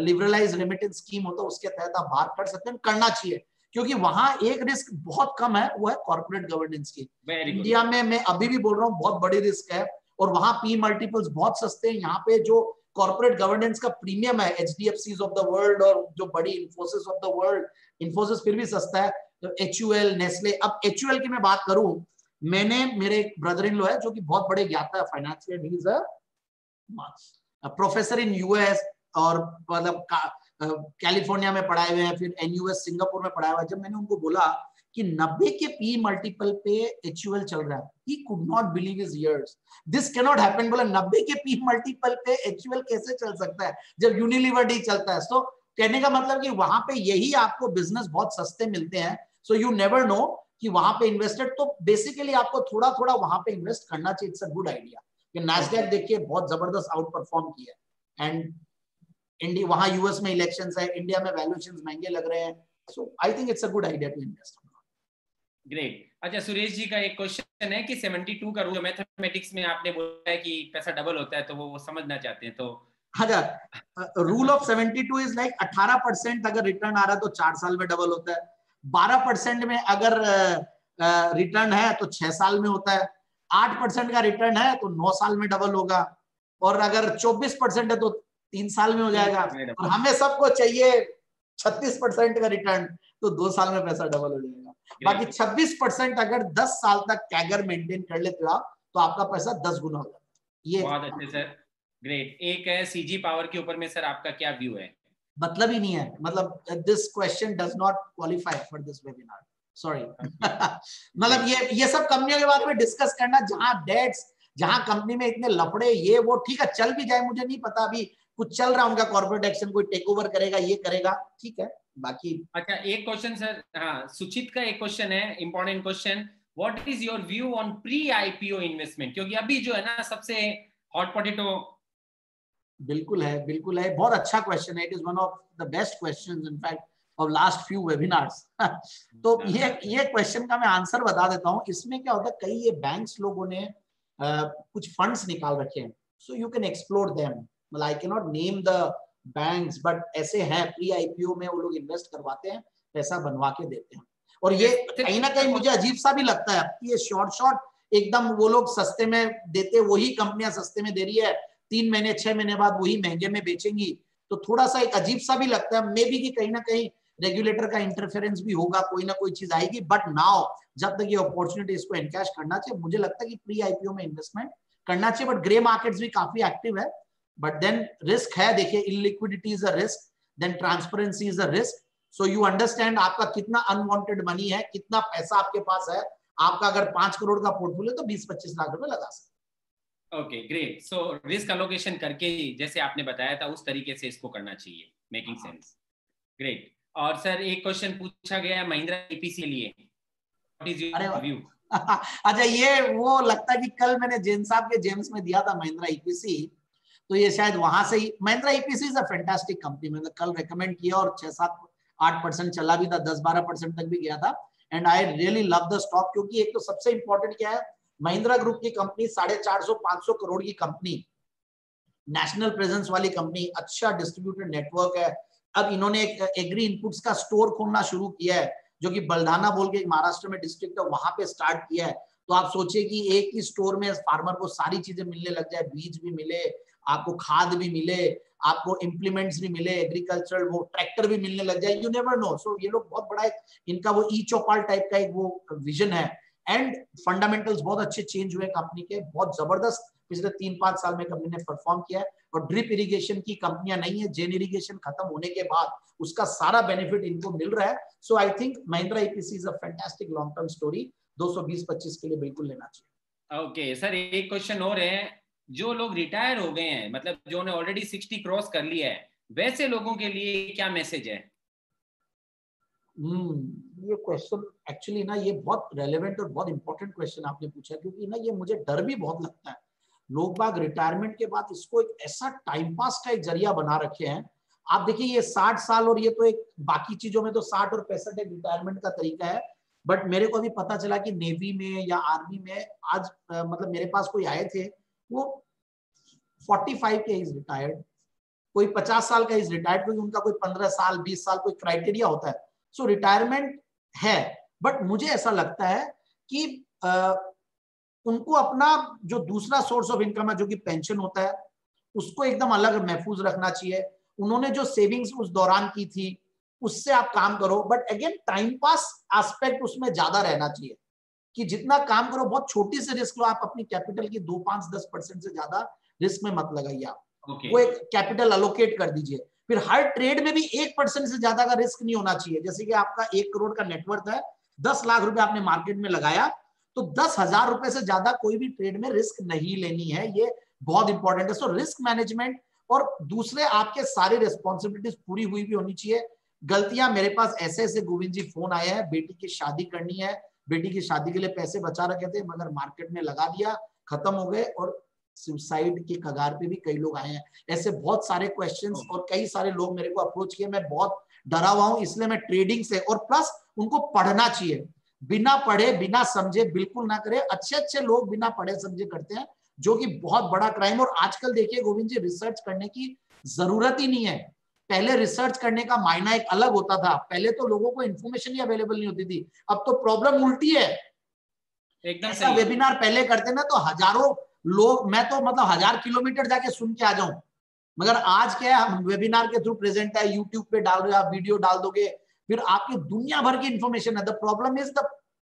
लिबरलाइज रेमिटेंस स्कीम होता है उसके तहत आप बाहर कर सकते हैं, करना चाहिए क्योंकि वहां एक रिस्क बहुत कम है वो है कॉर्पोरेट गवर्नेंस की. इंडिया में मैं अभी भी बोल रहा हूँ बहुत बड़ी रिस्क है और वहां पी मल्टीपल्स बहुत सस्ते हैं. यहाँ पे जो कॉर्पोरेट गवर्नेंस का प्रीमियम है एचडीएफसी ऑफ द वर्ल्ड और जो बड़ी Infosys of the world, Infosys फिर भी सस्ता है, तो एचयूएल, नेस्ले. अब एचयूएल की मैं बात करूं, मैंने मेरे एक ब्रदर इन लॉ है जो कि बहुत बड़े ज्ञाता है financial, he is a professor in US और मतलब कैलिफोर्निया में पढ़ाए हुए हैं, फिर एनयूएस सिंगापुर में पढ़ाया हुआ है. जब मैंने उनको बोला कि नब्बे के पी मल्टीपल पे एचयूएल चल रहा है, he could not believe his ears. This cannot happen. बोला नब्बे के पी मल्टीपल पे एचयूएल कैसे चल सकता है जब यूनिलीवर डी चलता है. तो कहने का मतलब कि वहां पे यही आपको बिजनेस बहुत सस्ते मिलते हैं. सो यू नेवर नो कि वहां पे इन्वेस्टेड, तो बेसिकली आपको थोड़ा थोड़ा वहां पे इन्वेस्ट करना चाहिए. It's a good idea. कि नैस्डैक देखिए बहुत जबरदस्त आउट परफॉर्म किया है एंड इंडिया, वहां यूएस में इलेक्शंस है, इंडिया में वैल्यूएशंस महंगे लग रहे हैं, so I think it's a good idea to invest. Great. अच्छा, सुरेश जी का एक क्वेश्चन है कि बहत्तर का रूल मैथमेटिक्स में आपने बोला है कि पैसा डबल होता है, तो वो समझना चाहते हैं. तो अच्छा, रूल ऑफ बहत्तर इज लाइक अठारह परसेंट अगर रिटर्न आ रहा है तो चार साल में डबल होता है, बारह परसेंट में अगर रिटर्न है तो छह साल में होता है, आठ परसेंट का रिटर्न है तो नौ साल में डबल होगा और अगर चौबीस परसेंट है तो तीन साल में हो जाएगा और हमें सबको चाहिए छत्तीस परसेंट का रिटर्न तो दो साल में पैसा डबल हो जाएगा. बाकी छब्बीस परसेंट अगर दस साल तक कैगर मेंटेन कर लेते हो आप तो आपका पैसा दस गुना हो जाता है. ये बहुत अच्छे सर, ग्रेट. एक है सीजी पावर के ऊपर में सर आपका क्या व्यू है? मतलब ही नहीं है, मतलब this question does not qualify for this webinar, sorry. मतलब ये ये सब कंपनियों के बारे में डिस्कस करना जहां डेट्स, जहां कंपनी में इतने लफड़े, ये वो ठीक है चल भी जाए, मुझे नहीं पता अभी कुछ चल रहा है उनका कॉर्पोरेट एक्शन, कोई टेक ओवर करेगा, ये करेगा, ठीक है बाकी. अच्छा, एक क्वेश्चन सर, हाँ, सुचित का एक क्वेश्चन है, important question, what is your view on pre IPO investment? क्योंकि अभी जो है ना सबसे हॉट पोटैटो. बिल्कुल है, बिल्कुल है, बहुत अच्छा क्वेश्चन है. It is one of the best questions in fact of last few webinars. तो ये ये क्वेश्चन का मैं आंसर बता देता हूँ. इसमें क्या होता है, कई ये बैंक्स लोगों ने आ, कुछ फंड्स निकाल रखे हैं, so you can explore them. मतलब I can not name the banks but ऐसे हैं प्री आईपीओ में वो लोग इन्वेस्ट करवाते हैं, पैसा बनवा के देते हैं और ये कहीं ना कहीं मुझे अजीब सा भी लगता है. ये शॉर्ट शॉर्ट एकदम वो लोग सस्ते में देते, वही कंपनियां सस्ते में दे रही है, तीन महीने छह महीने बाद वही महंगे में बेचेंगी, तो थोड़ा सा एक अजीब सा भी लगता है। मे बी कि कहीं ना कहीं रेगुलेटर का इंटरफेरेंस भी होगा, कोई ना कोई चीज आएगी, बट नाउ जब तक ये अपॉर्चुनिटी इसको एनकैश करना चाहिए। मुझे लगता है कि प्री आईपीओ में इन्वेस्टमेंट करना चाहिए, बट ग्रे मार्केट्स भी काफी एक्टिव है, बट देन रिस्क है। देखिए, illiquidity is a risk, then transparency is a risk, so you understand आपका कितना अनवांटेड मनी है, कितना पैसा आपके पास है। आपका अगर पांच करोड़ का पोर्टफोलियो तो बीस पच्चीस लाख रुपए लगा सकते। Okay great, so risk allocation करके ही जैसे आपने बताया था उस तरीके से इसको करना चाहिए, मेकिंग सेंस। ग्रेट। और सर एक क्वेश्चन पूछा गया है महिंद्रा ईपीसी के लिए, व्हाट इज योर व्यू? अच्छा, ये वो लगता है कि कल मैंने जैन साहब के जेम्स में दिया था महिंद्रा ईपीसी, तो ये शायद वहां से ही। Mahindra EPC is a fantastic company, मैंने कल रेकमेंड किया और छह सात आठ परसेंट चला भी था, दस बारह परसेंट तक भी गया था, and I really love the stock. क्योंकि एक तो सबसे इंपॉर्टेंट क्या है, महिंद्रा ग्रुप की कंपनी साढ़े चार सौ पांच सौ करोड़ की कंपनी, नेशनल प्रेजेंस वाली कंपनी, अच्छा डिस्ट्रीब्यूटेड नेटवर्क है। अब इन्होंने एक एग्री इनपुट्स का स्टोर खोलना शुरू किया है, जो कि बलधाना बोल के महाराष्ट्र में डिस्ट्रिक्ट है, वहां पे स्टार्ट किया है। तो आप सोचिए कि एक ही स्टोर में फार्मर को सारी चीजें मिलने लग जाए, बीज भी मिले आपको, खाद भी मिले आपको, इम्प्लीमेंट्स भी मिले एग्रीकल्चरल, वो ट्रैक्टर भी मिलने लग जाए, यू नेवर नो। सो ये लोग बहुत बड़ा एक, इनका वो ई चौपाल टाइप का एक वो विजन है, एंड फंडामेंटल्स बहुत अच्छे चेंज हुए कंपनी के, बहुत जबरदस्त पिछले तीन पांच साल में कंपनी ने परफॉर्म किया है। और ड्रिप इरिगेशन की कंपनियां नहीं है, जेन इरिगेशन खत्म होने के बाद उसका सारा बेनिफिट इनको मिल रहा है। So I think Mahindra EPC is a fantastic long term story, दो सौ बीस पच्चीस के लिए बिल्कुल लेना चाहिए। ओके okay, सर एक क्वेश्चन और है, जो लोग रिटायर हो गए हैं, मतलब जो ने ऑलरेडी सिक्सटी क्रॉस कर लिया है, वैसे लोगों के लिए क्या मैसेज है? हम्म ये क्वेश्चन एक्चुअली ना ये बहुत रेलेवेंट और बहुत इंपॉर्टेंट क्वेश्चन आपने पूछा, क्योंकि ना ये मुझे डर भी बहुत लगता है। लोग बाग रिटायरमेंट के बाद इसको एक ऐसा टाइम पास का एक जरिया बना रखे हैं। आप देखिए ये साठ साल और ये तो एक बाकी चीजों में तो साठ और पैंसठ एक रिटायरमेंट का तरीका है, बट मेरे को अभी पता चला कि नेवी में या आर्मी में आज आ, मतलब मेरे पास कोई आए थे, वो फोर्टी फाइव के इज रिटायर्ड, कोई पचास साल का इज रिटायर्ड, क्योंकि उनका कोई पंद्रह साल बीस साल कोई क्राइटेरिया होता है। सो so, रिटायरमेंट है, बट मुझे ऐसा लगता है कि आ, उनको अपना जो दूसरा सोर्स ऑफ इनकम है जो कि पेंशन होता है उसको एकदम अलग महफूज रखना चाहिए। उन्होंने जो सेविंग्स उस दौरान की थी उससे आप काम करो, but again time pass aspect उसमें ज्यादा रहना चाहिए कि जितना काम करो बहुत छोटी से रिस्क लो। आप अपनी कैपिटल की दो पांच दस परसेंट से ज्यादा रिस्क में मत लगाइए आप okay. वो एक कैपिटल अलोकेट कर दीजिए। फिर हर ट्रेड में भी एक परसेंट से ज्यादा का रिस्क नहीं होना चाहिए। जैसे कि आपका एक करोड़ का नेटवर्थ है, दस लाख रुपए आपने मार्केट में लगाया, तो दस हजार रुपए से ज्यादा कोई भी ट्रेड में रिस्क नहीं लेनी है। ये बहुत इंपॉर्टेंट है। सो रिस्क मैनेजमेंट और दूसरे आपके सारे रिस्पॉन्सिबिलिटीज पूरी हुई भी होनी चाहिए। गलतियां मेरे पास ऐसे ऐसे गोविंद जी फोन आए हैं, बेटी की शादी करनी है, बेटी की शादी के लिए पैसे बचा रखे थे मगर मार्केट में लगा दिया, खत्म हो गए और सुसाइड के कगार पे भी कई लोग आए हैं। ऐसे बहुत सारे क्वेश्चंस और कई सारे लोग मेरे को अप्रोच किए, मैं बहुत डरा हुआ हूं, इसलिए मैं ट्रेडिंग से और प्लस उनको पढ़ना चाहिए। बिना पढ़े बिना समझे बिल्कुल ना करें। अच्छे अच्छे लोग बिना पढ़े समझे करते हैं जो कि बहुत बड़ा क्राइम। और आजकल देखिए गोविंद जी रिसर्च करने की जरूरत ही नहीं है। पहले रिसर्च करने का मायना एक अलग होता था, पहले तो लोगों को इन्फॉर्मेशन ही अवेलेबल नहीं होती थी। अब तो प्रॉब्लम उल्टी है एकदम। ऐसा वेबिनार पहले करते ना तो हजारों लोग, मैं तो मतलब हजार किलोमीटर जाके सुन के आ जाऊं, मगर आज क्या है हम वेबिनार के थ्रू प्रेजेंट है, यूट्यूब पे डाल रहे हो आप, वीडियो डाल दोगे, फिर आपकी दुनिया भर की इन्फॉर्मेशन है। The problem is the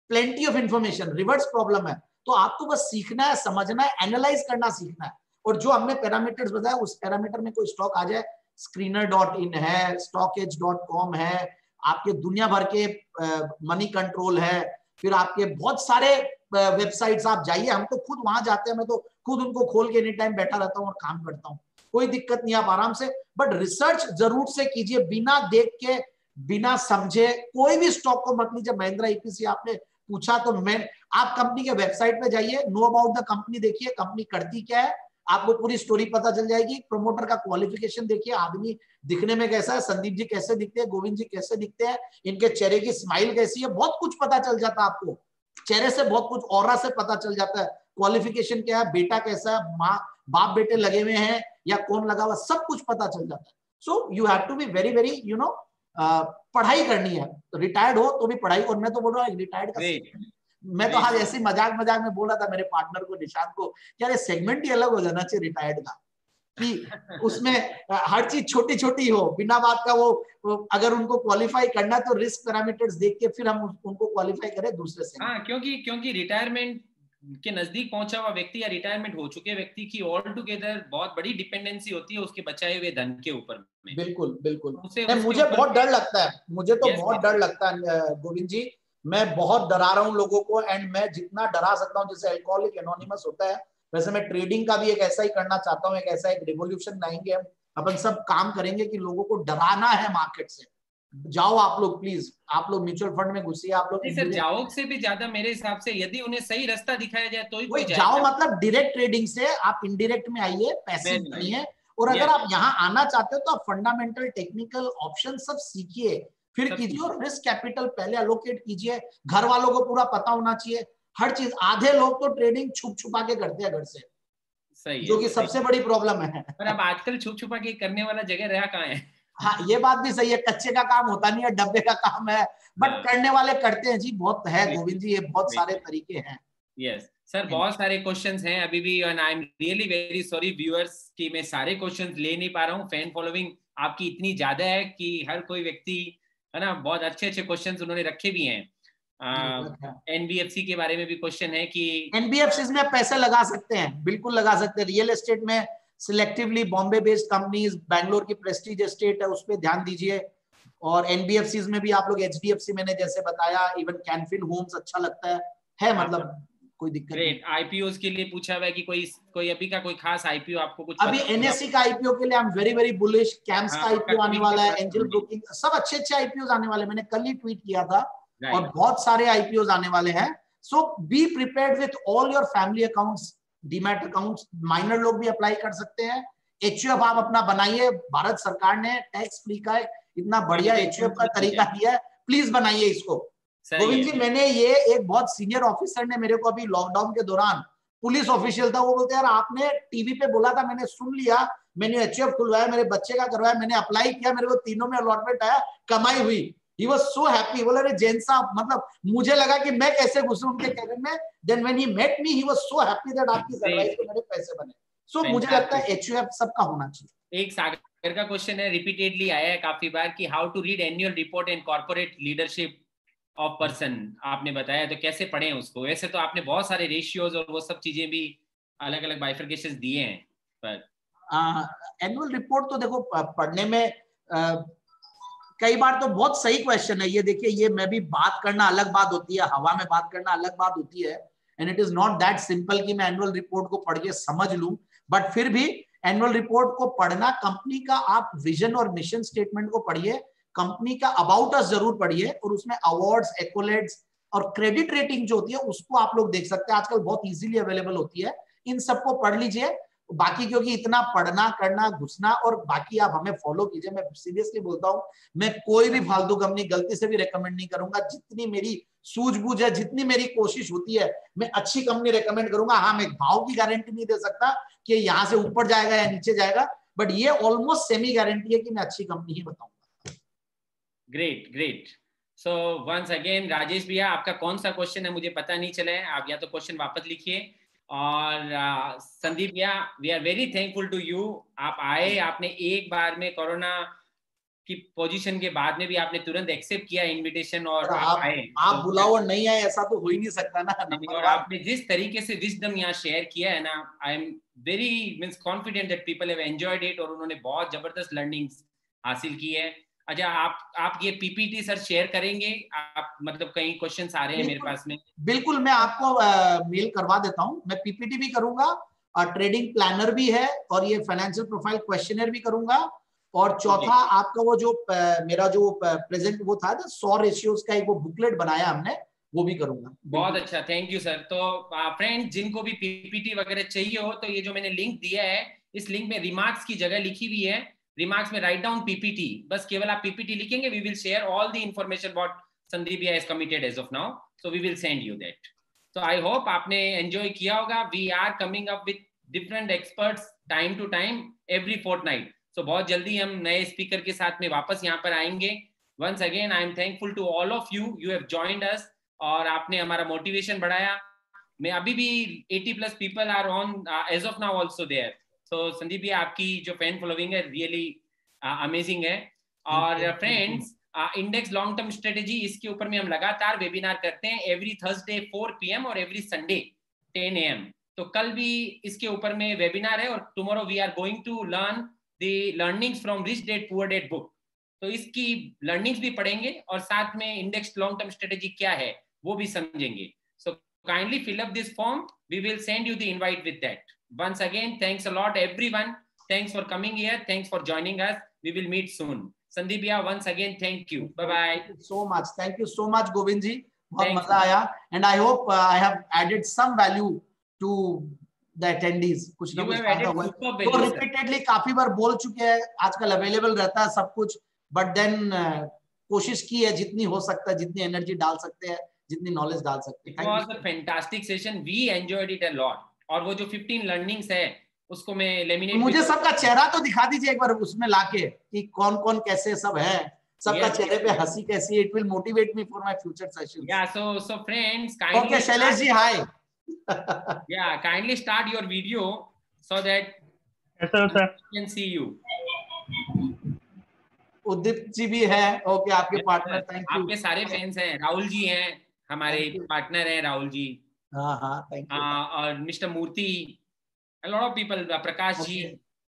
plenty of information, reverse problem है। तो आपको बस सीखना है, समझना है, एनालाइज करना सीखना है। और जो हमने पैरामीटर्स बताया उस पैरामीटर में कोई स्टॉक आ जाए, स्क्रीनर डॉट इन है, स्टॉकेज डॉट कॉम है, आपके दुनिया भर के मनी uh, कंट्रोल है, फिर आपके बहुत सारे वेबसाइट्स आप जाइए, हम तो खुद वहां जाते हैं, मैं तो खुद उनको खोल के एनी टाइम बैठा रहता हूँ और काम करता हूँ, कोई दिक्कत नहीं, आप आराम से। बट रिसर्च जरूर से कीजिए, बिना देख के बिना समझे कोई भी स्टॉक को मत लीजिए। महिंद्रा ईपीसी आपने पूछा तो मैं, आप कंपनी के वेबसाइट पे जाइए, नो अबाउट द कंपनी देखिए, कंपनी करती क्या है, आपको पूरी स्टोरी पता चल जाएगी। प्रमोटर का क्वालिफिकेशन देखिए, आदमी दिखने में कैसा है, संदीप जी कैसे दिखते हैं, गोविंद जी कैसे दिखते हैं, इनके चेहरे की स्माइल कैसी है, बहुत कुछ पता चल जाता है आपको। चेहरे से बहुत कुछ ऑरा से पता चल जाता है, क्वालिफिकेशन क्या है, बेटा कैसा है, माँ बाप बेटे लगे हुए हैं या कौन लगा हुआ, सब कुछ पता चल जाता है। So you have to be very very you know, पढ़ाई करनी है। तो रिटायर्ड हो तो भी पढ़ाई, और मैं तो बोल रहा हूँ रिटायर्ड का मैं तो आज ऐसे मजाक मजाक में बोला था मेरे पार्टनर को, निशांत को, यार ये सेगमेंट ही अलग हो जाना चाहिए रिटायर्ड का, कि उसमें हर चीज छोटी छोटी हो बिना बात का। वो अगर उनको क्वालिफाई करना तो रिस्क पैरामीटर्स देख के फिर हम उनको क्वालिफाई करें दूसरे से। हाँ, क्योंकि क्योंकि रिटायरमेंट के नजदीक पहुंचा हुआ व्यक्ति या रिटायरमेंट हो चुके व्यक्ति की ऑल टुगेदर बहुत बड़ी डिपेंडेंसी होती है उसके बचाए हुए धन के ऊपर। बिल्कुल बिल्कुल, मुझे बहुत डर लगता है, मुझे तो बहुत डर लगता है गोविंद जी, मैं बहुत डरा रहा हूँ लोगों को, एंड मैं जितना डरा सकता हूँ, जैसे अल्कोहलिक एनोनिमस होता है वैसे मैं ट्रेडिंग का भी एक ऐसा ही करना चाहता हूँ, एक ऐसा एक रिवॉल्यूशन लाएंगे हम, अपन सब काम करेंगे कि लोगों को डराना है मार्केट से। जाओ आप लोग प्लीज, आप लोग म्यूचुअल फंड में घुसिए, आप लोग सर जाओ से भी ज्यादा मेरे हिसाब से यदि उन्हें सही रास्ता दिखाया जाए तो ही कोई जाओ, मतलब डायरेक्ट ट्रेडिंग से आप इनडायरेक्ट में आइए, पैसे बनाइए, और अगर आप यहाँ आना चाहते हो तो आप फंडामेंटल टेक्निकल ऑप्शन सब सीखिए, फिर कीजिए, और रिस्क कैपिटल पहले एलोकेट कीजिए। घर वालों को पूरा पता होना चाहिए हर चीज, आधे लोग तो ट्रेडिंग छुप छुपा के करते हैं घर से, सही जो कि सबसे बड़ी प्रॉब्लम है। पर अब आजकल छुप छुपा के करने वाला जगह रहा कहाँ है। हाँ ये बात भी सही है, कच्चे का काम होता नहीं है, डब्बे का काम है, बट करने वाले करते हैं जी, बहुत है गोविंद जी, ये बहुत सारे तरीके हैं। यस सर, बहुत सारे क्वेश्चंस हैं अभी भी, and I am really very sorry viewers कि मैं सारे क्वेश्चंस ले नहीं पा रहा हूँ। फैन फॉलोइंग आपकी इतनी ज्यादा है कि हर कोई व्यक्ति है ना, बहुत अच्छे अच्छे क्वेश्चंस उन्होंने रखे भी हैं। एनबीएफसी के बारे में भी क्वेश्चन है कि एनबीएफसी में पैसे लगा सकते हैं, बिल्कुल लगा सकते हैं। रियल एस्टेट में selectively Bombay based companies, Bangalore की प्रेस्टीज एस्टेट है, उस पर ध्यान दीजिए। और एनबीएफसी में भी आप लोग एचडीएफसी मैंने जैसे बताया, इवन कैनफिन होम्स अच्छा लगता है, है मतलब कोई दिक्कत नहीं। आईपीओ के लिए पूछा हुआ है कि कोई कोई अभी का कोई खास आईपीओ आपको कुछ अभी एनएसई का आईपीओ के लिए I am very very bullish, camps का आईपीओ आने वाला है, एंजल ब्रोकिंग, सब अच्छे अच्छे आईपीओ आने वाले, मैंने कल ही ट्वीट किया था, और बहुत सारे आईपीओ आने वाले हैं। So be prepared with all your family accounts, demat accounts, minor लोग भी अप्लाई कर सकते हैं। एचयूएफ आप अपना बनाइए, भारत सरकार ने टैक्स फ्री का इतना बढ़िया एचयूएफ का तरीका दिया है, प्लीज बनाइए इसको। गोविंद जी मैंने ये एक बहुत सीनियर ऑफिसर ने मेरे को अभी लॉकडाउन के दौरान, पुलिस ऑफिशियल था, वो बोलते यार आपने टीवी पे बोला था, मैंने सुन लिया, मैंने एचयूएफ खुलवाया, मेरे बच्चे का करवाया, मैंने अप्लाई किया, मेरे को तीनों में अलॉटमेंट आया, कमाई हुई। He was so happy, बोला रे जैन साहब, मतलब मुझे लगा कि मैं कैसे घुसूं उनके कैरियर में। Then when he met me, he was so happy that आपकी सर्विस को मेरे पैसे बने। So मुझे लगता है एचयूएफ सबका होना चाहिए। एक सागर का क्वेश्चन है, रिपीटेडली आया है काफी बार, कि how to read annual report and corporate leadership of person आपने बताया, तो कैसे पढ़े उसको। वैसे तो आपने बहुत सारे रेशियोज और वो सब चीजें भी अलग अलग बाइफरकेशन दिए हैं, पर एनुअल रिपोर्ट तो देखो पढ़ने में आ, कई बार तो बहुत सही क्वेश्चन है ये। देखिए ये मैं भी बात करना अलग बात होती है, हवा में बात करना अलग बात होती है, and it is not that simple कि मैं एनुअल रिपोर्ट को पढ़ के समझ लूं। बट फिर भी एनुअल रिपोर्ट को पढ़ना, कंपनी का आप विजन और मिशन स्टेटमेंट को पढ़िए, कंपनी का अबाउट अस जरूर पढ़िए, और उसमें अवार्ड्स, एक्कोलेड्स और क्रेडिट रेटिंग जो होती है उसको आप लोग देख सकते हैं, आजकल बहुत इजीली अवेलेबल होती है, इन सबको पढ़ लीजिए। बाकी क्योंकि इतना पढ़ना करना घुसना, और बाकी आप हमें फॉलो कीजिए, मैं सीरियसली बोलता हूँ, मैं कोई भी फालतू कंपनी गलती से भी रेकमेंड नहीं करूंगा। जितनी मेरी सूझबूझ है, जितनी मेरी कोशिश होती है, मैं अच्छी कंपनी रेकमेंड करूंगा। हाँ मैं भाव की गारंटी नहीं दे सकता कि यहाँ से ऊपर जाएगा या नीचे जाएगा, बट ये ऑलमोस्ट सेमी गारंटी है कि मैं अच्छी कंपनी ही बताऊंगा। Great great. So once again Rajesh भैया, आपका कौन सा क्वेश्चन है मुझे पता नहीं चला है, आप या तो क्वेश्चन वापस लिखिए। और संदीप भैया, we are very thankful to you, आप आए, आपने एक बार में कोरोना की पोजीशन के बाद में भी आपने तुरंत एक्सेप्ट किया इनविटेशन, और आप आए, आप बुलाओ नहीं आए ऐसा तो हो ही नहीं सकता ना। और आपने जिस तरीके से विजडम यहाँ शेयर किया है ना, I am very means confident that people have enjoyed it, और उन्होंने बहुत जबरदस्त लर्निंग्स हासिल की है। अच्छा, आप आप ये पीपीटी सर शेयर करेंगे, आप मतलब कई क्वेश्चंस आ रहे हैं मेरे पास में। बिल्कुल, मैं आपको आ, मेल करवा देता हूं, मैं पीपीटी भी करूंगा और ट्रेडिंग प्लानर भी है, और ये फाइनेंशियल प्रोफाइल क्वेश्चनर भी करूंगा, और चौथा आपका वो जो प, मेरा जो प्रेजेंट वो था ना सौ रेशियोज का एक वो बुकलेट बनाया हमने, वो भी करूंगा। बहुत अच्छा, थैंक यू सर। तो फ्रेंड जिनको भी पीपीटी वगैरह चाहिए हो तो ये जो मैंने लिंक दिया है, इस लिंक में रिमार्क्स की जगह लिखी हुई है, रिमार्क्स में राइट डाउन पीपीटी, बस केवल आप पीपीटी लिखेंगे, we will share all the information what Sandeep भैया has committed as of now, so we will send you that. So I hope आपने एंजॉय किया होगा। We are coming up with different experts time to time every fortnight, so बहुत जल्दी हम नए speaker के साथ में वापस यहाँ पर आएंगे। Once again I am thankful to all of you, you have joined us, और आपने हमारा मोटिवेशन बढ़ाया. मैं अभी भी eighty plus people are on uh, as of now also there. So Sandeep ji आपकी जो फैन फॉलोइंग है रियली अमेजिंग है. और friends index long term strategy इसके ऊपर में हम लगातार वेबिनार करते हैं every Thursday four p m और every Sunday ten a m तो कल भी इसके ऊपर में वेबिनार है और tomorrow we are going to learn the learnings from rich dead poor dead book. तो इसकी लर्निंग्स भी पढ़ेंगे और साथ में इंडेक्स लॉन्ग टर्म स्ट्रेटेजी क्या है वो भी समझेंगे. So kindly fill up this form, we will send you the invite with that. Once again, thanks a lot everyone. Thanks for coming here. Thanks for joining us. We will meet soon. Sandeep Bhaiya, once again, thank you. Bye bye. Thank you so much. Thank you so much, Govind ji. बहुत मजा आया. And I hope uh, I have added some value to the attendees. कुछ ना कुछ तो repeatedly काफी बार बोल चुके हैं. आजकल available रहता है सब कुछ. But then uh, कोशिश की है जितनी हो सकता है, जितनी energy डाल सकते हैं, जितनी knowledge डाल सकते हैं. It was a fantastic session. We enjoyed it a lot. और वो जो fifteen लर्निंग्स है उसको मैं लेमिनेट मुझे सबका चेहरा तो दिखा दीजिए एक बार उसमें लाके कि कौन कौन कैसे सब है, सबका चेहरे पे हंसी कैसी है. It will motivate me for my future sessions. Yeah so so friends kindly okay Shailesh ji hi yeah kindly start your video so that sir sir can see you. Udeep ji भी है ओके आपके पार्टनर. थैंक यू आपके सारे fans हैं. राहुल जी हैं हमारे partner हैं राहुल जी. हाँ हाँ थैंक यू. और mister Murthy a lot of people Prakash ji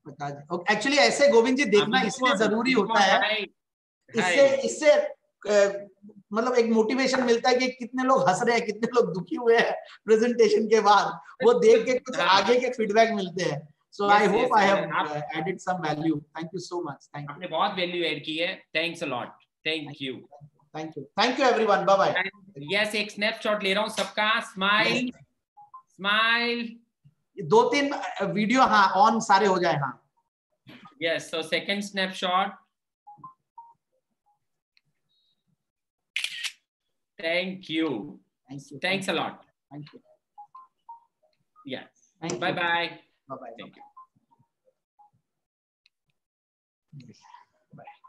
Prakash ji actually ऐसे गोविंद जी देखना इसलिए जरूरी होता है. इससे इससे मतलब एक मोटिवेशन मिलता है कि कितने लोग हंस रहे हैं, कितने लोग दुखी हुए हैं प्रेजेंटेशन के बाद, वो देख के कुछ आगे के फीडबैक मिलते हैं. So I hope I have added some value. Thank you so much. Thank you आपने बहुत वैल्यू ऐड की है. Thanks a lot. Thank you thank you thank you everyone. Bye bye. Yes एक स्नैपशॉट ले रहा हूं सबका. स्माइल स्माइल दो तीन वीडियो हाँ ऑन सारे हो जाए. हाँ yes so second snapshot. Thank you thanks a lot. Thank you yes bye bye bye bye. Thank you.